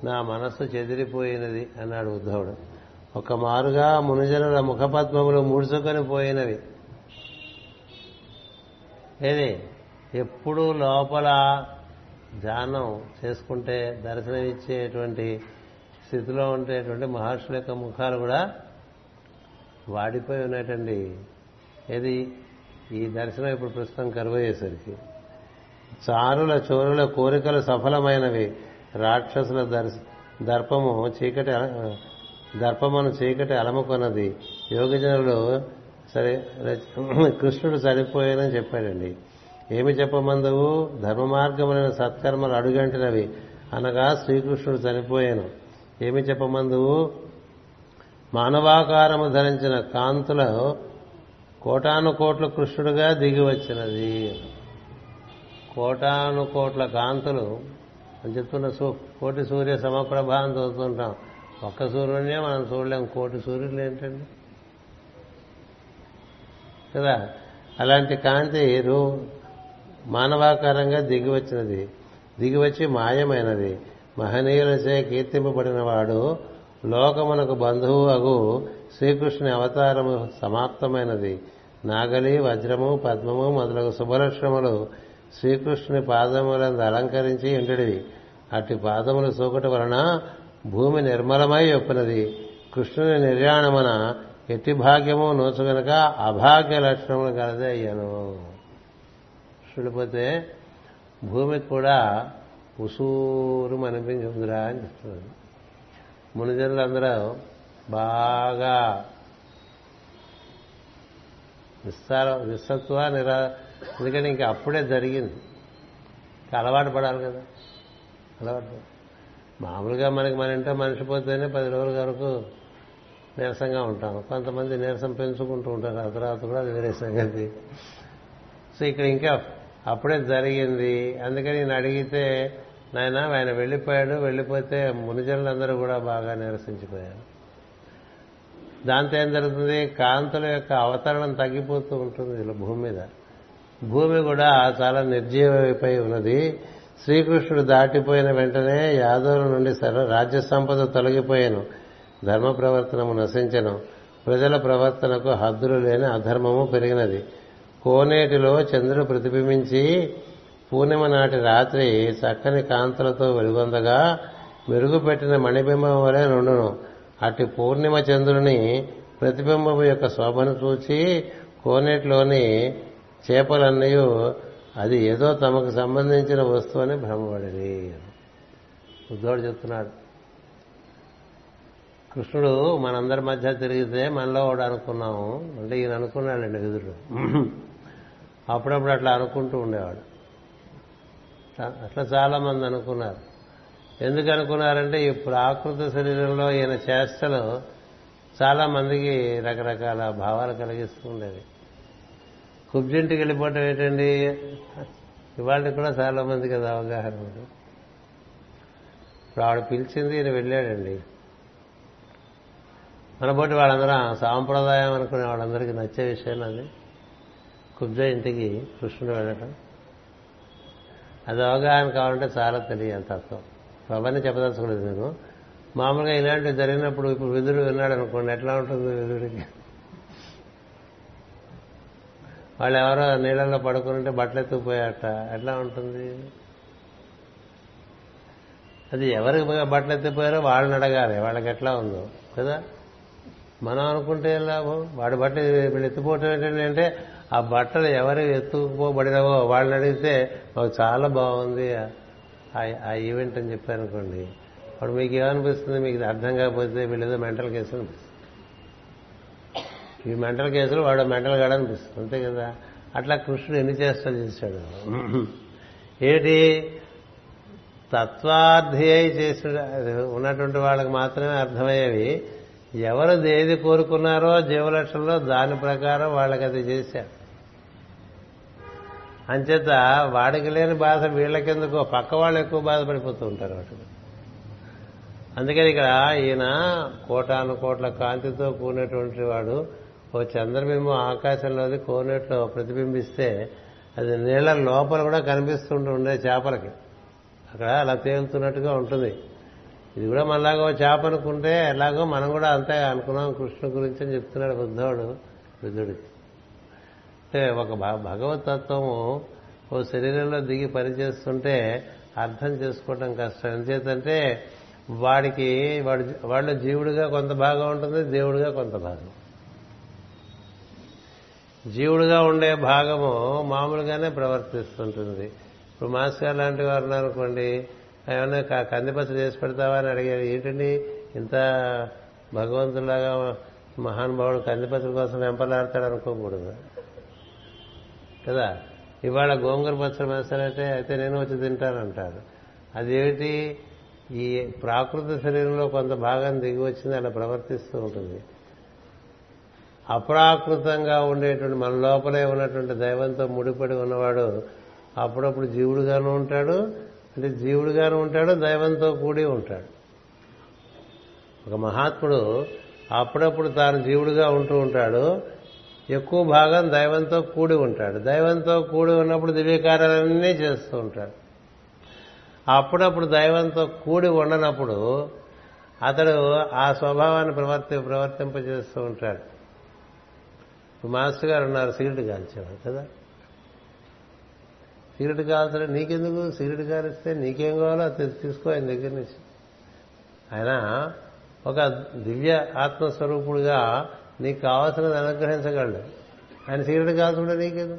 నా మనస్సు చెదిరిపోయినది అన్నాడు ఉద్ధవుడు. ఒక మారుగా మునిజనుల ముఖపద్మములు ముడుచుకొని పోయినవి. ఏది ఎప్పుడు లోపల ధ్యానం చేసుకుంటే దర్శనమిచ్చేటువంటి స్థితిలో ఉండేటువంటి మహర్షుల యొక్క ముఖాలు కూడా వాడిపోయి ఉన్నాయండి. ఏది ఈ దర్శనం ఇప్పుడు ప్రస్తుతం కరువయ్యేసరికి చారుల చోరుల కోరికలు సఫలమైనవి. రాక్షసుల దర్పము చీకటి దర్పమను చీకటి అలముకున్నది. యోగజనులు సరే కృష్ణుడు సరిపోయానని చెప్పాడండి. ఏమి చెప్పమందువు, ధర్మ మార్గములైన సత్కర్మలు అడుగంటినవి అనగా శ్రీకృష్ణుడు చనిపోయాను. ఏమి చెప్పమందువు, మానవాకారము ధరించిన కాంతుల కోటాను కోట్ల కృష్ణుడుగా దిగి వచ్చినది. కోటాను కోట్ల కాంతులు అని చెప్తున్న కోటి సూర్య సమప్రభ అని చదువుతుంటాం. ఒక్క సూర్యుడినే మనం చూడలేము, కోటి సూర్యులు ఏంటండి కదా. అలాంటి కాంతి రూ మానవాకారంగా దిగి వచ్చినది, దిగివచ్చి మాయమైనది. మహనీయులచే కీర్తింపబడినవాడు లోకమునకు బంధువు అగు శ్రీకృష్ణుని అవతారము సమాప్తమైనది. నాగలి వజ్రము పద్మము మొదలగు శుభలక్షణములు శ్రీకృష్ణుని పాదములను అలంకరించి ఉండేవి. అట్టి పాదములు సోకట వలన భూమి నిర్మలమై ఒప్పినది. కృష్ణుని నిర్యాణమున ఎట్టి భాగ్యము నోచుగనక అభాగ్య లక్షణములు కలదే అయ్యాను. కృష్ణుడిపోతే భూమికి కూడా ఉసూరు అనిపించుందిరా అని చెప్తున్నాడు. మునిజనులందరూ బాగా విస్తార విస్తత్వ నిరా ఎందుకంటే ఇంకా అప్పుడే జరిగింది, ఇంకా అలవాటు పడాలి కదా. అలవాటు మామూలుగా మనకి మన ఇంట్లో మనిషి పోతేనే పది రోజుల వరకు నీరసంగా ఉంటాం, కొంతమంది నీరసం పెంచుకుంటూ ఉంటారు, ఆ తర్వాత కూడా అది వేరే సంగతి. సో ఇక్కడ ఇంకా అప్పుడే జరిగింది. అందుకని నేను అడిగితే నాయన ఆయన వెళ్ళిపోయాడు, వెళ్ళిపోతే మునిజనులందరూ కూడా బాగా నిరసించిపోయారు. దాంతో ఏం జరుగుతుంది, కాంతుల యొక్క అవతరణం తగ్గిపోతూ ఉంటుంది ఇలా భూమి మీద. భూమి కూడా చాలా నిర్జీవమైపోయి ఉన్నది. శ్రీకృష్ణుడు దాటిపోయిన వెంటనే యాదవుల నుండి సర్వ రాజ్య సంపద తొలగిపోయాను, ధర్మ ప్రవర్తనము నశించను, ప్రజల ప్రవర్తనకు హద్దులు లేని అధర్మము పెరిగినది. కోనేటిలో చంద్రుడు ప్రతిబింబించి పూర్ణిమ నాటి రాత్రి చక్కని కాంతులతో వెలుగొందగా మెరుగుపెట్టిన మణిబింబం వలె నుండును. అట్టి పూర్ణిమ చంద్రుని ప్రతిబింబం యొక్క శోభను చూచి కోనేటిలోని చేపలన్నీ అది ఏదో తమకు సంబంధించిన వస్తువు అని భ్రమపడేది. ఉద్ధవుడు చెప్తున్నాడు, కృష్ణుడు మనందరి మధ్య తిరిగితే మనలో వాడు అనుకున్నాము అంటే ఈయన అనుకున్నాడండి విదురుడు. అప్పుడప్పుడు అట్లా అనుకుంటూ ఉండేవాడు, అట్లా చాలా మంది అనుకున్నారు. ఎందుకు అనుకున్నారంటే ఈ ప్రాకృత శరీరంలో ఈయన చేష్టలు చాలా మందికి రకరకాల భావాలు కలిగిస్తూ ఉండేవి. కుబ్జింటికి వెళ్ళిపోవటం ఏంటండి, ఇవాళ కూడా చాలా మందికి అది అవగాహన ఉంది. ఇప్పుడు ఆవిడ పిలిచింది ఈయన వెళ్ళాడండి. మనబోటి వాళ్ళందరూ సాంప్రదాయం అనుకునే వాళ్ళందరికీ నచ్చే విషయం అది, కుబ్జ ఇంటికి కృష్ణుడు వెళ్ళటం. అది అవగాహన కావాలంటే చాలా తెలియాలి తత్వం. అవన్నీ చెప్పదలుచుకోలేదు నేను, మామూలుగా ఇలాంటివి జరిగినప్పుడు ఇప్పుడు విదురు విన్నాడు అనుకోండి, ఎట్లా ఉంటుంది విదుడికి? వాళ్ళు ఎవరో నీళ్ళల్లో పడుకునింటే బట్టలు ఎత్తుకుపోయాట, ఎట్లా ఉంటుంది అది? ఎవరికి బట్టలు ఎత్తిపోయారో వాళ్ళని అడగాలి, వాళ్ళకి ఎట్లా ఉందో కదా. మనం అనుకుంటే లాభం, వాడి బట్టలు వీళ్ళు ఎత్తిపోవటం ఏంటంటే ఆ బట్టలు ఎవరు ఎత్తుకుపోబడినవో వాళ్ళని అడిగితే మాకు చాలా బాగుంది ఆ ఈవెంట్ అని చెప్పారనుకోండి, అప్పుడు మీకు ఏమనిపిస్తుంది? మీకు అర్థం కాకపోతే వీళ్ళేదో మెంటల్ కేసు అనిపిస్తుంది, ఈ మెంటల్ కేసులు వాడు మెంటల్ గాడు అనిపిస్తుంది, అంతే కదా. అట్లా కృష్ణుడు ఎన్ని చేష్టలు చేశాడు ఏమిటి? తత్వార్థయై చేసి ఉన్నటువంటి వాళ్ళకి మాత్రమే అర్థమయ్యేవి. ఎవరు ఏది కోరుకున్నారో జీవలక్షణంలో దాని ప్రకారం వాళ్ళకి అది చేశారు. అంచేత వాడికి లేని బాధ వీళ్ళకెందుకో పక్క వాళ్ళు ఎక్కువ బాధపడిపోతూ ఉంటారు వాటికి. అందుకని ఇక్కడ ఈయన కోటాను కోట్ల కాంతితో కూడినటువంటి వాడు, ఓ చంద్రబింబం ఆకాశంలోది కోనేట్లో ప్రతిబింబిస్తే అది నీళ్ల లోపల కూడా కనిపిస్తుంటూ ఉండే చేపలకి అక్కడ అలా తేలుతున్నట్టుగా ఉంటుంది. ఇది కూడా మనలాగా చేప అనుకుంటే ఎలాగో మనం కూడా అంతే అనుకున్నాం కృష్ణుడి గురించి అని చెప్తున్నాడు బుద్ధుడు బుద్ధుడికి. అంటే ఒక భగవతత్వము ఓ శరీరంలో దిగి పనిచేస్తుంటే అర్థం చేసుకోవటం కష్టం. ఎందుచేతంటే వాడికి వాడు వాళ్ళ జీవుడిగా కొంత భాగం ఉంటుంది, దేవుడిగా కొంత భాగం. జీవుడిగా ఉండే భాగము మామూలుగానే ప్రవర్తిస్తుంటుంది. ఇప్పుడు మాస్ గారు లాంటి వారు ఉన్నారనుకోండి, ఏమన్నా కందిపచ్చడి చేసి పెడతావా అని అడిగారు. ఏంటండి ఇంత భగవంతులాగా మహానుభావుడు కందిపచ్చడి కోసం వెంపలాడతాడు అనుకోకూడదు కదా. ఇవాళ గోంగూర పచ్చడి వేస్తానంటే అయితే నేను వచ్చి తింటానంటారు. అదేమిటి? ఈ ప్రాకృత శరీరంలో కొంత భాగం దిగి వచ్చింది, అలా ప్రవర్తిస్తూ ఉంటుంది. అప్రాకృతంగా ఉండేటువంటి మన లోపలే ఉన్నటువంటి దైవంతో ముడిపడి ఉన్నవాడు అప్పుడప్పుడు జీవుడుగాను ఉంటాడు, అంటే జీవుడుగాను ఉంటాడు దైవంతో కూడి ఉంటాడు. ఒక మహాత్ముడు అప్పుడప్పుడు తాను జీవుడుగా ఉంటూ ఉంటాడు, ఎక్కువ భాగం దైవంతో కూడి ఉంటాడు. దైవంతో కూడి ఉన్నప్పుడు దివ్యకార్యాలన్నీ చేస్తూ ఉంటాడు. అప్పుడప్పుడు దైవంతో కూడి ఉండనప్పుడు అతడు ఆ స్వభావాన్ని ప్రవర్తి ప్రవర్తింపజేస్తూ ఉంటాడు. మాస్టర్ గారు ఉన్నారు, సిగరెట్ కాల్చేవారు కదా. సిగరెట్ కాల్చడం నీకెందుకు, సిగరెట్ కాలిస్తే నీకేం కావాలో అది తీసుకో ఆయన దగ్గర నుంచి. ఆయన ఒక దివ్య ఆత్మస్వరూపుడుగా నీకు కావాల్సినది అనుగ్రహించగలడు. ఆయన సిగరెట్ కాల్చుకుంటే నీకేదో.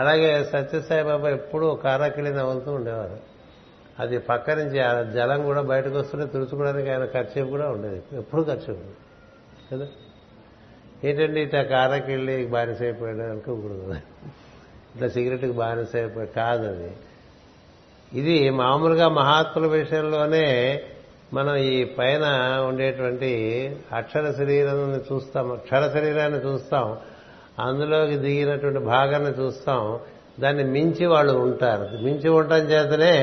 అలాగే సత్యసాయిబాబా ఎప్పుడూ కారాకిళి నవ్వుతూ ఉండేవారు. అది పక్క నుంచి ఆ జలం కూడా బయటకు వస్తుంటే తుడుచుకోవడానికి ఆయన ఖర్చు కూడా ఉండేది, ఎప్పుడు ఖర్చు కదా. ఏంటండి ఇట్లా కారాకిళ్ళి బానిస అయిపోయాడు అనుకోకూడదు, ఇట్లా సిగరెట్కి బానిస అయిపోయాడు కాదు అది. ఇది మామూలుగా మహాత్ముల విషయంలోనే మనం ఈ పైన ఉండేటువంటి అక్షర శరీరాన్ని చూస్తాం, అక్షర శరీరాన్ని చూస్తాం, అందులోకి దిగినటువంటి భాగాన్ని చూస్తాం. దాన్ని మించి వాళ్ళు ఉంటారు. మించి ఉండటం చేతనే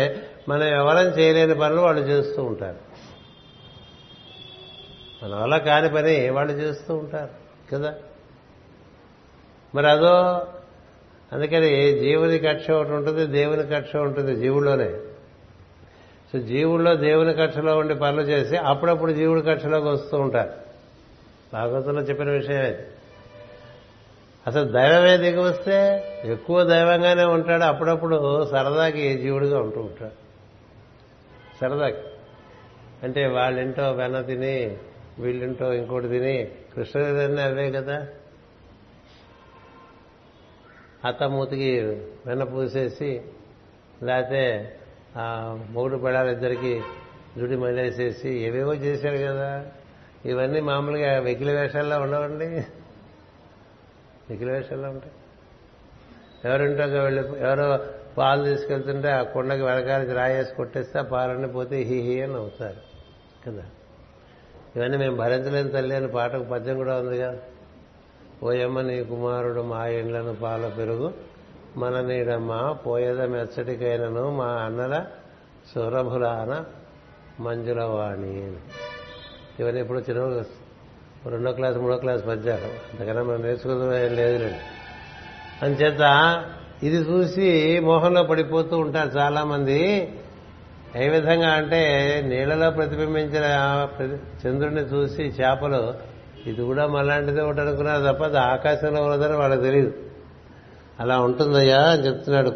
మనం ఎవరం చేయలేని పనులు వాళ్ళు చేస్తూ ఉంటారు, మన వల్ల కాని పని వాళ్ళు చేస్తూ ఉంటారు కదా. మరి అదో అందుకని జీవుని కక్ష ఒకటి ఉంటుంది, దేవుని కక్ష ఉంటుంది జీవుల్లోనే. సో జీవుల్లో దేవుని కక్షలో ఉండి పనులు చేసి అప్పుడప్పుడు జీవుడి కక్షలోకి వస్తూ ఉంటారు. భాగవతంలో చెప్పిన విషయం అది. అసలు దైవమే దిగి వస్తే ఎక్కువ దైవంగానే ఉంటాడు, అప్పుడప్పుడు సరదాకి జీవుడిగా ఉంటూ ఉంటాడు. సరదాకి అంటే వాళ్ళింటో వెన్న తిని వీళ్ళింటో ఇంకోటి తిని కృష్ణుడిని అవే కదా. అత్తమూతికి వెన్న పూసేసి, లేకపోతే మొగుడు పెళ్ళాలిద్దరికీ జుడి మలేసేసి ఏవేవో చేశాడు కదా. ఇవన్నీ మామూలుగా వెకిలి వేషాల్లో ఉండవండి, వెకిలి వేషాల్లో ఉంటాయి. ఎవరింటో వెళ్ళి ఎవరో పాలు తీసుకెళ్తుంటే ఆ కొండకి వెనకాలకి రాయేసి కొట్టేస్తే పాలన్నీ పోతే హీ హీ అని అవుతారు కదా. ఇవన్నీ మేము భరించలేని తల్లి అని పాటకు పద్యం కూడా ఉందిగా. ఓయమ్మ నీ కుమారుడు మా ఇండ్లను పాల పెరుగు మన నీడమ్మ పోయేద మెచ్చటికైనను మా అన్నల సురభులాన మంజులవాణి అని. ఇవన్నీ ఇప్పుడు చిన్న రెండో క్లాస్ మూడో క్లాస్ పద్యాలు, అంతకన్నా మనం నేర్చుకోవడం లేదులేండి. అంచేత ఇది చూసి మోహంలో పడిపోతూ ఉంటారు చాలామంది. ఏ విధంగా అంటే నీళ్లలో ప్రతిబింబించిన చంద్రుడిని చూసి చేపలు ఇది కూడా మళ్ళాంటిదే ఒకటి అనుకున్నారు తప్ప అది ఆకాశంలో ఉన్నదని వాళ్ళకి తెలియదు. అలా ఉంటుందయ్యా అని చెప్తున్నాడు.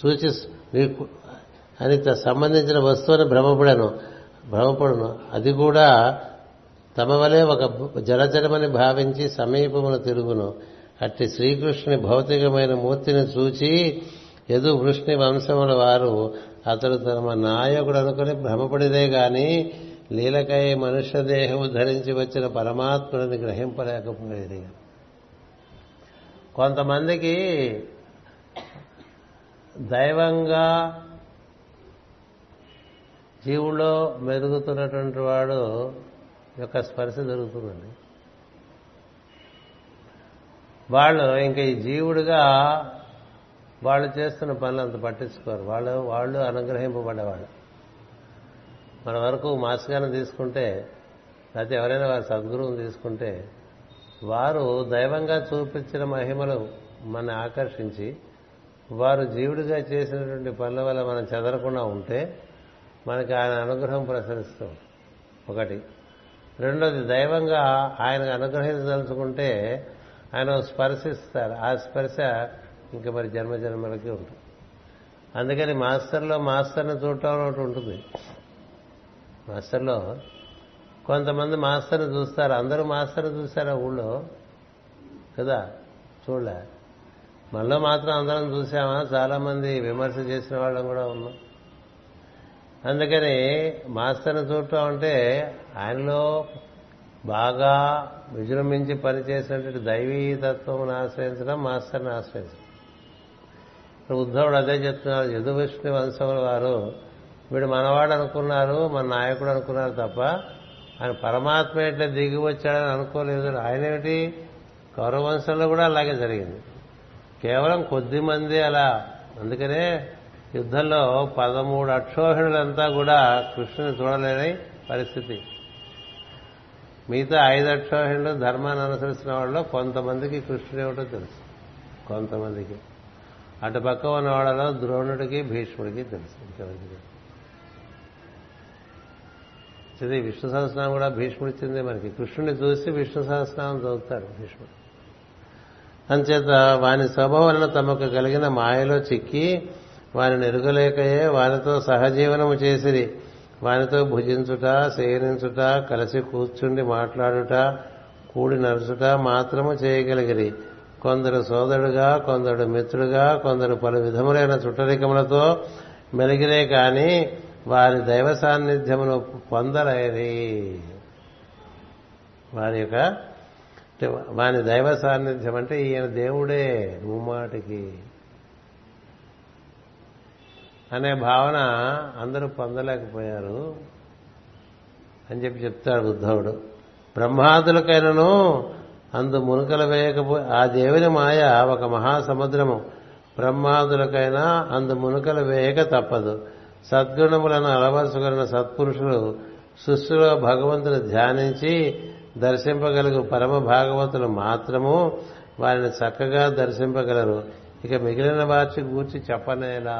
చూచి నీకు అని సంబంధించిన వస్తువుని భ్రమపడను భ్రమపడను అది కూడా తమ వలె ఒక జలచరమని భావించి సమీపమున తిరుగును. అట్టి శ్రీకృష్ణుని భౌతికమైన మూర్తిని చూచి యదు వృష్ణి వంశముల వారు అతడు తమ నాయకుడు అనుకుని భ్రమపడిదే గాని లీలకై మనుష్య దేహము ధరించి వచ్చిన పరమాత్ముడిని గ్రహింపలేకపోయేది. కొంతమందికి దైవంగా జీవుల్లో మెరుగుతున్నటువంటి వాడు యొక్క స్పర్శ దొరుకుతుందండి. వాళ్ళు ఇంకా ఈ జీవుడుగా వాళ్ళు చేస్తున్న పనులు అంత పట్టించుకోరు. వాళ్ళు వాళ్ళు అనుగ్రహింపబడ్డవాళ్ళు. మన వరకు మాస్గారిని తీసుకుంటే లేకపోతే ఎవరైనా వారి సద్గురువుని తీసుకుంటే వారు దైవంగా చూపించిన మహిమలు మనల్ని ఆకర్షించి వారు జీవుడిగా చేసినటువంటి పనుల వల్ల మనం చెదరకుండా ఉంటే మనకి ఆయన అనుగ్రహం ప్రసరిస్తాం. ఒకటి. రెండోది, దైవంగా ఆయనకు అనుగ్రహించదలుచుకుంటే ఆయన స్పర్శిస్తారు. ఆ స్పర్శ ఇంకా మరి జన్మ జన్మలకి ఉంటుంది. అందుకని మాస్టర్లో మాస్టర్ని చూడటం ఒకటి ఉంటుంది. మాస్టర్లో కొంతమంది మాస్టర్ని చూస్తారు. అందరూ మాస్టర్ని చూస్తారు ఆ ఊళ్ళో కదా, చూడలే. మనలో మాత్రం అందరం చూసామా? చాలామంది విమర్శ చేసిన వాళ్ళం కూడా ఉన్నాం. అందుకని మాస్టర్ని చూడటం అంటే ఆయనలో బాగా విజృంభించి పనిచేసినటువంటి దైవీతత్వం ఆశ్రయించడం, మాస్టర్ని ఆశ్రయించడం. ఇప్పుడు ఉద్ధవుడు అదే చెప్తున్నారు. యదువిష్ణు వంశముల వారు వీడు మనవాడు అనుకున్నారు, మన నాయకుడు అనుకున్నారు తప్ప ఆయన పరమాత్మ ఎట్లా దిగి వచ్చాడని అనుకోలేదు. ఆయనేమిటి, కౌరవంశంలో కూడా అలాగే జరిగింది. కేవలం కొద్ది మంది అలా. అందుకనే యుద్ధంలో పదమూడు అక్షోహిణులంతా కూడా కృష్ణుని చూడలేని పరిస్థితి. మిగతా ఐదు అక్షోహిణులు ధర్మాన్ని అనుసరిస్తున్న వాళ్ళలో కొంతమందికి కృష్ణుడు ఏమిటో తెలుసు, కొంతమందికి. అటుపక్క ఉన్న వాళ్ళలో ద్రోణుడికి భీష్ముడికి తెలుసు. ఇది విష్ణు సహస్రనామం కూడా భీష్ముడిచ్చింది మనకి. కృష్ణుడిని చూసి విష్ణు సహస్రనామం చదువుతాడు భీష్ముడు. అంచేత వాని స్వభావాలను తమకు కలిగిన మాయలో చిక్కి వారిని ఎరుగలేకయే వారితో సహజీవనము చేసిరి. వారితో భుజించుట, సేవించుట, కలిసి కూర్చుండి మాట్లాడుట, కూడి నడుచుట మాత్రము చేయగలిగిరి. కొందరు సోదరుడుగా, కొందరు మిత్రుడుగా, కొందరు పలు విధములైన చుట్టరికములతో మెలిగిరే కాని వారి దైవ సాన్నిధ్యమును పొందలేరి. వారి యొక్క వారి దైవ సాన్నిధ్యం అంటే ఈయన దేవుడే ముమ్మాటికి అనే భావన అందరూ పొందలేకపోయారు అని చెప్పి చెప్తాడు ఉద్ధవుడు. బ్రహ్మాదులకైనను అందు మునుకలు వేయకపో ఆ దేవుని మాయ ఒక మహాసముద్రము. బ్రహ్మాదులకైనా అందు మునుకలు వేయక తప్పదు. సద్గుణములను అలవరుచుకున్న సత్పురుషులు సృష్టిలో భగవంతుని ధ్యానించి దర్శింపగలిగే పరమ భాగవతులు మాత్రము వారిని చక్కగా దర్శింపగలరు. ఇక మిగిలిన వారి గూర్చి చెప్పనేలా.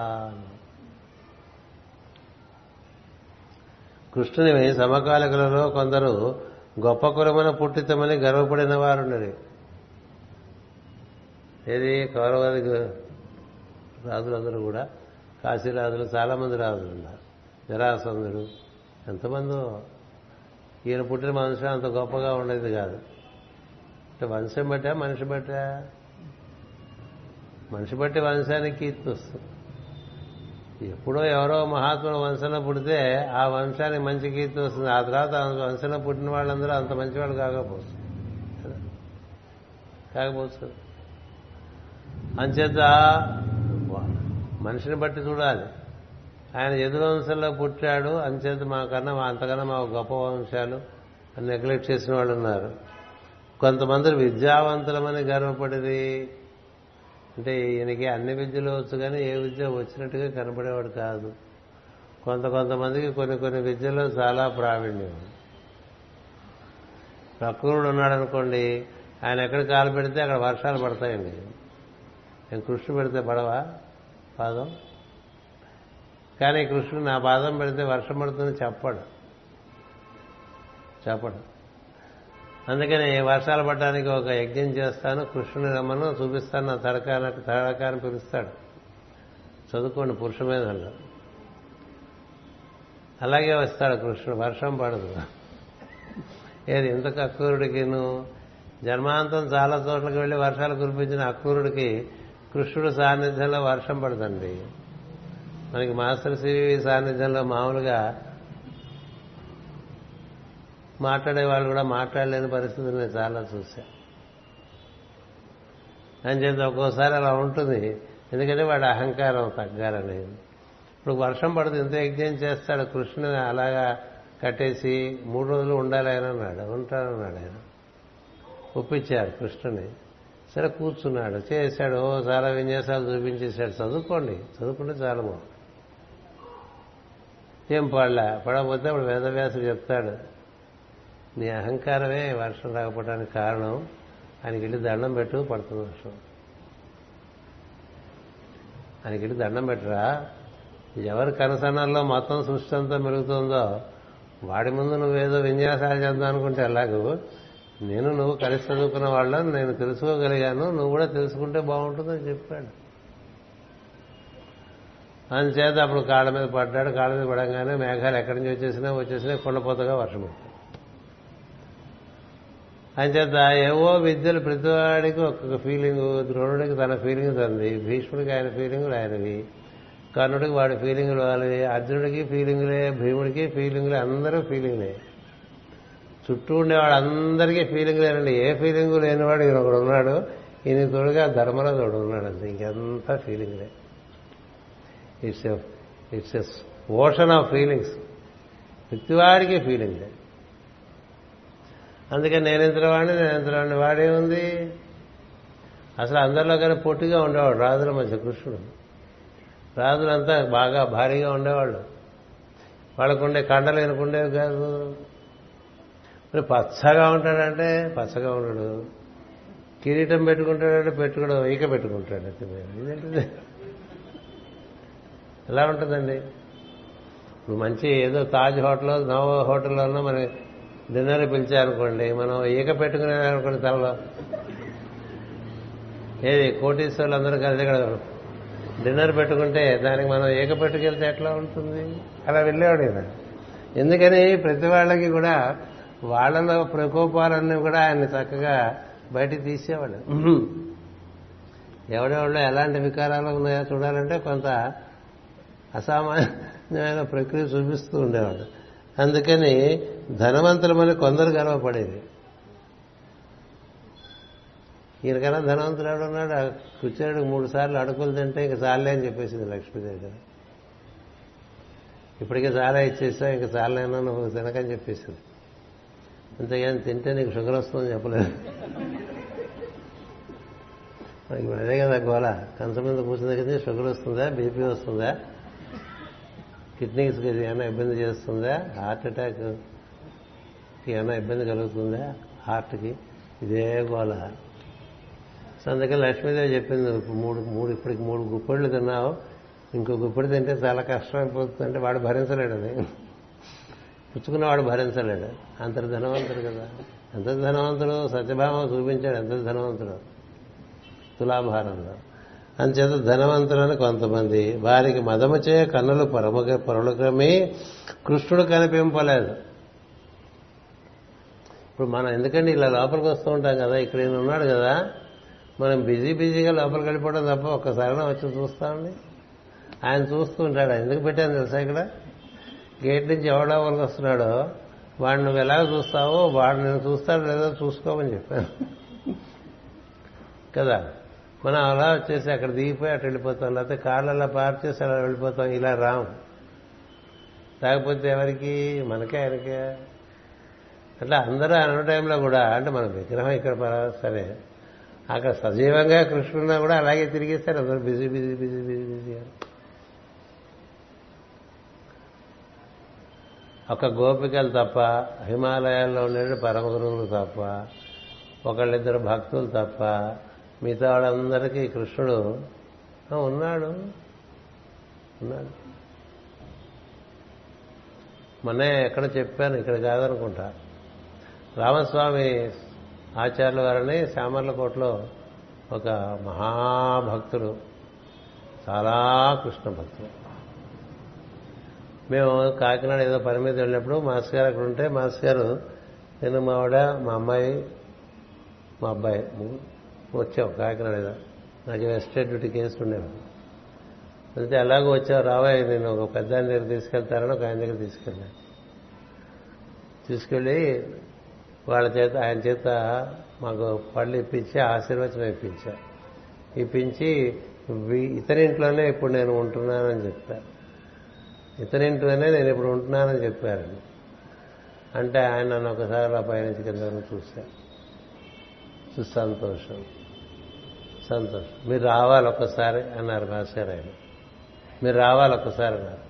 కృష్ణుని సమకాలికలలో కొందరు గొప్ప కులమున పుట్టితమని గర్వపడిన వారుండరు. ఏది, కౌరవ రాజులందరూ కూడా, కాశీరాజులు, చాలామంది రాజులు ఉన్నారు. జరాసంధుడు ఎంతమందో. ఈయన పుట్టిన మనుషులు అంత గొప్పగా ఉండేది కాదు. అంటే వంశం బట్టా మనిషి బట్టా? మనిషి బట్టి వంశానికి కీర్తి వస్తుంది. ఎప్పుడో ఎవరో మహాత్ముల వంశంలో పుడితే ఆ వంశానికి మంచి కీర్తి వస్తుంది. ఆ తర్వాత వంశంలో పుట్టిన వాళ్ళందరూ అంత మంచివాళ్ళు కాకపోవచ్చు కాకపోవచ్చు అంచేత మనిషిని బట్టి చూడాలి. ఆయన యదువంశంలో పుట్టాడు, అంచేత మాకన్నా అంతకన్నా మాకు గొప్ప వంశాలు అని నెగ్లెక్ట్ చేసిన వాళ్ళు ఉన్నారు. కొంతమంది విద్యావంతులమని గర్వపడేది. అంటే ఈయనకి అన్ని విద్యలు వచ్చు కానీ ఏ విద్య వచ్చినట్టుగా కనపడేవాడు కాదు. కొంత కొంతమందికి కొన్ని కొన్ని విద్యల్లో చాలా ప్రావీణ్యం. ప్రకృతుడు ఉన్నాడనుకోండి, ఆయన ఎక్కడ కాలు పెడితే అక్కడ వర్షాలు పడతాయండి. నేను కృష్ణ పెడితే పడవా పాదం? కానీ కృష్ణుడు నా పాదం పెడితే వర్షం పడుతుందని చెప్పాడు చెప్పడు అందుకని వర్షాలు పడడానికి ఒక యజ్ఞం చేస్తాను, కృష్ణుని రమ్మను, చూపిస్తాను నా తడకాన తడకాన్ని పిలుస్తాడు. చదువుకోండి పురుషమేధంలో. అలాగే వస్తాడు కృష్ణుడు, వర్షం పడదు. ఏది ఇంతకు అక్రూరుడికి నువ్వు జన్మాంతం చాలా చోట్లకి వెళ్ళి వర్షాలు కురిపించిన అక్రూరుడికి కృష్ణుడు సాన్నిధ్యంలో వర్షం పడుతుంది. మనకి మాస్టర్ సివి సాన్నిధ్యంలో మామూలుగా మాట్లాడే వాళ్ళు కూడా మాట్లాడలేని పరిస్థితులు నేను చాలా చూశా. అని చెప్తే ఒక్కోసారి అలా ఉంటుంది, ఎందుకంటే వాడు అహంకారం తగ్గాలని. ఇప్పుడు వర్షం పడుతుంది, ఇంత యజ్ఞం చేస్తాడు, కృష్ణుని అలాగా కట్టేసి మూడు రోజులు ఉండాలి ఆయన అన్నాడు. ఉంటానన్నాడు ఆయన, ఒప్పించారు కృష్ణుని. సరే కూర్చున్నాడు, చేశాడు, చాలా విన్యాసాలు చూపించేశాడు. చదువుకోండి, చదువుకుంటే చాలా బాగుంది. ఏం పడలే, పడకపోతే అప్పుడు వేదవ్యాసుడు చెప్తాడు, నీ అహంకారమే వర్షం రాకపోవడానికి కారణం, ఆయనకి వెళ్ళి దండం పెట్టు పడుతుంది వర్షం, ఆయనకి వెళ్ళి దండం పెట్టరా, ఎవరి కనసనల్లో మొత్తం సృష్టి అంతా మెరుగుతుందో వాడి ముందు నువ్వేదో విన్యాసాలు చేద్దాం అనుకుంటే ఎలాగూ, నేను నువ్వు కలిసి చదువుకున్న వాళ్ళని నేను తెలుసుకోగలిగాను, నువ్వు కూడా తెలుసుకుంటే బాగుంటుందని చెప్పాడు. అందుచేత అప్పుడు కాళ్ళ మీద పడ్డాడు. కాళ్ళ మీద పడంగానే మేఘాలు ఎక్కడి నుంచి వచ్చేసినా వచ్చేసినా కొండపోతగా వర్షం పడుతుంది. అంచేత ఏవో విద్యలు ప్రతివాడికి ఒక్కొక్క ఫీలింగు. ద్రోణుడికి తన ఫీలింగ్ తంది, భీష్ముడికి ఆయన ఫీలింగులు ఆయనవి, కర్ణుడికి వాడి ఫీలింగులు వాళ్ళవి, అర్జునుడికి ఫీలింగులే, భీముడికి ఫీలింగులే, అందరూ ఫీలింగులే. చుట్టూ ఉండేవాడు అందరికీ ఫీలింగులేనండి. ఏ ఫీలింగు లేనివాడు ఈయన ఒకడు ఉన్నాడు, ఈయన తోడుగా ధర్మరాజు ఒకడు ఉన్నాడు అంతే, ఇంకంతా ఫీలింగులే. It's it's a ocean of feelings, ప్రతివాడికి ఫీలింగులే. అందుకని నేనెంతటి వాడిని నేనెంతటి వాడిని వాడే ఉంది. అసలు అందరిలో కానీ పొట్టిగా ఉండేవాడు రాజుల మధ్య కృష్ణుడు. రాజులంతా బాగా భారీగా ఉండేవాళ్ళు, వాళ్ళకుండే కండలు ఎనుకుండేవి కాదు. మరి పచ్చగా ఉంటాడంటే పచ్చగా ఉండడు, కిరీటం పెట్టుకుంటాడంటే పెట్టుకోడు, ఈక పెట్టుకుంటాడు. అయితే ఇదేంటిది ఎలా ఉంటుందండి? ఇప్పుడు మంచి ఏదో తాజ్ హోటల్లో నవ హోటల్లోనో మరి డిన్నర్ పిలిచారనుకోండి, మనం ఈక పెట్టుకునే అనుకోండి తనలో. ఏది కోటీశ్వర్లు అందరూ కలిసి ఇక్కడ డిన్నర్ పెట్టుకుంటే దానికి మనం ఈక పెట్టుకెళ్తే ఎట్లా ఉంటుంది? అలా వెళ్ళేవాడు ఈయన. ఎందుకని ప్రతి వాళ్ళకి కూడా వాళ్ళలో ప్రకోపాలన్నీ కూడా ఆయన చక్కగా బయటికి తీసేవాడు. ఎవడెవడో ఎలాంటి వికారాలు ఉన్నాయో చూడాలంటే కొంత అసామాన్యమైన ప్రక్రియ చూపిస్తూ ఉండేవాడు. అందుకని ధనవంతులమని కొందరు గర్వపడేది. ఈయనకన్నా ధనవంతుడు ఎవడున్నాడు? కుచేరుడు మూడు సార్లు అడుకులు తింటే ఇంక చాలే అని చెప్పేసింది లక్ష్మీదేవి గారు. ఇప్పటికే చాలా ఇచ్చేసావు, ఇంక చాలైనా నువ్వు తినకని చెప్పేసింది. అంతేగాని తింటే నీకు షుగర్ వస్తుందని చెప్పలేదు. ఇప్పుడు అదే కదా గోళ, కంచం మీద కూర్చుంది, షుగర్ వస్తుందా, బీపీ వస్తుందా, కిడ్నీస్కి ఏమైనా ఇబ్బంది చేస్తుందా, హార్ట్ అటాక్కి ఏమైనా ఇబ్బంది కలుగుతుందా, హార్ట్కి, ఇదే గోళ. సో అందుకని లక్ష్మీదేవి చెప్పింది, మూడు మూడు ఇప్పటికి మూడు గుప్పెళ్ళు తిన్నావు, ఇంకో గుప్పెడు తింటే చాలా కష్టమైపోతుంది అంటే వాడు భరించలేడు. అది పుచ్చుకున్నవాడు భరించలేడు. అంత ధనవంతుడు కదా, ఎంత ధనవంతుడు సత్యభావం చూపించాడు, ఎంత ధనవంతుడు తులాభారంలో. అందుచేత ధనవంతులని కొంతమంది వారికి మదముచే కన్నులు పరముగ పరులకమే కృష్ణుడు కనిపింపలేదు. ఇప్పుడు మనం ఎందుకంటే ఇలా లోపలికి వస్తూ ఉంటాం కదా, ఇక్కడ ఈయన ఉన్నాడు కదా, మనం బిజీ బిజీగా లోపలికి వెళ్ళిపోవడం తప్ప ఒక్కసారి వచ్చి చూస్తామండి. ఆయన చూస్తూ ఉంటాడు. ఎందుకు పెట్టాను తెలుసా? ఇక్కడ గేట్ నుంచి ఎవడో వాళ్ళకి వస్తున్నాడో వాడు నువ్వు ఎలా చూస్తావో వాడు నేను చూస్తాడు లేదో చూసుకోమని చెప్పాను కదా. మనం అలా వచ్చేసి అక్కడ దిగిపోయి అటు వెళ్ళిపోతాం, లేకపోతే కార్లు అలా పార్క్ చేసి అలా వెళ్ళిపోతాం, ఇలా రాము. లేకపోతే ఎవరికి మనకే ఆయనకే అట్లా అందరూ అన్న టైంలో కూడా అంటే మన విగ్రహం ఇక్కడ సరే అక్కడ సజీవంగా కృష్ణున్నా కూడా అలాగే తిరిగేస్తారు అందరూ, busy busy busy busy busy. ఒక గోపికలు తప్ప, హిమాలయాల్లో ఉండే పరమ గురువులు తప్ప, ఒకళ్ళిద్దరు భక్తులు తప్ప మిగతా వాళ్ళందరికీ కృష్ణుడు ఉన్నాడు ఉన్నాడు మొన్నే ఎక్కడ చెప్పాను, ఇక్కడ కాదనుకుంటా, రామస్వామి ఆచార్యుల వారిని శామర్లకోటలో ఒక మహాభక్తుడు, చాలా కృష్ణ భక్తుడు. మేము కాకినాడ ఏదో పని మీద వెళ్ళినప్పుడు మాస్ గారు అక్కడ ఉంటే, మాస్ గారు నేను మా ఆవిడ మా అమ్మాయి మా అబ్బాయి వచ్చాం కాకినాడ ఏదో, నాకు ఎస్టేట్ డ్యూటీ కేసు ఉండేవి. అయితే ఎలాగో వచ్చావు రావాయి, నేను ఒక పెద్ద ఆయన దగ్గర తీసుకెళ్తానని ఒక ఆయన దగ్గర తీసుకెళ్ళాను. తీసుకెళ్ళి వాళ్ళ చేత ఆయన చేత మాకు పళ్ళు ఇప్పించి ఆశీర్వచనం ఇప్పించా. ఇప్పించి ఇతనింట్లోనే ఇప్పుడు నేను ఉంటున్నానని చెప్పాను. ఇతనింట్లోనే నేను ఇప్పుడు ఉంటున్నానని చెప్పారండి. అంటే ఆయన నన్ను ఒకసారి ఆ పైనుంచి కింద చూశాను. సుసంతోషం సంతోషం మీరు రావాలి ఒక్కసారి అన్నారు మాస్టర్. ఆయన మీరు రావాలి ఒక్కసారి అన్నారు.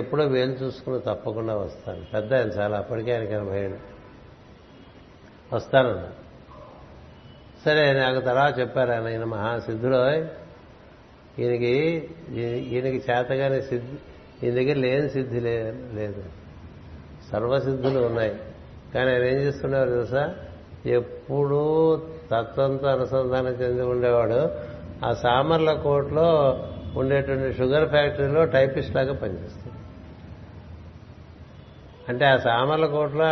ఎప్పుడో వేలు చూసుకుని తప్పకుండా వస్తాను, పెద్ద ఆయన చాలా, అప్పటికే ఆయనకి ఎనభై ఏళ్ళు, వస్తానన్నారు. సరే నాకు తర్వాత చెప్పారు ఆయన, ఈయన మహాసిద్ధుడు, ఈయనకి ఈయనకి చేతగానే సిద్ధి, ఈయన దగ్గర లేని సిద్ధి లేదు, సర్వసిద్ధులు ఉన్నాయి. కానీ ఆయన ఏం చేస్తుండేవారు తెలుసా, ఎప్పుడూ తత్వంతో అనుసంధానం చెంది ఉండేవాడు. ఆ సామర్లకోటలో ఉండేటువంటి షుగర్ ఫ్యాక్టరీలో టైపిస్ట్ లాగా పనిచేస్తుంది. అంటే ఆ సామర్లకోటలో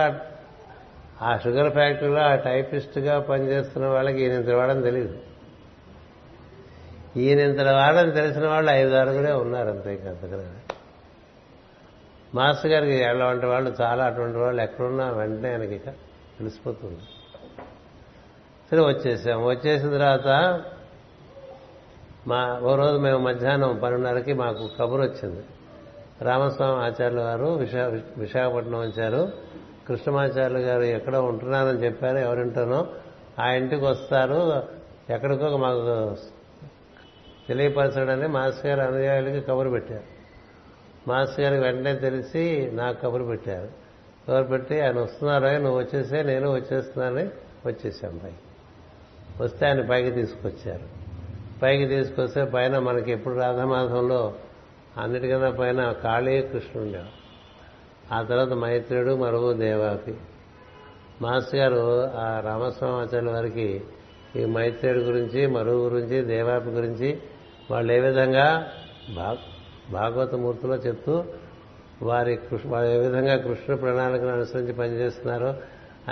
ఆ షుగర్ ఫ్యాక్టరీలో ఆ టైపిస్ట్గా పనిచేస్తున్న వాళ్ళకి ఈయనంత వాడని తెలియదు. ఈయనంత వాడని తెలిసిన వాళ్ళు ఐదారుగురే ఉన్నారు, అంతేకా అంతకన్నా. మాస్టర్ గారికి అలాంటి వాళ్ళు చాలా, అటువంటి వాళ్ళు ఎక్కడున్నా వెంటనే ఆయనకి ఇక తెలిసిపోతుంది. సరే వచ్చేసాం. వచ్చేసిన తర్వాత మా ఓ రోజు మేము మధ్యాహ్నం పన్నెండున్నరకి మాకు కబురు వచ్చింది, రామస్వామి ఆచార్యుల వారు విశా విశాఖపట్నం వచ్చారు, కృష్ణమాచార్యులు గారు ఎక్కడో ఉంటున్నారని చెప్పారు, ఎవరింటనో ఆ ఇంటికి వస్తారు, ఎక్కడికో మాకు తెలియపరచడని మాస్ గారు అనుయాయులకి కబురు పెట్టారు. మాస్ గారికి వెంటనే తెలిసి నాకు కబురు పెట్టారు. కబురు పెట్టి ఆయన వస్తున్నారో, నువ్వు వచ్చేసే, నేను వచ్చేస్తున్నానని వచ్చేసాం. పైకి వస్తే ఆయన పైకి తీసుకొచ్చారు. పైకి తీసుకొస్తే పైన మనకి ఎప్పుడు రాధమాధంలో అన్నిటికన్నా పైన కాళీ కృష్ణుడు, ఆ తర్వాత మైత్రేయుడు, మరుగు దేవాపి. మాస్ గారు ఆ రామస్వామి ఆచార్యుల వారికి ఈ మైత్రేయుడు గురించి, మరుగు గురించి, దేవాపి గురించి వాళ్ళు ఏ విధంగా భాగవతమూర్తిలో చెప్తూ వారి కృష్ణ వాళ్ళు ఏ విధంగా కృష్ణ ప్రణాళికను అనుసరించి పనిచేస్తున్నారో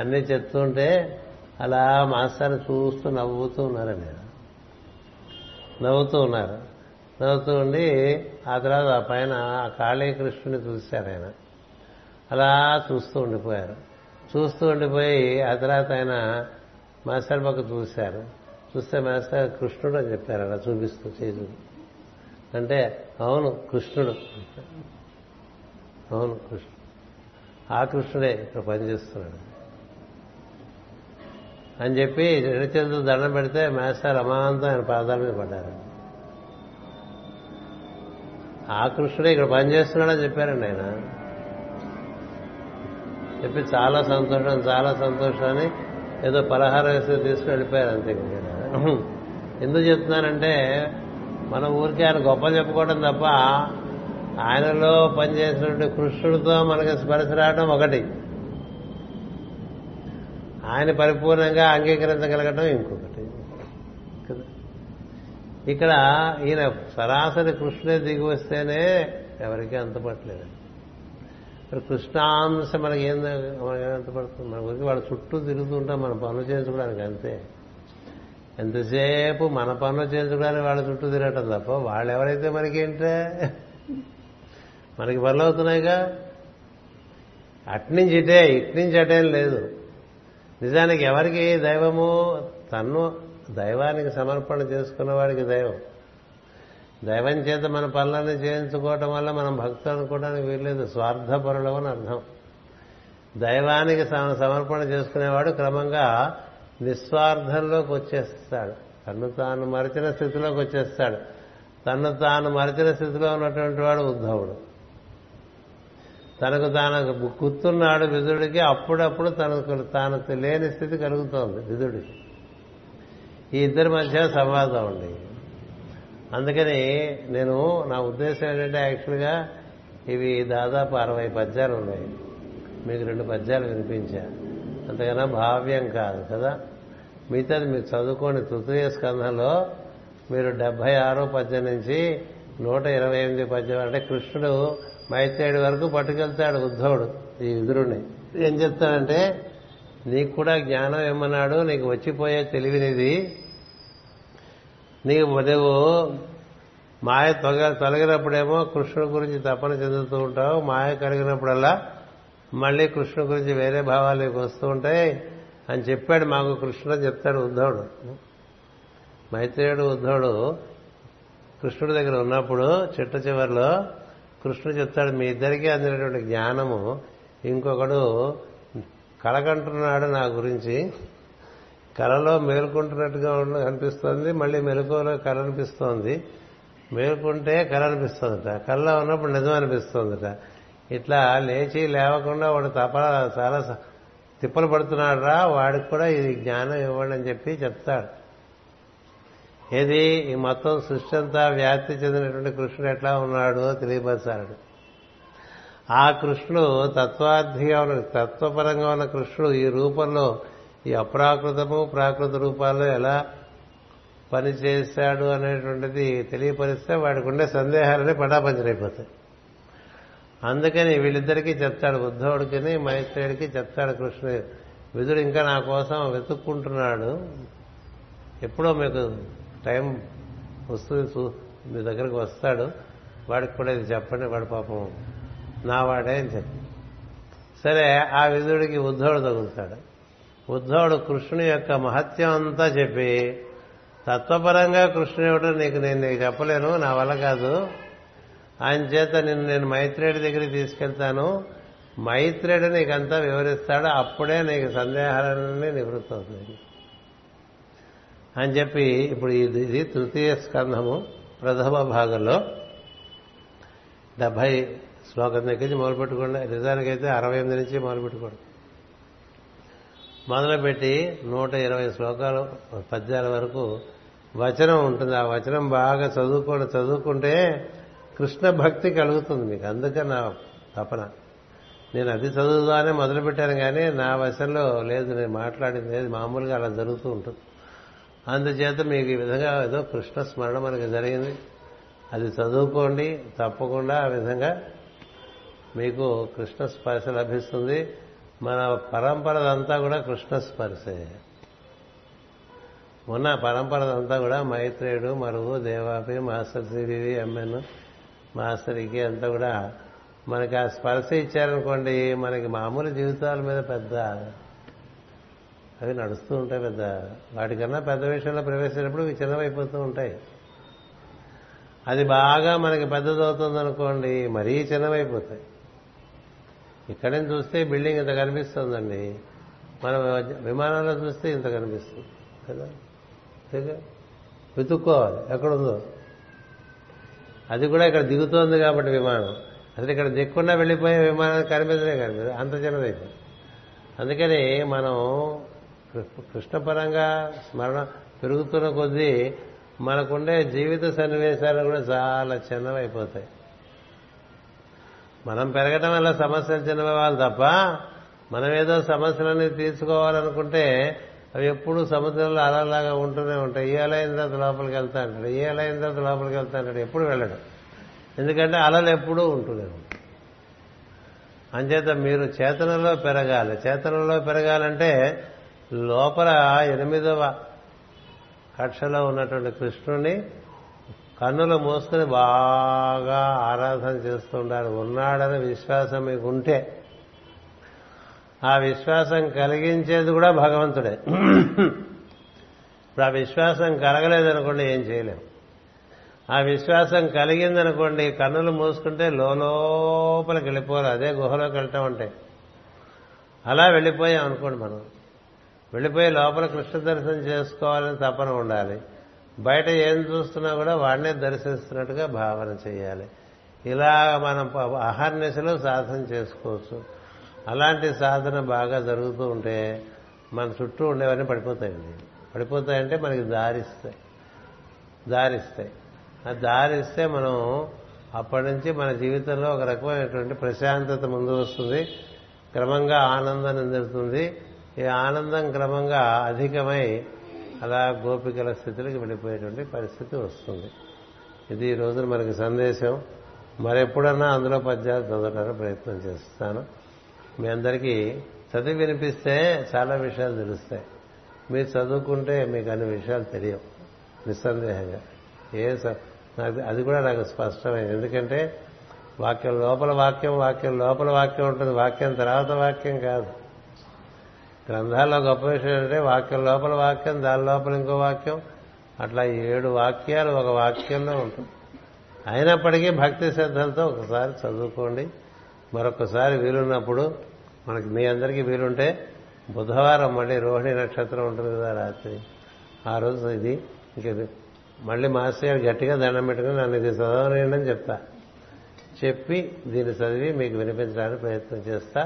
అన్నీ చెప్తుంటే అలా మాస్టర్ని చూస్తూ నవ్వుతూ ఉన్నారండి. నవ్వుతూ ఉన్నారు నవ్వుతూ ఉండి ఆ తర్వాత ఆ పైన ఆ కాళీకృష్ణుని చూశారు. ఆయన అలా చూస్తూ ఉండిపోయారు. చూస్తూ ఉండిపోయి ఆ తర్వాత ఆయన మాస్టర్ పక్క చూశారు. చూస్తే మాస్టర్ కృష్ణుడు అని చెప్పారు, అలా చూపిస్తూ చేసి. అంటే అవును కృష్ణుడు, అవును కృష్ణుడు, ఆ కృష్ణుడే ఇక్కడ పనిచేస్తున్నాడు అని చెప్పి రెండు చేతులు దండం పెడితే మాస్టర్ అమాంతం ఆయన పాదాల మీద పడ్డారు. ఆ కృష్ణుడే ఇక్కడ పనిచేస్తున్నాడని చెప్పారండి. ఆయన చెప్పి చాలా సంతోషం, చాలా సంతోషం అని ఏదో పలహారం వేసి తీసుకుని వెళ్ళిపోయారు. అంతే ఎందుకు చెప్తున్నానంటే, మన ఊరికి ఆయన గొప్పలు చెప్పుకోవడం తప్ప ఆయనలో పనిచేసినటువంటి కృష్ణుడితో మనకి స్పర్శ రావడం ఒకటి, ఆయన పరిపూర్ణంగా అంగీకరించగలగడం ఇంకొకటి. ఇక్కడ ఈయన సరాసరి కృష్ణుడే దిగి వస్తేనే ఎవరికీ అంతపట్టలేదు. మరి కృష్ణాంశం మనకి ఏం అంతపడుతుంది? మన గురించి వాళ్ళ చుట్టూ తిరుగుతూ ఉంటాం మన పనులు చేయించుకోవడానికి, అంతే. ఎంతసేపు మన పనులు చేయించుకోవడానికి వాళ్ళ చుట్టూ తిరగటం తప్ప వాళ్ళు ఎవరైతే మనకేంటే మనకి పనులు అవుతున్నాయిగా. అట్నుంచి ఇటే, ఇట్నుంచి అటేం లేదు. నిజానికి ఎవరికి దైవము? తన్ను దైవానికి సమర్పణ చేసుకున్న వాడికి దైవం. దైవం చేత మన పనులన్నీ చేయించుకోవటం వల్ల మనం భక్తులు అనుకోవడానికి వీల్లేదు, స్వార్థపరులు అని అర్థం. దైవానికి సమర్పణ చేసుకునేవాడు క్రమంగా నిస్వార్థంలోకి వచ్చేస్తాడు, తన్ను తాను మరిచిన స్థితిలోకి వచ్చేస్తాడు. తన్ను తాను మరిచిన స్థితిలో ఉన్నటువంటి వాడు ఉద్ధవుడు. తనకు తాను గుర్తున్నాడు విదుడికి, అప్పుడప్పుడు తనకు తాను లేని స్థితి కలుగుతోంది విదుడికి. ఈ ఇద్దరి మధ్య సంవాదం ఉంది. అందుకని నేను నా ఉద్దేశం ఏంటంటే, యాక్చువల్గా ఇవి దాదాపు అరవై పద్యాలు ఉన్నాయి. మీకు రెండు పద్యాలు వినిపించా, అంతకన్నా భావ్యం కాదు కదా. మిగతాది మీరు చదువుకోండి. తృతీయ స్కంధంలో మీరు డెబ్బై ఆరో పద్యం నుంచి నూట ఇరవై ఎనిమిది పద్యం అంటే కృష్ణుడు మైత్రేయుడి వరకు పట్టుకెళ్తాడు ఉద్ధవుడు ఈ విదురుణ్ణి. ఏం చెప్తాడంటే, నీకు కూడా జ్ఞానం ఏమన్నాడు, నీకు వచ్చిపోయే తెలివినిది, నీకు నువ్వు మాయ తొలగ తొలగినప్పుడేమో కృష్ణుడి గురించి తపన చెందుతూ ఉంటావు, మాయ కలిగినప్పుడల్లా మళ్ళీ కృష్ణుడి గురించి వేరే భావాలు నీకు వస్తూ ఉంటాయి అని చెప్పాడు మాకు కృష్ణుడు చెప్తాడు ఉద్ధవుడు. మైత్రేయుడు ఉద్ధవుడు కృష్ణుడి దగ్గర ఉన్నప్పుడు చిట్ట చివరిలో కృష్ణుడు చెప్తాడు, మీ ఇద్దరికీ అందినటువంటి జ్ఞానము ఇంకొకడు కలగంటున్నాడు నా గురించి, కలలో మేలుకుంటున్నట్టుగా అనిపిస్తోంది, మళ్ళీ మెలకువలో కల అనిపిస్తోంది, మేలుకుంటే కల అనిపిస్తోందట, కలలో ఉన్నప్పుడు నిజం అనిపిస్తోందట, ఇట్లా లేచి లేవకుండా వాడు తప చాలా తిప్పలు పడుతున్నాడు రా, వాడికి కూడా ఇది జ్ఞానం ఇవ్వండి అని చెప్పి చెప్తాడు. ఏది ఈ మొత్తం సృష్టి అంతా వ్యాప్తి చెందినటువంటి కృష్ణుడు ఎట్లా ఉన్నాడు తెలియపరచాడు. ఆ కృష్ణుడు తత్వార్థిగా ఉన్న తత్వపరంగా ఉన్న కృష్ణుడు ఈ రూపంలో ఈ అప్రాకృతము ప్రాకృత రూపాల్లో ఎలా పనిచేశాడు అనేటువంటిది తెలియపరిస్తే వాడికి ఉండే సందేహాలని పటాపంచరైపోతాయి. అందుకని వీళ్ళిద్దరికీ చెప్తాడు, ఉద్ధవుడికి మైత్రేయుడికి చెప్తాడు కృష్ణుడు, విదుడు ఇంకా నా కోసం వెతుక్కుంటున్నాడు, ఎప్పుడో మీకు టైం వస్తుంది మీ దగ్గరికి వస్తాడు, వాడికి కూడా ఇది చెప్పండి, వాడి పాపం నా వాడే అని చెప్పి సరే ఆ విదుడికి ఉద్ధవుడు తగులుతాడు. ఉద్ధవుడు కృష్ణుని యొక్క మహత్యం అంతా చెప్పి తత్వపరంగా కృష్ణుడు ఏమిటో నీకు నేను నీకు చెప్పలేను, నా వల్ల కాదు, ఆయన చేత నిన్ను నేను మైత్రేయుడి దగ్గరికి తీసుకెళ్తాను, మైత్రేయుడు నీకంతా వివరిస్తాడు, అప్పుడే నీకు సందేహాలన్నీ నివృత్తి అవుతుంది అని చెప్పి ఇప్పుడు ఇది తృతీయ స్కంధము ప్రథమ భాగంలో డెబ్బై శ్లోకం దగ్గరించి మొదలుపెట్టుకోండి. నిజానికైతే అరవై ఎనిమిది నుంచి మొదలుపెట్టుకోండి, మొదలుపెట్టి నూట ఇరవై శ్లోకాలు పద్యాల వరకు వచనం ఉంటుంది. ఆ వచనం బాగా చదువుకోండి. చదువుకుంటే కృష్ణ భక్తి కలుగుతుంది మీకు. అందుకని నా తపన నేను అది చదువుదానే మొదలుపెట్టాను, కానీ నా వశంలో లేదు, నేను మాట్లాడింది లేదు, మామూలుగా అలా జరుగుతూ ఉంటుంది. అందుచేత మీకు ఈ విధంగా ఏదో కృష్ణ స్మరణ మనకి జరిగింది, అది చదువుకోండి తప్పకుండా. ఆ విధంగా మీకు కృష్ణ స్పర్శ లభిస్తుంది. మన పరంపరదంతా కూడా కృష్ణ స్పర్శే. ఉన్న పరంపరదంతా కూడా మైత్రేయుడు, మరువు, దేవాపి, మాస్టర్ సివివి, ఎంఎన్ మాస్టర్కి అంతా కూడా మనకి ఆ స్పర్శ ఇచ్చారనుకోండి, మనకి మామూలు జీవితాల మీద పెద్ద అవి నడుస్తూ ఉంటాయి. పెద్ద వాటికన్నా పెద్ద విషయంలో ప్రవేశించినప్పుడు ఇవి చిన్నవైపోతూ ఉంటాయి. అది బాగా మనకి పెద్దదవుతుందనుకోండి, మరీ చిన్నవైపోతాయి. ఇక్కడే చూస్తే బిల్డింగ్ ఇంత కనిపిస్తుందండి, మనం విమానంలో చూస్తే ఇంత కనిపిస్తుంది కదా, వెతుక్కోవాలి ఎక్కడుందో. అది కూడా ఇక్కడ దిగుతోంది కాబట్టి విమానం, అసలు ఇక్కడ దిక్కుండా వెళ్ళిపోయే విమానాన్ని కనిపించలే కనిపిస్తుంది, అంత చిన్నదైపోయింది. అందుకని మనం కృష్ణపరంగా స్మరణ పెరుగుతున్న కొద్దీ మనకుండే జీవిత సన్నివేశాలు కూడా చాలా చిన్నవైపోతాయి. మనం పెరగడం వల్ల సమస్యలు చిన్నవ్వాలి తప్ప, మనం ఏదో సమస్యలన్నీ తీర్చుకోవాలనుకుంటే అవి ఎప్పుడూ సముద్రంలో అలలాగా ఉంటూనే ఉంటాయి. ఏ అలైన తర్వాత లోపలికి వెళ్తా అంటాడు, ఏ అలైన తర్వాత లోపలికి వెళ్తా అంటాడు, ఎప్పుడు వెళ్ళడం, ఎందుకంటే అలలు ఎప్పుడూ ఉంటూనే ఉంటాయి. అంచేత మీరు చేతనంలో పెరగాలి. చేతనంలో పెరగాలంటే లోపల ఎనిమిదవ కక్షలో ఉన్నటువంటి కృష్ణుని కన్నులు మూసుకుని బాగా ఆరాధన చేస్తూ ఉండాలి. ఉన్నాడని విశ్వాసం మీకు ఉంటే, ఆ విశ్వాసం కలిగించేది కూడా భగవంతుడే. ఇప్పుడు ఆ విశ్వాసం కలగలేదనుకోండి ఏం చేయలేం. ఆ విశ్వాసం కలిగిందనుకోండి కన్నులు మూసుకుంటే లోపలికి వెళ్ళిపోవాలి. అదే గుహలోకి వెళ్ళటం అంటే అలా వెళ్ళిపోయాం అనుకోండి, మనం వెళ్ళిపోయి లోపల కృష్ణ దర్శనం చేసుకోవాలని తపన ఉండాలి. బయట ఏం చూస్తున్నా కూడా వాడినే దర్శిస్తున్నట్టుగా భావన చేయాలి. ఇలా మనం అహర్నిశలో సాధన చేసుకోవచ్చు. అలాంటి సాధన బాగా జరుగుతూ ఉంటే మన చుట్టూ ఉండేవన్నీ పడిపోతాయండి. పడిపోతాయంటే మనకి దారిస్తాయి దారిస్తాయి ఆ దారిస్తే మనం అప్పటి నుంచి మన జీవితంలో ఒక రకమైనటువంటి ప్రశాంతత ముందు వస్తుంది, క్రమంగా ఆనందం నిందుతుంది. ఈ ఆనందం క్రమంగా అధికమై అలా గోపికల స్థితిలోకి వెళ్ళిపోయేటువంటి పరిస్థితి వస్తుంది. ఇది ఈ రోజున మనకి సందేశం. మరెప్పుడన్నా అందులో పద్యాలు చదవడానికి ప్రయత్నం చేస్తాను. మీ అందరికీ చదివి వినిపిస్తే చాలా విషయాలు తెలుస్తాయి. మీరు చదువుకుంటే మీకు అన్ని విషయాలు తెలియవు నిస్సందేహంగా. ఏ నాకు అది కూడా నాకు స్పష్టమైంది. ఎందుకంటే వాక్యం లోపల వాక్యం వాక్యం లోపల వాక్యం ఉంటుంది, వాక్యం తర్వాత వాక్యం కాదు. గ్రంథాల్లో గొప్ప విషయం అంటే వాక్యం లోపల వాక్యం, దాని లోపల ఇంకో వాక్యం, అట్లా ఏడు వాక్యాలు ఒక వాక్యంలో ఉంటుంది. అయినప్పటికీ భక్తి శ్రద్ధలతో ఒకసారి చదువుకోండి. మరొకసారి వీలున్నప్పుడు మనకి మీ అందరికీ వీలుంటే బుధవారం మళ్ళీ రోహిణి నక్షత్రం ఉంటుంది కదా రాత్రి, ఆ రోజు ఇది ఇంక మళ్ళీ మాస్టర్ గారు గట్టిగా దండం పెట్టుకుని నన్ను ఇది చదవనండి అని చెప్తా, చెప్పి దీన్ని చదివి మీకు వినిపించడానికి ప్రయత్నం చేస్తా.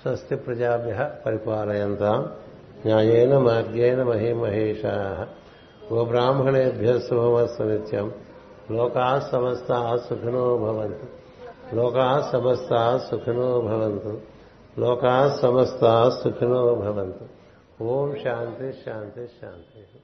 స్వస్తి ప్రజాభ్యః పరిపాలయంతాం న్యాయేన మార్గేణ మహీమహేషాః గోబ్రాహ్మణేభ్యః శుభమస్తు నిత్యం. లోకాః సమస్తాః సుఖినో భవంతు. లోకాః సమస్తాః సుఖినో భవంతు. లోకాః సమస్తాః సుఖినో భవంతు. ఓం శాంతి శాంతి శాంతి.